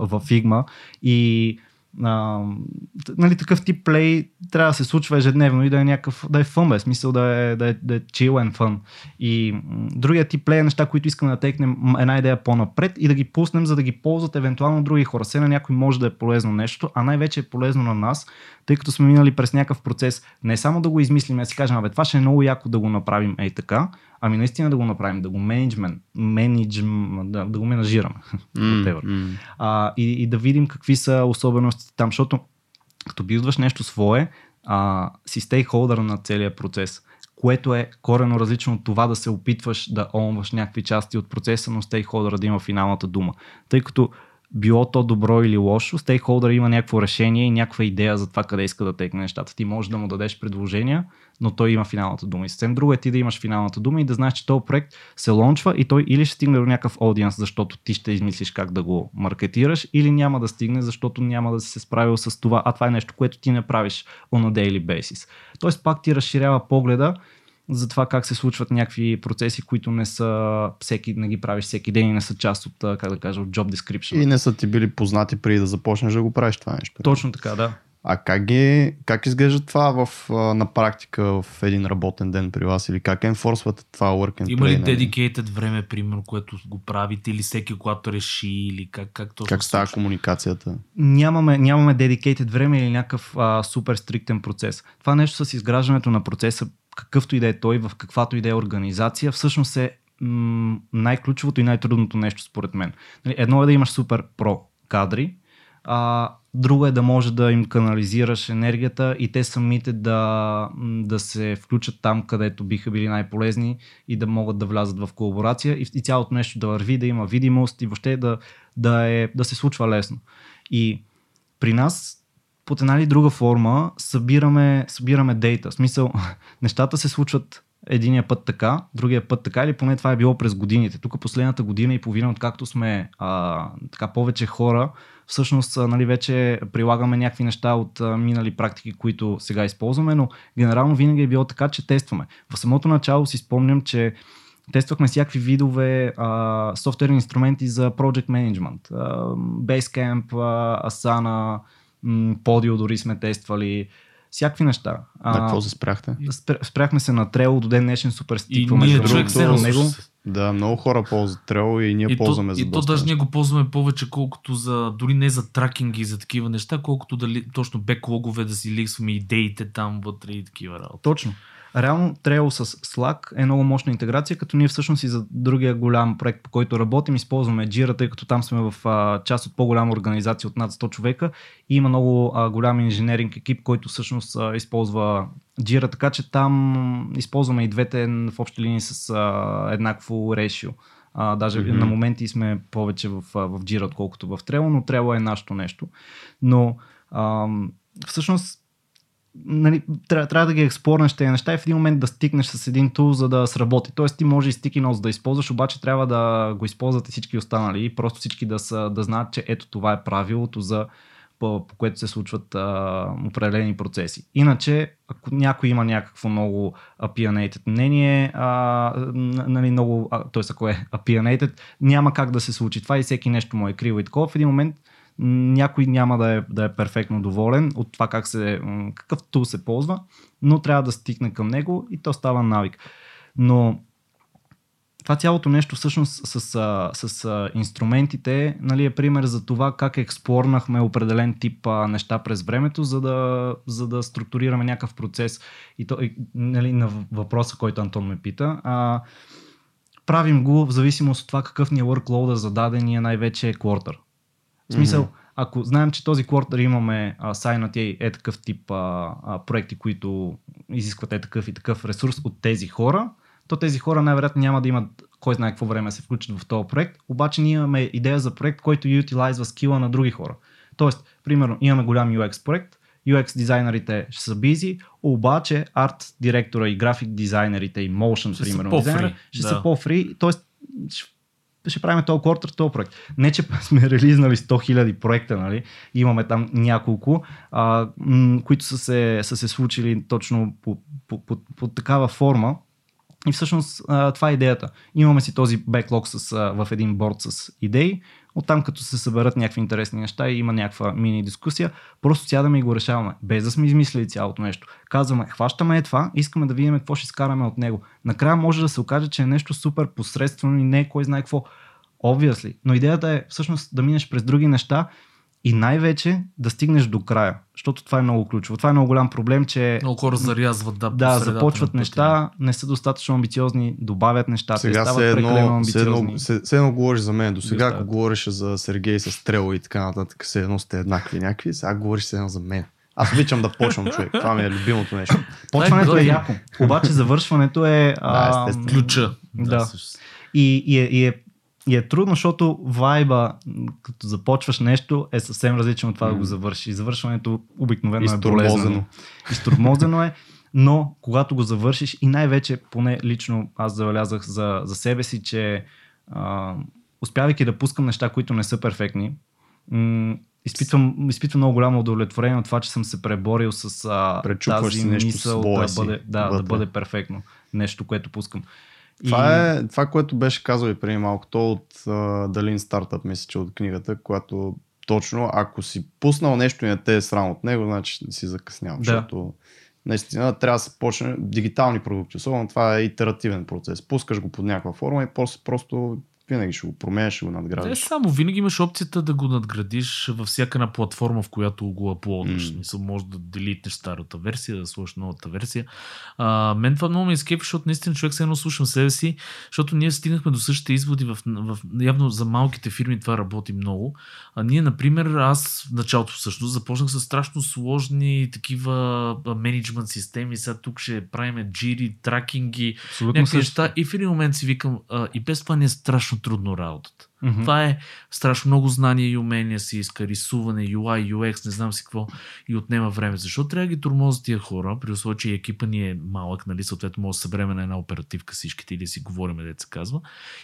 в Figma и А, нали, такъв тип плей трябва да се случва ежедневно и да е някакъв, да е фън, бе, смисъл да е, да е, да е chill and fun. И м- другия тип плей е неща, които искаме да текнем една идея по-напред и да ги пуснем, за да ги ползват евентуално други хора. Все на някой може да е полезно нещо, а най-вече е полезно на нас, тъй като сме минали през някакъв процес, не само да го измислим, а си кажем, абе, това ще е много яко да го направим ей така, ами наистина да го направим, да го менеджмент, да, да го менажираме. Mm, mm. А, и, и да видим какви са особеностите там, защото като билдваш нещо свое, а, си стейкхолдър на целия процес, което е коренно различно от това да се опитваш да оунваш някакви части от процеса, но стейкхолдъра да има финалната дума. Тъй като било то добро или лошо, стейкхолдър има някакво решение и някаква идея за това къде иска да текне нещата. Ти можеш да му дадеш предложения, но той има финалната дума. И съвсем друго е ти да имаш финалната дума и да знаеш, че този проект се лончва и той или ще стигне до някакъв аудиенс, защото ти ще измислиш как да го маркетираш, или няма да стигне, защото няма да си се справил с това, а това е нещо, което ти не правиш on a daily basis. Тоест пак ти разширява погледа за това как се случват някакви процеси, които не са всеки, не ги правиш всеки ден и не са част от, как да кажа, от job description. И не са ти били познати преди да започнеш да го правиш това нещо. Точно така, да. А как, ги, как изглежда това в, на практика в един работен ден при вас? Или как енфорсвате това work and play? Има ли dedicated време, примерно, което го правите? Или всеки, когато реши? Или как, как точно как става комуникацията? Нямаме, нямаме dedicated време или някакъв а, супер стриктен процес. Това нещо с изграждането на процеса, какъвто и да е той, в каквато и да е организация, всъщност е м- най-ключовото и най-трудното нещо според мен. Едно е да имаш супер про кадри, а друго е да може да им канализираш енергията и те самите да, да се включат там, където биха били най-полезни и да могат да влязат в колаборация и, и цялото нещо да върви, да има видимост и въобще да, да, е, да се случва лесно. И при нас под една или друга форма събираме, събираме дейта. В смисъл, нещата се случват единия път така, другия път така, или поне това е било през годините. Тук последната година и половина, откакто сме а, така повече хора, всъщност нали, вече прилагаме някакви неща от а, минали практики, които сега използваме, но генерално винаги е било така, че тестваме. В самото начало си спомням, че тествахме всякакви видове а, софтуерни инструменти за project management. А, Basecamp, а, Asana, Подио дори сме тествали, всякакви неща. А, какво се спряхте? Спр... Спряхме се на Trello, до ден днешен супер стикваме. И ние човек се него. Да, много хора ползват Trello и ние и ползваме то, за и доста. И то даже ние го ползваме повече, колкото за, дори не за тракинги и за такива неща, колкото дали, точно беклогове да си ликсваме идеите там вътре и такива работи. Точно. Реално Trello с Slack е много мощна интеграция, като ние всъщност и за другия голям проект, по който работим, използваме Jira, тъй като там сме в а, част от по-голяма организация от над сто човека и има много а, голям инженеринг екип, който всъщност а, използва Jira, така че там използваме и двете в общи линии с а, еднакво рейшио. А, даже mm-hmm. на моменти сме повече в, а, в Jira, отколкото в Trello, но Trello е нашето нещо. Но а, всъщност Нали, трябва, трябва да ги експлорнеш тези неща и в един момент да стикнеш с един тул, за да сработи. Тоест ти може и sticky notes да използваш, обаче трябва да го използват и всички останали и просто всички да, са, да знаят, че ето това е правилото, за, по, по което се случват а, определени процеси. Иначе, ако някой има някакво много opinionated мнение, а, нали, много, а, т.е. ако е opinionated, няма как да се случи това и всеки нещо му е криво и такова. В един момент някой няма да е, да е перфектно доволен от това как се, какъв тул се ползва, но трябва да стикне към него и то става навик. Но това цялото нещо всъщност с, с, с инструментите, нали, е пример за това как експлорнахме определен тип неща през времето, за да, за да структурираме някакъв процес. И то, нали, на въпроса, който Антон ме пита, а, правим го в зависимост от това какъв ни е workload-а за дадения, най-вече е quarter. В смисъл, mm-hmm. ако знаем, че този quarter имаме сайнати е такъв тип а, а, проекти, които изискват е такъв и такъв ресурс от тези хора, то тези хора най-вероятно няма да имат кой знае какво време да се включат в този проект, обаче ние имаме идея за проект, който ютилайзва скила на други хора. Тоест, примерно, имаме голям ю екс проект, ю екс дизайнерите ще са бизи, обаче арт директора и график дизайнерите и motion, ще примерно, дизайнера, ще да. са по-фри, т.е. ще правим този квартър, този проект. Не, че сме релизнали сто хиляди проекта, нали? Имаме там няколко, а, м- които са се, са се случили точно по, по, по, по такава форма. И всъщност а, това е идеята. Имаме си този беклог с, а, в един борд с идеи, оттам като се съберат някакви интересни неща и има някаква мини дискусия, просто сядаме и го решаваме, без да сме измислили цялото нещо. Казваме, хващаме е това, искаме да видим какво ще изкараме от него. Накрая може да се окаже, че е нещо супер посредствено и не е кой знае какво. Obviously. Но идеята е всъщност да минеш през други неща и най-вече да стигнеш до края, защото това е много ключово. Това е много голям проблем, че много хора зарязват, да, да започват неща, не са достатъчно амбициозни, добавят неща, сега стават прекалено амбициозни. Все едно говориш за мен. До сега, ако говореше за Сергей с стрела и така нататък, все едно сте еднакви някакви, сега говориш все едно за мен. Аз обичам да почвам, човек. Това ми е любимото нещо. Почването е яко, обаче завършването е а, да, ключа. Да. И, и, е, и е И е трудно, защото вайба, като започваш нещо, е съвсем различно от това mm. да го завърши. Завършването обикновено е болезнено. Изтурмозено е, но когато го завършиш и най-вече, поне лично аз забелязах за, за себе си, че а, успявайки да пускам неща, които не са перфектни, м- изпитвам, изпитвам много голямо удовлетворение от това, че съм се преборил с а, тази мисъл да бъде, да, да бъде перфектно. Нещо, което пускам. Това е това, което беше казал и преди малко, то от uh, Далин Стартъп, мисля, че от книгата, която точно, ако си пуснал нещо и не те е срам от него, значи си закъснял, да. Защото наистина трябва да се почне дигитални продукти, особено това е итеративен процес, пускаш го под някаква форма и после просто винаги ще го променяш и го надградиш. Не само, винаги имаш опцията да го надградиш във всяка една платформа, в която го аплодваш. Mm. Мисъл, може да делитнеш старата версия, да слушаш новата версия. А, мен това много ме изкепи, защото наистина човек се едно слушам себе си, защото ние стигнахме до същите изводи. В, в, явно за малките фирми това работи много. А ние, например, аз в началото всъщност започнах с страшно сложни такива менеджмент системи. Сега тук ще правим джири, тракинги, абсолютно някакви също. Неща. И в един момент си викам, а, и без това не е страшно трудно работата. Mm-hmm. Това е страшно много знания и умения си иска, рисуване, ю ай, ю екс, не знам си какво, и отнема време. Защо трябва да ги тормозят тия хора, при условие, че екипа ни е малък, нали, съответно може да събреме на една оперативка всичките или си говорим, дето се казва,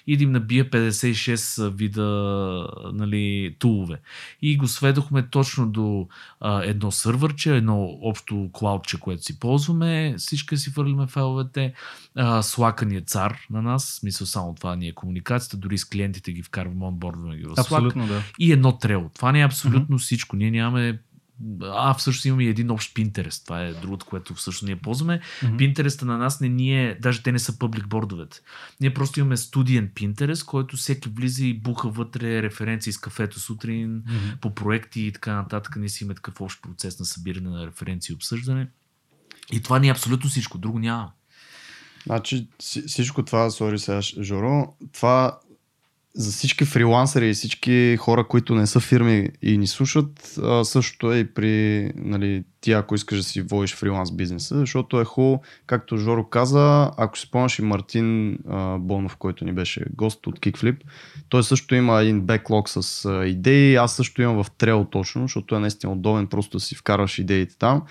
и да им набия петдесет и шест вида, нали, тулове. И го сведохме точно до а, едно сървърче, едно общо клаудче, което си ползваме, всички си фърлиме файловете, а, Slack-а ни е цар на нас, смисъл само това ни е комуникацията, дори с клиентите ги вкарваме онбордваме ги в Slack, да. И едно трело. Това не е абсолютно mm-hmm. всичко. Ние нямаме... А, всъщност имаме един общ Pinterest. Това е другото, което всъщност ние ползваме. Mm-hmm. Pinterest-а на нас не ние... Даже те не са пъблик бордовете. Ние просто имаме студиен Pinterest, който всеки влиза и буха вътре референции с кафето сутрин, mm-hmm. по проекти и така нататък. Ние си имаме такъв общ процес на събиране на референции и обсъждане. И това не е абсолютно всичко. Друго няма. Значи всичко това, сори сега, Жоро, това за всички фрилансери и всички хора, които не са фирми и ни слушат, същото е и при, нали, ти, ако искаш да си водиш фриланс бизнеса, защото е хубаво, както Жоро каза, ако си спомняш и Мартин Бонов, който ни беше гост от Kickflip, той също има един беклог с идеи, аз също имам в Трел точно, защото е наистина удобен просто да си вкарваш идеите там.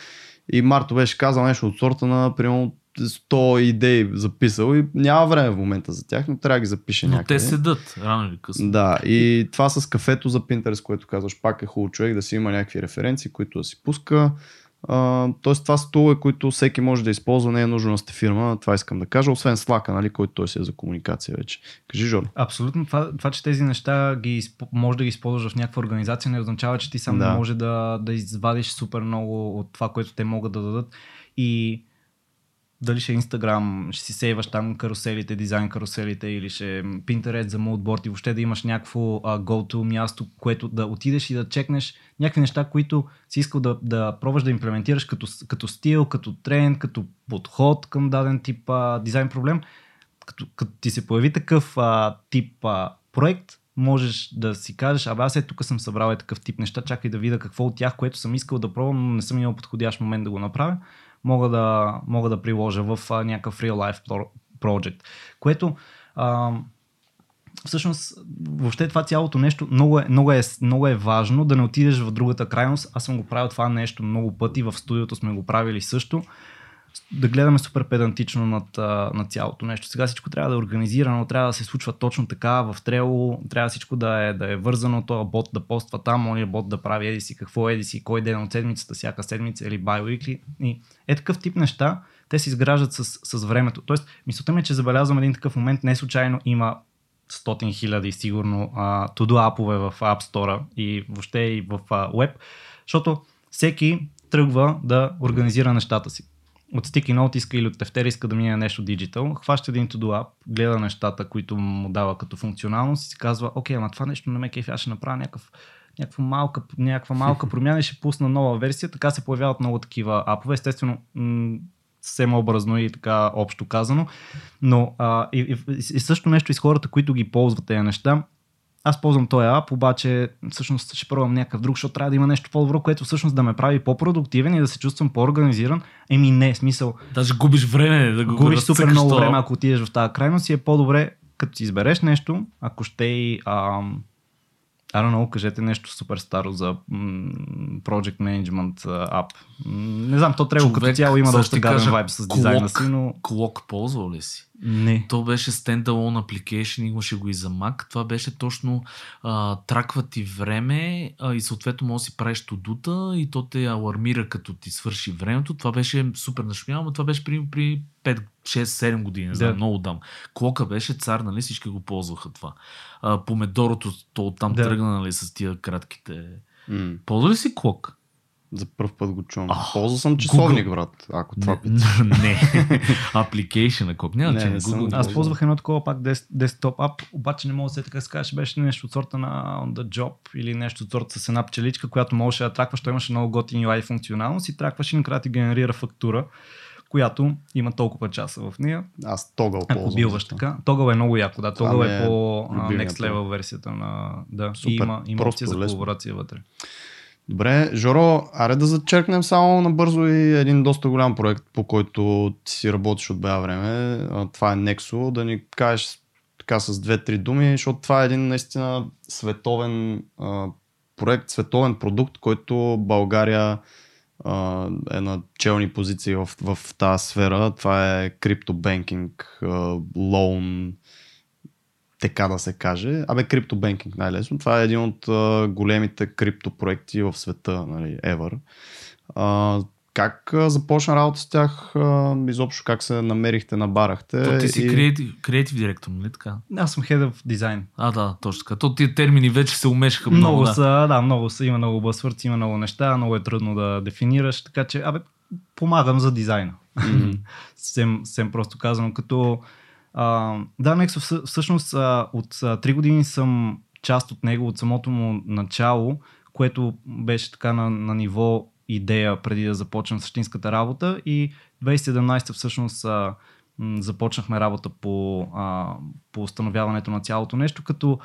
И Марто беше казал нещо от сорта на, примерно, сто идеи записал и няма време в момента за тях, но трябва да ги запише но някъде. Но те седат, рано или късно. Да, и това с кафето за Pinterest, което казваш, пак е хубаво човек да си има някакви референции, които да си пуска. Uh, Тоест това са тулове, които всеки може да използва, не е нужно да сте фирма, това искам да кажа, освен Slack, нали, който той си е за комуникация вече. Кажи, Жоро. Абсолютно, това, това че тези неща ги, може да ги използваш в някаква организация, не означава, че ти сам да. Може да, да извадиш супер много от това, което те могат да дадат. И Дали ще Instagram, ще си сейваш там каруселите, дизайн каруселите, или ще Pinterest за moodboard, и въобще да имаш някакво uh, go-to място, което да отидеш и да чекнеш някакви неща, които си искал да, да пробваш да имплементираш като, като стил, като тренд, като подход към даден тип uh, дизайн проблем. Като, като ти се появи такъв uh, тип uh, проект, можеш да си кажеш, абе аз е тук съм събрал е такъв тип неща, чакай да видя какво от тях, което съм искал да пробвам, но не съм имал подходящ момент да го направя. Мога да, мога да приложа в а, някакъв real life project, което а, всъщност въобще това цялото нещо много е, много, е, много е важно да не отидеш в другата крайност. Аз съм го правил това нещо много пъти, в студиото сме го правили също, да гледаме супер педантично над, над цялото нещо. Сега всичко трябва да е организирано, трябва да се случва точно така в трело, трябва всичко да е, да е вързано, това бот да поства там, ония бот да прави еди си какво, еди си кой ден от седмицата, всяка седмица или bi-weekly. И е такъв тип неща, те се изграждат с, с времето. Тоест, мислята ми е, че забелязвам един такъв момент, не случайно има сто хиляди сигурно to-do-апове в App Store и въобще и в а, Web, защото всеки тръгва да организира нещата си. От Sticky Note иска или от тефтер иска да мине нещо диджитал, хваща един to-do app, гледа нещата, които му дава като функционалност и си казва, окей, ама това нещо не ме кефи, аз ще направя някакъв, някаква, малка, някаква малка промяна и ще пусна нова версия. Така се появяват много такива апове, естествено м- съвсем образно и така общо казано, но а, и, и, и също нещо и с хората, които ги ползват тези неща. Аз ползвам този ап, обаче всъщност ще пробвам някакъв друг, защото трябва да има нещо по-добро, което всъщност да ме прави по-продуктивен и да се чувствам по-организиран. Еми не, смисъл. Даже губиш време да го губиш разцъкаш, супер много време, ако отидеш в тази крайност и е по-добре, като си избереш нещо, ако ще и ам... I don't know, кажете нещо супер старо за Project Management App. Не знам, то трябва човек, като цяло има да ще гаден вайб с дизайна си, но... Clock ползвал ли си? Не. То беше standalone application, имаше го и за Mac. Това беше точно а, траква ти време а, и съответно може да си правиш to-do-та и то те алармира като ти свърши времето. Това беше супер нашумяло, но това беше при, при пет шест седем години, не знам, да. Много дам. Клока беше цар, нали, всички го ползваха това. А, помедорото, то оттам да. Тръгна, нали, с тия кратките. Mm. Ползва ли си клок? За първ път го чувам. Oh, ползва съм часовник, Google. Брат, ако това пита. Не, апликейшън, ако няма не, че не Google. Аз ползвах едно такова пак десктоп ап, обаче не мога да се така се казваше, беше нещо от сорта на On The Job или нещо от сорта с една пчеличка, която можеше да тракваш, той имаше много готин ю ай функционалност и тракваш и накрая ти генерира фактура, която има толкова часа в нея. Аз тогъл ползвам. Ако билваш така. Тогъл е много яко, да. Тогъл е по Next Level версията на... Да, супер, и има, има опция за колаборация вътре. Добре, Жоро, аре да зачеркнем само набързо и един доста голям проект, по който ти си работиш от бая време. Това е Nexo. Да ни кажеш така с две-три думи, защото това е един наистина световен а, проект, световен продукт, който България е на челни позиции в, в, в тази сфера. Това е криптобанкинг, лоун, така да се каже. Абе, криптобанкинг най-лесно. Това е един от а, големите криптопроекти в света, нали, ever. А, как започна работа с тях? А, изобщо как се намерихте, набарахте? То ти си и... креатив директор, нали така? Аз съм head of design. А, да, точно така. То тия термини вече се умешаха много. Много да. са, да, много са. Има много бъсвърци, има много неща, много е трудно да дефинираш, така че, абе, помагам за дизайна. Mm-hmm. Сем, сем просто казвам, като... А, да, Nexo, всъщност а, от а, три години съм част от него, от самото му начало, което беше така на, на ниво идея преди да започнем същинската работа, и две хиляди и седемнадесета всъщност а, м, започнахме работа по, а, по установяването на цялото нещо, като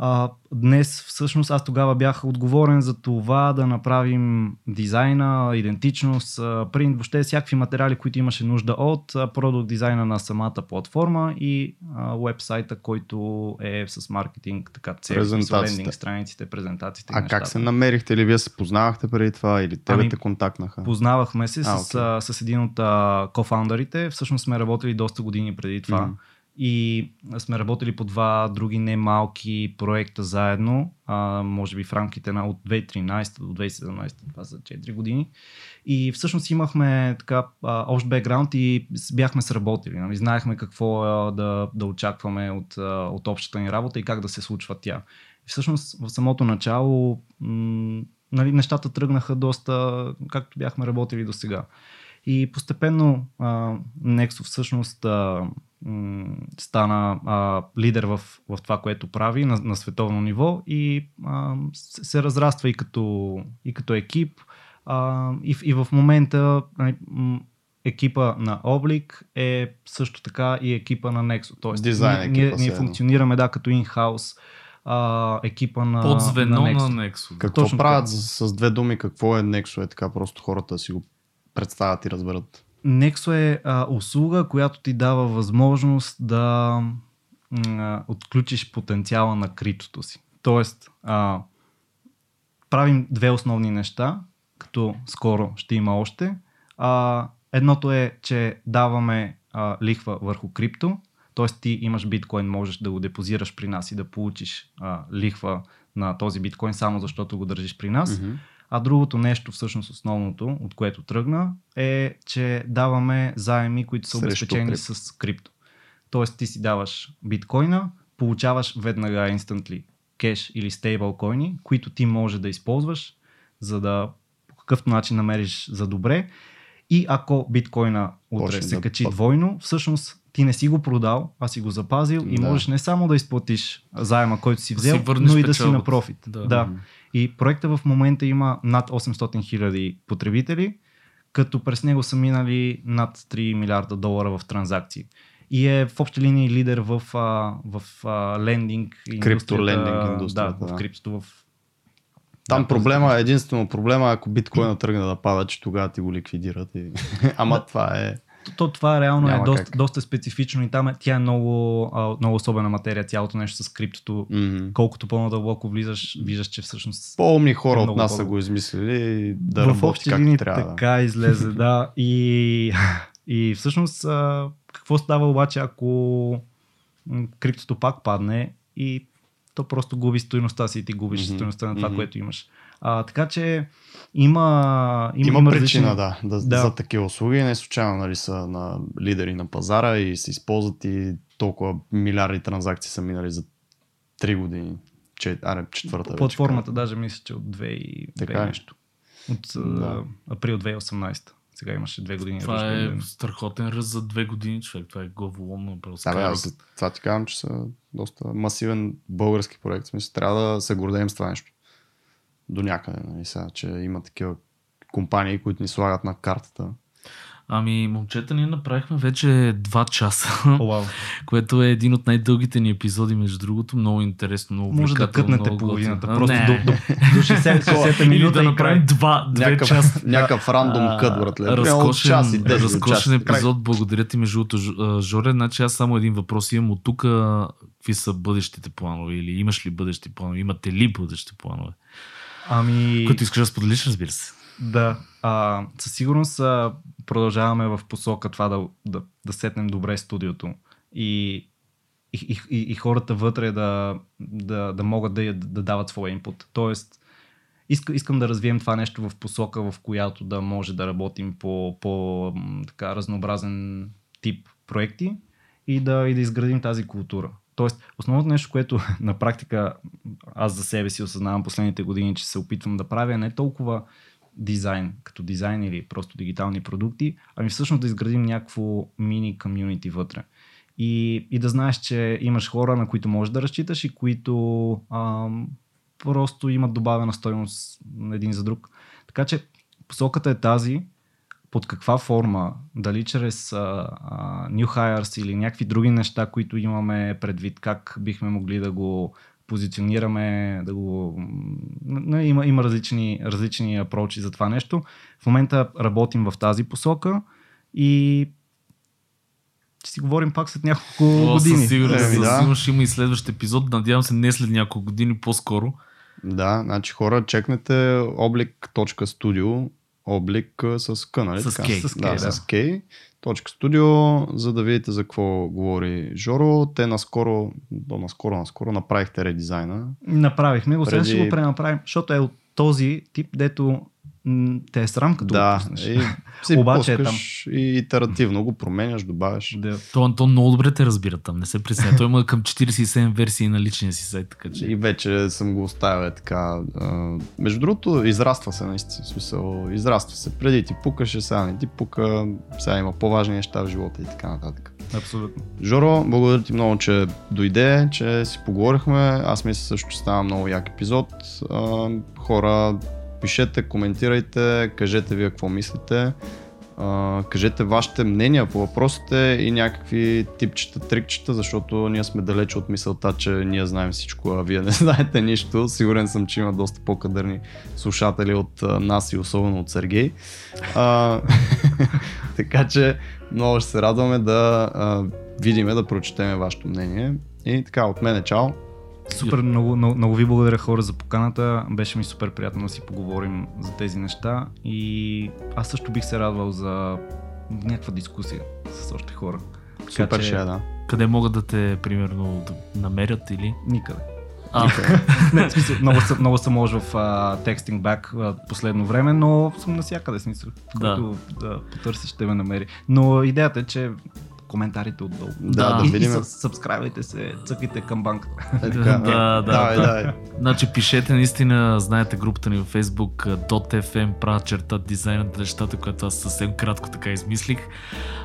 а, днес всъщност аз тогава бях отговорен за това да направим дизайна, идентичност, а, принт, въобще всякакви материали, които имаше нужда от продукт дизайна на самата платформа и а, уебсайта, който е с маркетинг, така цели, с лендинг страниците, презентациите. А нещата. Как се намерихте, или вие се познавахте преди това, или те ами, те контактнаха? Познавахме се а, с, okay. с, с един от а, кофаундърите, всъщност сме работили доста години преди това. Mm. И сме работили по два други немалки проекта заедно, а, може би в рамките на от две хиляди и тринадесета до две хиляди и седемнадесета, това са четири години. И всъщност имахме така а, общ бекграунд и бяхме сработили. Нали? Знаехме какво а, да, да очакваме от, а, от общата ни работа и как да се случва тя. И всъщност в самото начало м, нали, нещата тръгнаха доста както бяхме работили до сега. И постепенно а, Nexo всъщност а, м, стана а, лидер в, в това, което прави на, на световно ниво и а, се, се разраства и като, и като екип. А, и, и в момента а, м, екипа на Oblik е също така и екипа на Nexo. Тоест, Дизайн екипа, ние, ние функционираме да, като инхаус а, екипа на, под звено на Nexo. На Nexo. Какво Точно правят така. С две думи, какво е Nexo? Е така, просто хората си го представят и разберат. Nexo е а, услуга, която ти дава възможност да а, отключиш потенциала на критото си. Тоест, а, правим две основни неща, като скоро ще има още. А, едното е, че даваме а, лихва върху крипто, т.е. ти имаш биткоин, можеш да го депозираш при нас и да получиш а, лихва на този биткоин, само защото го държиш при нас. Mm-hmm. А другото нещо, всъщност основното, от което тръгна, е, че даваме заеми, които са обезпечени крипто. С крипто. Тоест ти си даваш биткоина, получаваш веднага instantly кеш или стейблкоини, които ти може да използваш, за да по какъвто начин намериш за добре. И ако биткоина утре Точно, се качи да... двойно, всъщност ти не си го продал, а си го запазил да. И можеш не само да изплатиш заема, който си взел, си но и печалът. Да си на профит. Да. Да. И проекта в момента има над осемстотин хиляди потребители, като през него са минали над три милиарда долара в транзакции. И е в общи линии лидер в, в, в лендинг индустрията. Да, да. В крипто, в... Там да, проблема, единствено проблема, ако биткоина тръгне да пада, че тогава ти го ликвидират. И... Ама да, това е... То, това реално Няма е доста, доста специфично и там е, тя е много, а, много особена материя, цялото нещо с криптото. Mm-hmm. Колкото по-надълбоко влизаш, виждаш, че всъщност... По-умни хора е от нас са го измислили да работи както трябва. Така излезе, да. И, и всъщност а, какво става обаче, ако криптото пак падне и то просто губи стойността си и ти губиш mm-hmm. стойността на това, mm-hmm. което имаш. А, така че има... Има, има, има причина, различни... да, да, да, за такива услуги. Не случайно, нали, са на лидери на пазара и се използват и толкова милиарди транзакции са минали за три години. Чет... Аре, четвърта платформата вече, даже мисля, че от две хиляди и пета нещо. От да. април две хиляди и осемнадесета. Сега имаше две години. Това ръжда, е години. Страхотен ръст за две години, човек. Това е главоломно. Да, бе, аз това ти казвам, че са доста масивен български проект. В смисъл, трябва да се гордеем с това нещо. До някъде, нали сега, че има такива компании, които ни слагат на картата. Ами, момчета, ние направихме вече два часа, wow. което е един от най-дългите ни епизоди, между другото, много интересно, много Може да кътнете половината, а, просто не. до, до шейсет до шейсет минути да направим два часа. Някакъв рандом кът, братле. Разкошен, разкошен, разкошен епизод, благодаря ти, между другото, Жоре. Значи аз само един въпрос имам от тук, какви са бъдещите планове или имаш ли бъдещи планове, имате ли бъдещи планове? Ами... Като искаш да споделиш, разбира се. Да, а, със сигурност а, продължаваме в посока това да, да, да сетнем добре студиото и, и, и, и хората вътре да, да, да могат да, да дават своя инпут. Тоест, иска, искам да развием това нещо в посока, в която да може да работим по, по така, разнообразен тип проекти и да, и да изградим тази култура. Тоест, основното нещо, което на практика аз за себе си осъзнавам последните години, че се опитвам да правя, не е толкова дизайн, като дизайн или просто дигитални продукти, ами всъщност да изградим някакво мини комьюнити вътре. И, и да знаеш, че имаш хора, на които можеш да разчиташ и които ам, просто имат добавена стойност един за друг. Така че посоката е тази. Под каква форма, дали чрез а, а, New Hires или някакви други неща, които имаме предвид, как бихме могли да го позиционираме, да го... Не, има, има различни, различни апрочи за това нещо. В момента работим в тази посока и ще си говорим пак след няколко О, години. Със сигурност, със сигурност ще има и следващ епизод, надявам се не след няколко години, по-скоро. Да, значи хора, чекнете oblik точка studio. Oblik с К, нали? С K. С K, да, да. С K. Точка студио, за да видите за какво говори Жоро. Те наскоро, до наскоро, наскоро направихте редизайна. Направихме го, преди... сега ще го пренаправим, защото е от този тип, дето те е срам, като да, го пуснеш. И обаче е там. И итеративно го променяш, добавяш. Да. То Антон много добре те разбира там, не се пресня. Той има към четиридесет и седем версии на личния си сайт. Така, че... И вече съм го оставил така. Между другото, израства се наистина, в смисъл, израства се. Преди ти пукаше, сега не ти пука, сега има по-важни неща в живота и така нататък. Абсолютно. Жоро, благодаря ти много, че дойде, че си поговорихме. Аз мисля също, че става много як епизод. Хора, пишете, коментирайте, кажете вие какво мислите, а, кажете вашите мнения по въпросите и някакви типчета, трикчета, защото ние сме далеч от мисълта, че ние знаем всичко, а вие не знаете нищо. Сигурен съм, че има доста по-кадърни слушатели от нас и особено от Сергей. А, така че много ще се радваме да а, видиме, да прочетем вашето мнение. И така, от мен е чао. Супер, много, много, много ви благодаря, хора, за поканата. Беше ми супер приятно да си поговорим за тези неща и аз също бих се радвал за някаква дискусия с още хора. Така, супер, че, ще, да. Къде могат да те, примерно, да намерят или? Никъде. А, никъде. Не, в смисъл, много, много съм лож в uh, Texting Back uh, последно време, но съм насякъде, смисъл, който да. Да потърсиш, ще ме намери. Но идеята е, че коментарите отдолу. Да, да, да видим. И събскрайбайте се, цъкайте към банката. Да, да, да, да. Значи пишете наистина, знаете групата ни във Facebook, .fm, права черта, дизайнът на нещата, което аз съвсем кратко така измислих.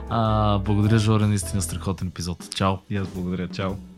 А, благодаря, Жоре, наистина страхотен епизод. Чао. И аз благодаря, чао.